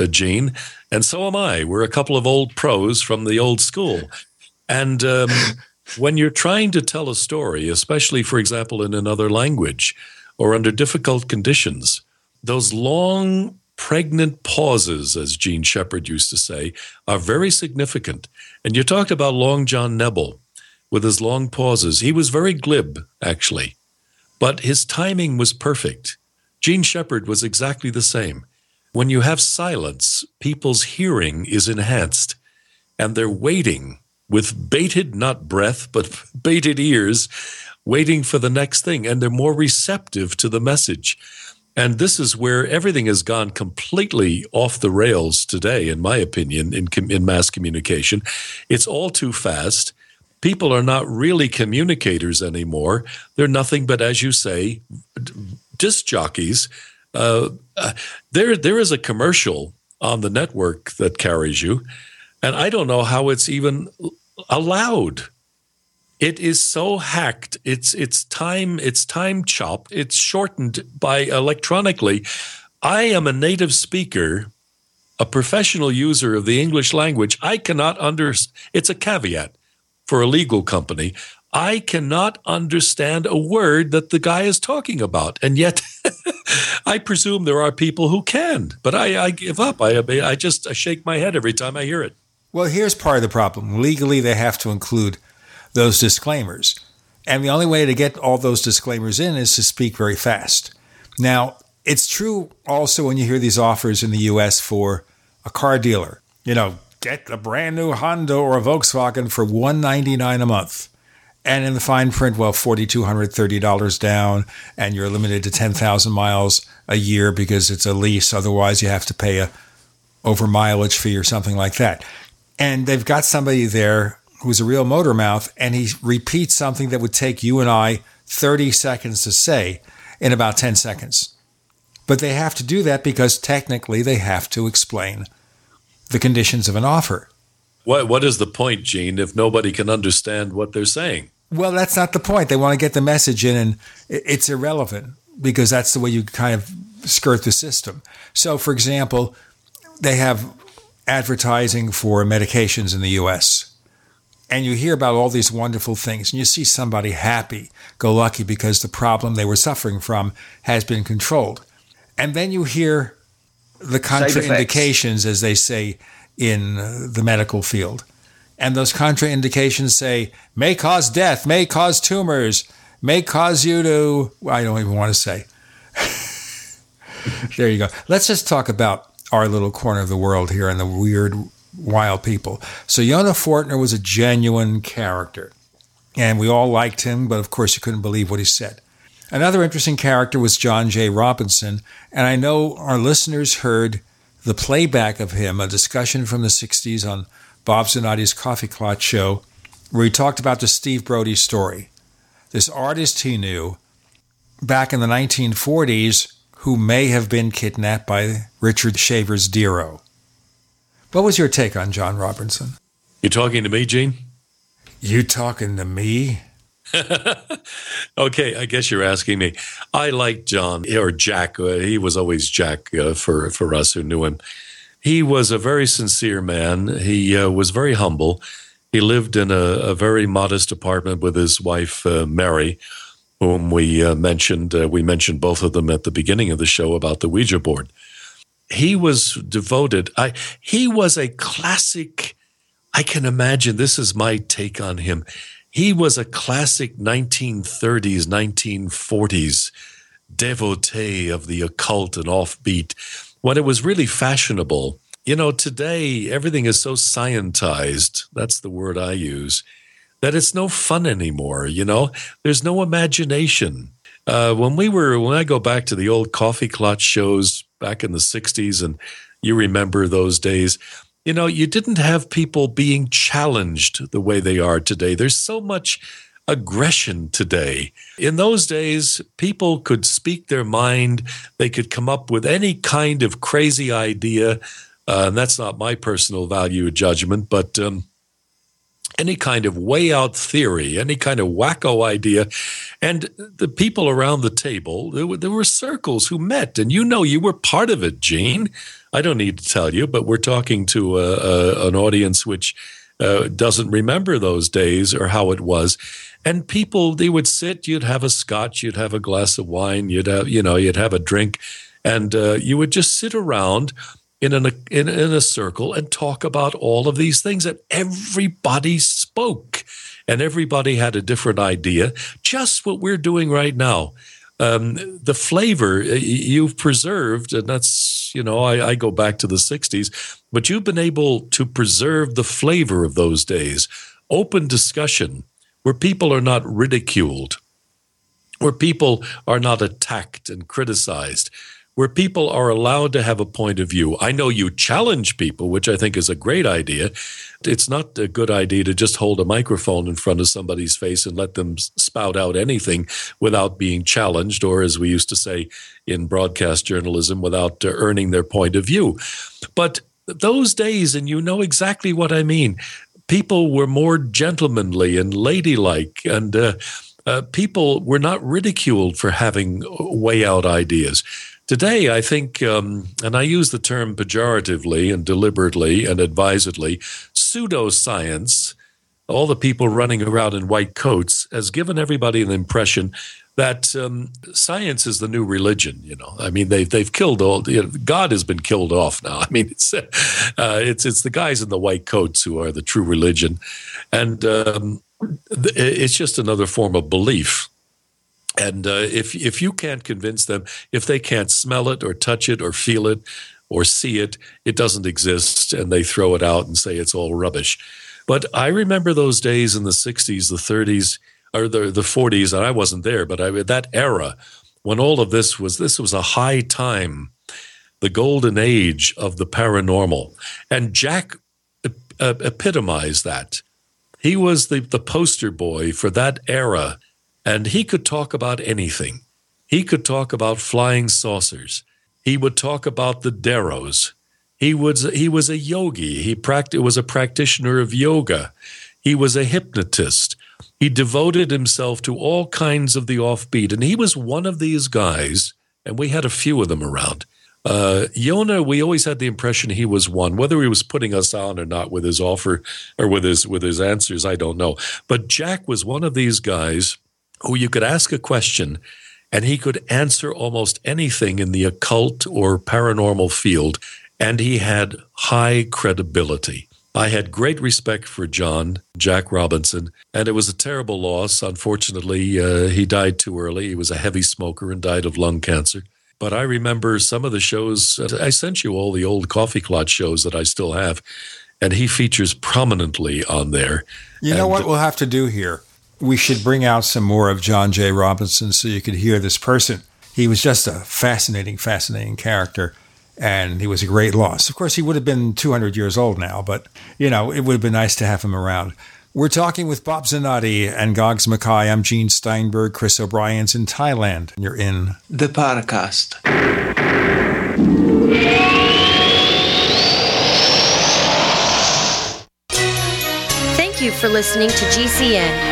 Gene, and so am I. We're a couple of old pros from the old school. And when you're trying to tell a story, especially, for example, in another language or under difficult conditions, those long pregnant pauses, as Gene Shepherd used to say, are very significant. And you talked about Long John Nebel with his long pauses. He was very glib, actually, but his timing was perfect. Gene Shepherd was exactly the same. When you have silence, people's hearing is enhanced, and they're waiting with bated, not breath, but bated ears, waiting for the next thing, and they're more receptive to the message. And this is where everything has gone completely off the rails today, in my opinion, in mass communication. It's all too fast. People are not really communicators anymore. They're nothing but, as you say, disc jockeys. There is a commercial on the network that carries you, and I don't know how it's even allowed. It is so hacked. It's time chopped. It's shortened by electronically. I am a native speaker, a professional user of the English language. I cannot understand. It's a caveat for a legal company. I cannot understand a word that the guy is talking about, and yet I presume there are people who can. But I give up. I just shake my head every time I hear it. Well, here's part of the problem. Legally, they have to include those disclaimers. And the only way to get all those disclaimers in is to speak very fast. Now, it's true also when you hear these offers in the U.S. for a car dealer, Get a brand new Honda or a Volkswagen for $199 a month. And in the fine print, well, $4,230 down, and you're limited to 10,000 miles a year because it's a lease. Otherwise, you have to pay a over mileage fee or something like that. And they've got somebody there who's a real motor mouth, and he repeats something that would take you and I 30 seconds to say in about 10 seconds. But they have to do that because technically they have to explain the conditions of an offer. What is the point, Gene, if nobody can understand what they're saying? Well, that's not the point. They want to get the message in, and it's irrelevant because that's the way you kind of skirt the system. So, for example, they have advertising for medications in the U.S., and you hear about all these wonderful things, and you see somebody happy, go lucky, because the problem they were suffering from has been controlled. And then you hear the contraindications, as they say, in the medical field. And those contraindications say, may cause death, may cause tumors, may cause you to, I don't even want to say. There you go. Let's just talk about our little corner of the world here and the weird, wild people. So Yonah Fortner was a genuine character, and we all liked him, but of course you couldn't believe what he said. Another interesting character was John J. Robinson, and I know our listeners heard the playback of him, a discussion from the 60s on Bob Zanotti's Coffee Clot show, where he talked about the Steve Brody story. This artist he knew back in the 1940s who may have been kidnapped by Richard Shaver's Dero. What was your take on John Robinson? You talking to me, Gene? You talking to me? Okay, I guess you're asking me. I like John, or Jack. He was always Jack for us who knew him. He was a very sincere man. He was very humble. He lived in a very modest apartment with his wife, Mary, whom we mentioned. We mentioned both of them at the beginning of the show about the Ouija board. He was devoted. He was a classic. I can imagine, this is my take on him. He was a classic 1930s, 1940s devotee of the occult and offbeat when it was really fashionable. You know, today everything is so scientized, that's the word I use, that it's no fun anymore, you know? There's no imagination. When I go back to the old coffee clot shows back in the 60s, and you remember those days, you know, you didn't have people being challenged the way they are today. There's so much aggression today. In those days, people could speak their mind. They could come up with any kind of crazy idea. And that's not my personal value judgment, but any kind of way out theory, any kind of wacko idea. And the people around the table, there were circles who met. And you know, you were part of it, Gene. I don't need to tell you, but we're talking to an audience which doesn't remember those days or how it was. And people, they would sit, you'd have a scotch, you'd have a glass of wine, you'd have a drink, and you would just sit around in a circle and talk about all of these things. And everybody spoke, and everybody had a different idea, just what we're doing right now. The flavor you've preserved, and that's, you know, I go back to the 60s, but you've been able to preserve the flavor of those days. Open discussion where people are not ridiculed, where people are not attacked and criticized, where people are allowed to have a point of view. I know you challenge people, which I think is a great idea. It's not a good idea to just hold a microphone in front of somebody's face and let them spout out anything without being challenged, or as we used to say in broadcast journalism, without earning their point of view. But those days, and you know exactly what I mean, people were more gentlemanly and ladylike, and people were not ridiculed for having way-out ideas. Today, I think, and I use the term pejoratively and deliberately and advisedly, pseudoscience, all the people running around in white coats, has given everybody an impression that science is the new religion, you know. I mean, they've killed all, you know, God has been killed off now. I mean, it's the guys in the white coats who are the true religion. And it's just another form of belief. And if you can't convince them, if they can't smell it or touch it or feel it or see it, it doesn't exist, and they throw it out and say it's all rubbish. But I remember those days in the 60s, the 30s, or the 40s, and I wasn't there, but that era when all of this was a high time, the golden age of the paranormal. And Jack epitomized that. He was the poster boy for that era, and he could talk about anything. He could talk about flying saucers. He would talk about the Deros. He was a yogi. He was a practitioner of yoga. He was a hypnotist. He devoted himself to all kinds of the offbeat, and he was one of these guys, and we had a few of them around. Yonah, we always had the impression he was one. Whether he was putting us on or not with his offer or with his answers, I don't know. But Jack was one of these guys who you could ask a question, and he could answer almost anything in the occult or paranormal field, and he had high credibility. I had great respect for Jack Robinson, and it was a terrible loss. Unfortunately, he died too early. He was a heavy smoker and died of lung cancer. But I remember some of the shows. I sent you all the old Coffee Clot shows that I still have, and he features prominently on there. You know what we'll have to do here? We should bring out some more of John J. Robinson so you could hear this person. He was just a fascinating, fascinating character, and he was a great loss. Of course, he would have been 200 years old now, but, you know, it would have been nice to have him around. We're talking with Bob Zanotti and Gogs Mackay. I'm Gene Steinberg. Chris O'Brien's in Thailand. And you're in the Paracast. Thank you for listening to GCN.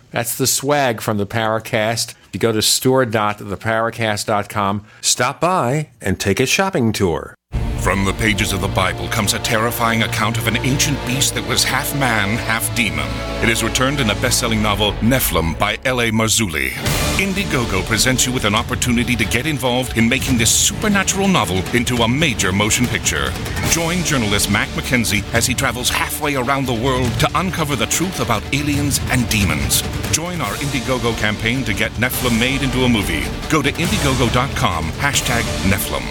That's the swag from the Paracast. You go to store.theparacast.com, stop by, and take a shopping tour. From the pages of the Bible comes a terrifying account of an ancient beast that was half man, half demon. It is returned in a best-selling novel, Nephilim, by L.A. Marzulli. Indiegogo presents you with an opportunity to get involved in making this supernatural novel into a major motion picture. Join journalist Mac McKenzie as he travels halfway around the world to uncover the truth about aliens and demons. Join our Indiegogo campaign to get Nephilim made into a movie. Go to Indiegogo.com, #Nephilim.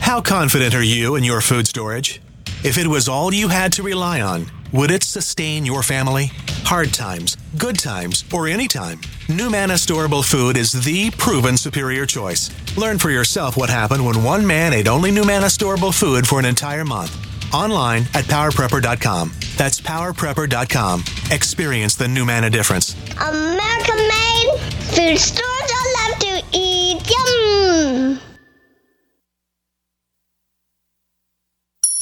How confident are you in your food storage? If it was all you had to rely on, would it sustain your family? Hard times, good times, or any time, Numana Storable Food is the proven superior choice. Learn for yourself what happened when one man ate only Numana Storable Food for an entire month. Online at PowerPrepper.com. That's PowerPrepper.com. Experience the Numana difference. American-made food stores I love to eat. Yum!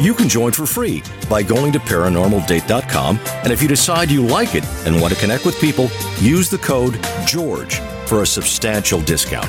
You can join for free by going to paranormaldate.com. And if you decide you like it and want to connect with people, use the code GEORGE for a substantial discount.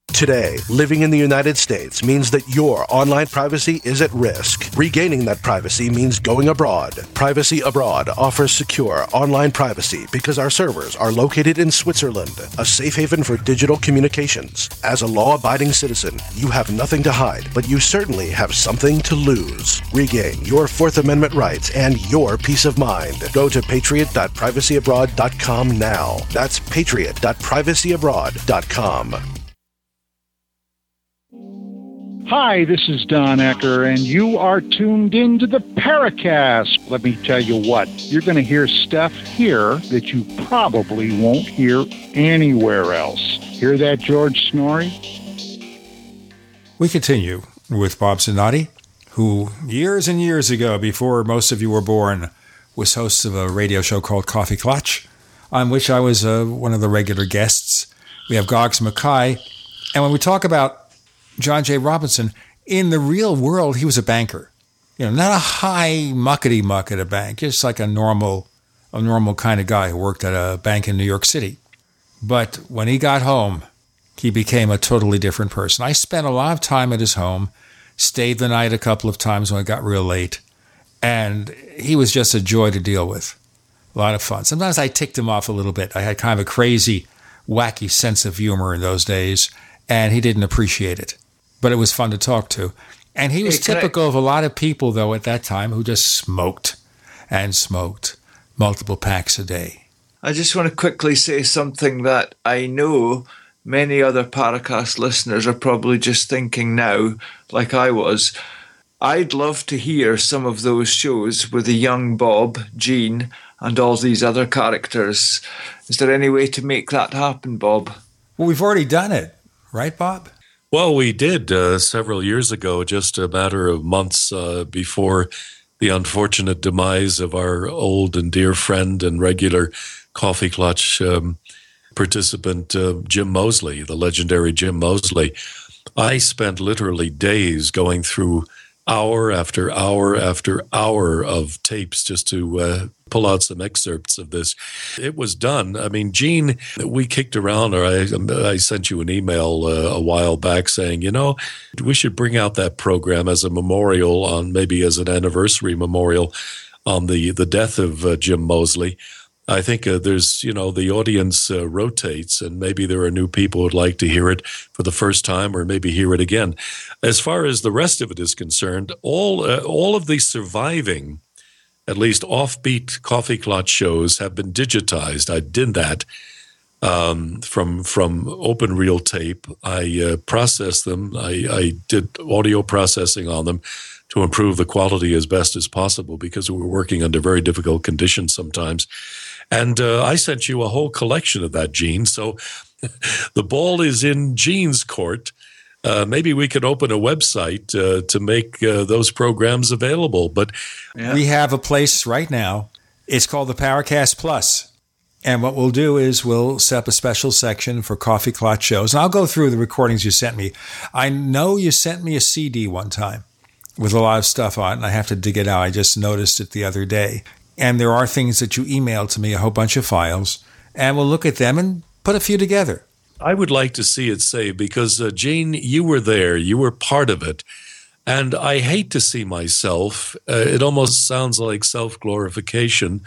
Today, living in the United States means that your online privacy is at risk. Regaining that privacy means going abroad. Privacy Abroad offers secure online privacy because our servers are located in Switzerland, a safe haven for digital communications. As a law-abiding citizen, you have nothing to hide, but you certainly have something to lose. Regain your Fourth Amendment rights and your peace of mind. Go to patriot.privacyabroad.com now. That's patriot.privacyabroad.com. Hi, this is Don Ecker, and you are tuned into the Paracast. Let me tell you what, you're going to hear stuff here that you probably won't hear anywhere else. Hear that, George Snorri? We continue with Bob Zanotti, who years and years ago, before most of you were born, was host of a radio show called Coffee Clutch, on which I was one of the regular guests. We have Gogs Mackay, and when we talk about John J. Robinson, in the real world, he was a banker. You know, not a high muckety-muck at a bank, just like a normal kind of guy who worked at a bank in New York City. But when he got home, he became a totally different person. I spent a lot of time at his home, stayed the night a couple of times when it got real late, and he was just a joy to deal with. A lot of fun. Sometimes I ticked him off a little bit. I had kind of a crazy, wacky sense of humor in those days, and he didn't appreciate it. But it was fun to talk to. And he was typical of a lot of people, though, at that time who just smoked multiple packs a day. I just want to quickly say something that I know many other Paracast listeners are probably just thinking now, like I was. I'd love to hear some of those shows with the young Bob, Gene, and all these other characters. Is there any way to make that happen, Bob? Well, we've already done it. Right, Bob? Well, we did several years ago, just a matter of months before the unfortunate demise of our old and dear friend and regular Coffee Clutch participant, Jim Moseley, the legendary Jim Moseley. I spent literally days going through hour after hour after hour of tapes just to pull out some excerpts of this. It was done. I mean, Gene, we kicked around, or I sent you an email a while back saying, you know, we should bring out that program as a memorial, on maybe as an anniversary memorial on the death of Jim Moseley. I think there's, you know, the audience rotates, and maybe there are new people who'd like to hear it for the first time, or maybe hear it again. As far as the rest of it is concerned, all of the surviving, at least offbeat Coffee Clutch shows have been digitized. I did that from Open Reel Tape. I processed them. I did audio processing on them to improve the quality as best as possible, because we were working under very difficult conditions sometimes. And I sent you a whole collection of that, Gene. So the ball is in Gene's court. Maybe we could open a website to make those programs available. But yeah. We have a place right now. It's called the Paracast Plus. And what we'll do is we'll set up a special section for Coffee Clutch shows. And I'll go through the recordings you sent me. I know you sent me a CD one time with a lot of stuff on it, and I have to dig it out. I just noticed it the other day. And there are things that you emailed to me, a whole bunch of files, and we'll look at them and put a few together. I would like to see it saved, because, Gene, you were there. You were part of it. And I hate to see myself. It almost sounds like self-glorification.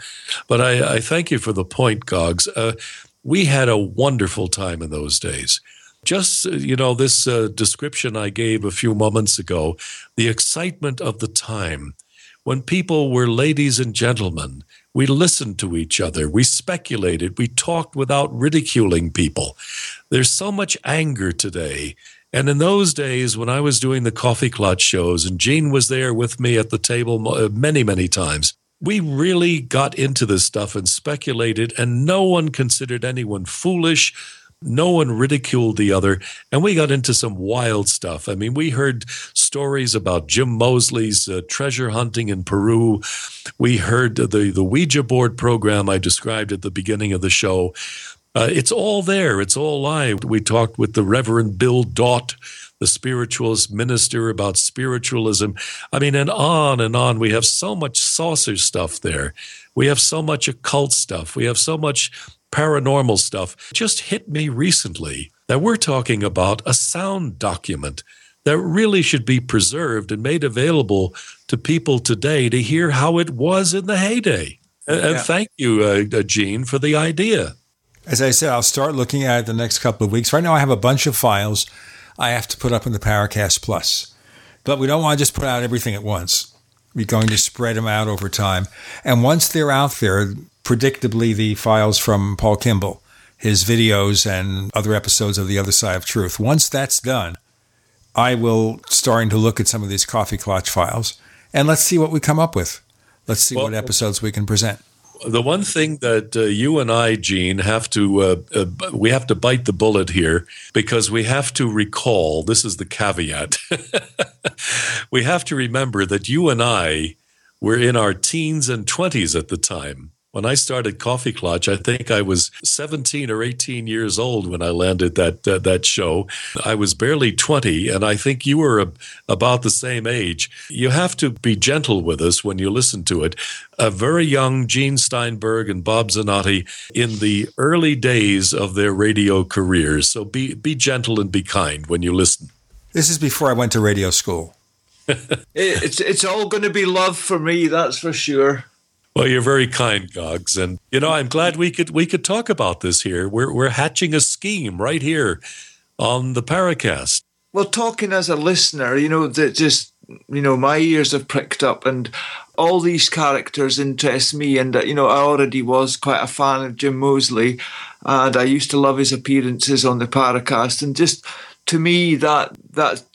But I thank you for the point, Gogs. We had a wonderful time in those days. Just, you know, this description I gave a few moments ago, the excitement of the time. When people were ladies and gentlemen, we listened to each other. We speculated. We talked without ridiculing people. There's so much anger today. And in those days, when I was doing the Coffee Clutch shows, and Gene was there with me at the table many, many times, we really got into this stuff and speculated, and no one considered anyone foolish No one ridiculed the other, and we got into some wild stuff. I mean, we heard stories about Jim Moseley's treasure hunting in Peru. We heard the Ouija board program I described at the beginning of the show. It's all there. It's all live. We talked with the Reverend Bill Dott, the spiritualist minister, about spiritualism. I mean, and on. We have so much saucer stuff there. We have so much occult stuff. We have so much paranormal stuff. It just hit me recently that we're talking about a sound document that really should be preserved and made available to people today to hear how it was in the heyday. And thank you, Gene, for the idea. As I said, I'll start looking at it the next couple of weeks. Right now I have a bunch of files I have to put up in the Paracast Plus. But we don't want to just put out everything at once. We're going to spread them out over time. And once they're out there, predictably the files from Paul Kimball, his videos and other episodes of The Other Side of Truth, once that's done, I will start to look at some of these coffee clutch files. And let's see what we come up with. Let's see what episodes we can present. The one thing that you and I, Gene, have to we have to bite the bullet here, because we have to recall, this is the caveat, we have to remember that you and I were in our teens and 20s at the time. When I started Coffee Clutch, I think I was 17 or 18 years old when I landed that show. I was barely 20, and I think you were about the same age. You have to be gentle with us when you listen to it. A very young Gene Steinberg and Bob Zanotti in the early days of their radio careers. So be gentle and be kind when you listen. This is before I went to radio school. It's all going to be love for me, that's for sure. Well, you're very kind, Gogs, and I'm glad we could talk about this here. We're hatching a scheme right here on the Paracast. Well, talking as a listener, that just my ears have pricked up, and all these characters interest me. And I already was quite a fan of Jim Moseley, and I used to love his appearances on the Paracast, and just. To me, that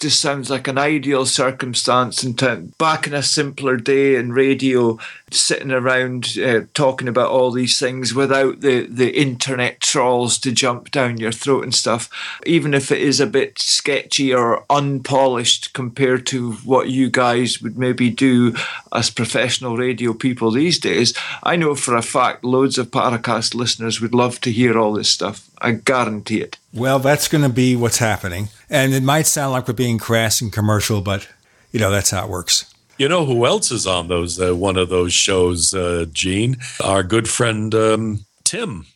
just sounds like an ideal circumstance in time. Back in a simpler day in radio, sitting around talking about all these things without the internet trolls to jump down your throat and stuff, even if it is a bit sketchy or unpolished compared to what you guys would maybe do as professional radio people these days. I know for a fact loads of Paracast listeners would love to hear all this stuff. I guarantee it. Well, that's going to be what's happening. And it might sound like we're being crass and commercial, but, that's how it works. You know who else is on those one of those shows, Gene? Our good friend Tim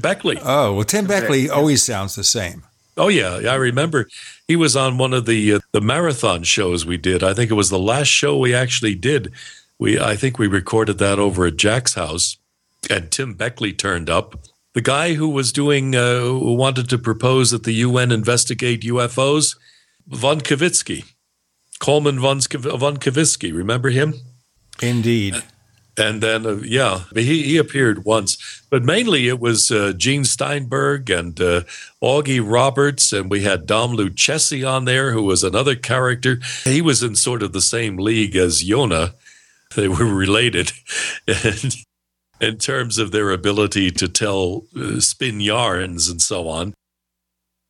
Beckley. Oh, well, Tim Beckley always sounds the same. Oh, yeah. I remember he was on one of the marathon shows we did. I think it was the last show we actually did. I think we recorded that over at Jack's house, and Tim Beckley turned up. The guy who was who wanted to propose that the UN investigate UFOs, von Kavitsky, Coleman von Kavitsky. Remember him? Indeed. And then, he appeared once. But mainly it was Gene Steinberg and Augie Roberts, and we had Dom Lucchesi on there, who was another character. He was in sort of the same league as Yonah. They were related. And in terms of their ability to tell spin yarns and so on.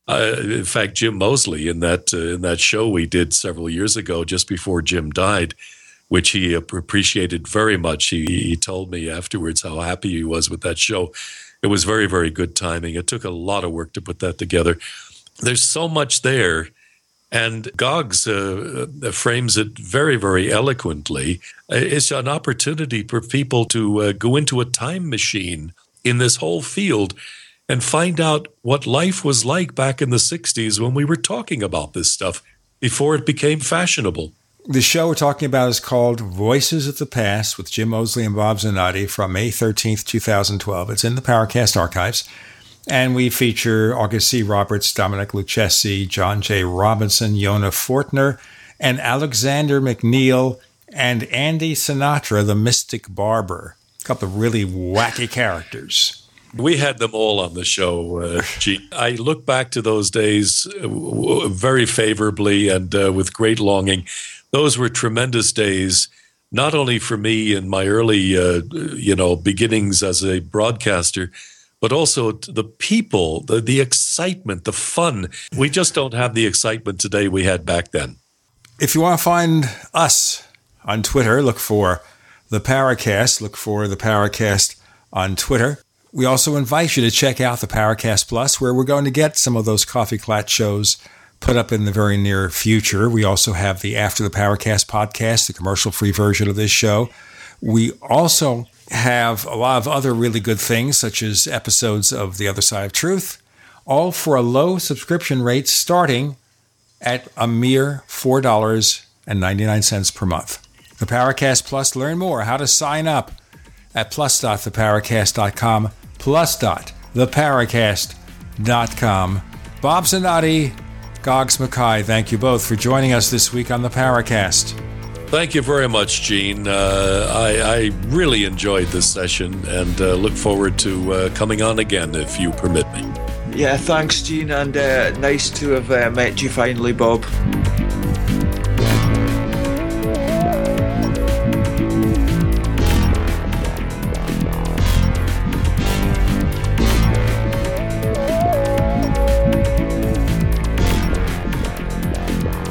In fact, Jim Moseley in that show we did several years ago, just before Jim died, which he appreciated very much. He told me afterwards how happy he was with that show. It was very, very good timing. It took a lot of work to put that together. There's so much there. And Gogs frames it very, very eloquently. It's an opportunity for people to go into a time machine in this whole field and find out what life was like back in the 60s when we were talking about this stuff before it became fashionable. The show we're talking about is called Voices of the Past with Jim Moseley and Bob Zanotti from May 13th, 2012. It's in the Paracast archives. And we feature Augie C. Roberts, Dominic Lucchesi, John J. Robinson, Yonah Fortner, and Alexander McNeil, and Andy Sinatra, the Mystic Barber. A couple of really wacky characters. We had them all on the show, Gene. I look back to those days very favorably and with great longing. Those were tremendous days. Not only for me in my early beginnings as a broadcaster, but also the people, the excitement, the fun. We just don't have the excitement today we had back then. If you want to find us on Twitter, look for The Paracast. Look for The Paracast on Twitter. We also invite you to check out The Paracast Plus, where we're going to get some of those Coffee Klatch shows put up in the very near future. We also have the After the Paracast podcast, the commercial-free version of this show. We also have a lot of other really good things, such as episodes of The Other Side of Truth, all for a low subscription rate starting at a mere $4.99 per month. The Paracast Plus. Learn more how to sign up at plus.theparacast.com, plus.theparacast.com. Bob Zanotti, Gogs Mackay, thank you both for joining us this week on The Paracast. Thank you very much, Gene. I really enjoyed this session and look forward to coming on again, if you permit me. Yeah, thanks, Gene, and nice to have met you finally, Bob.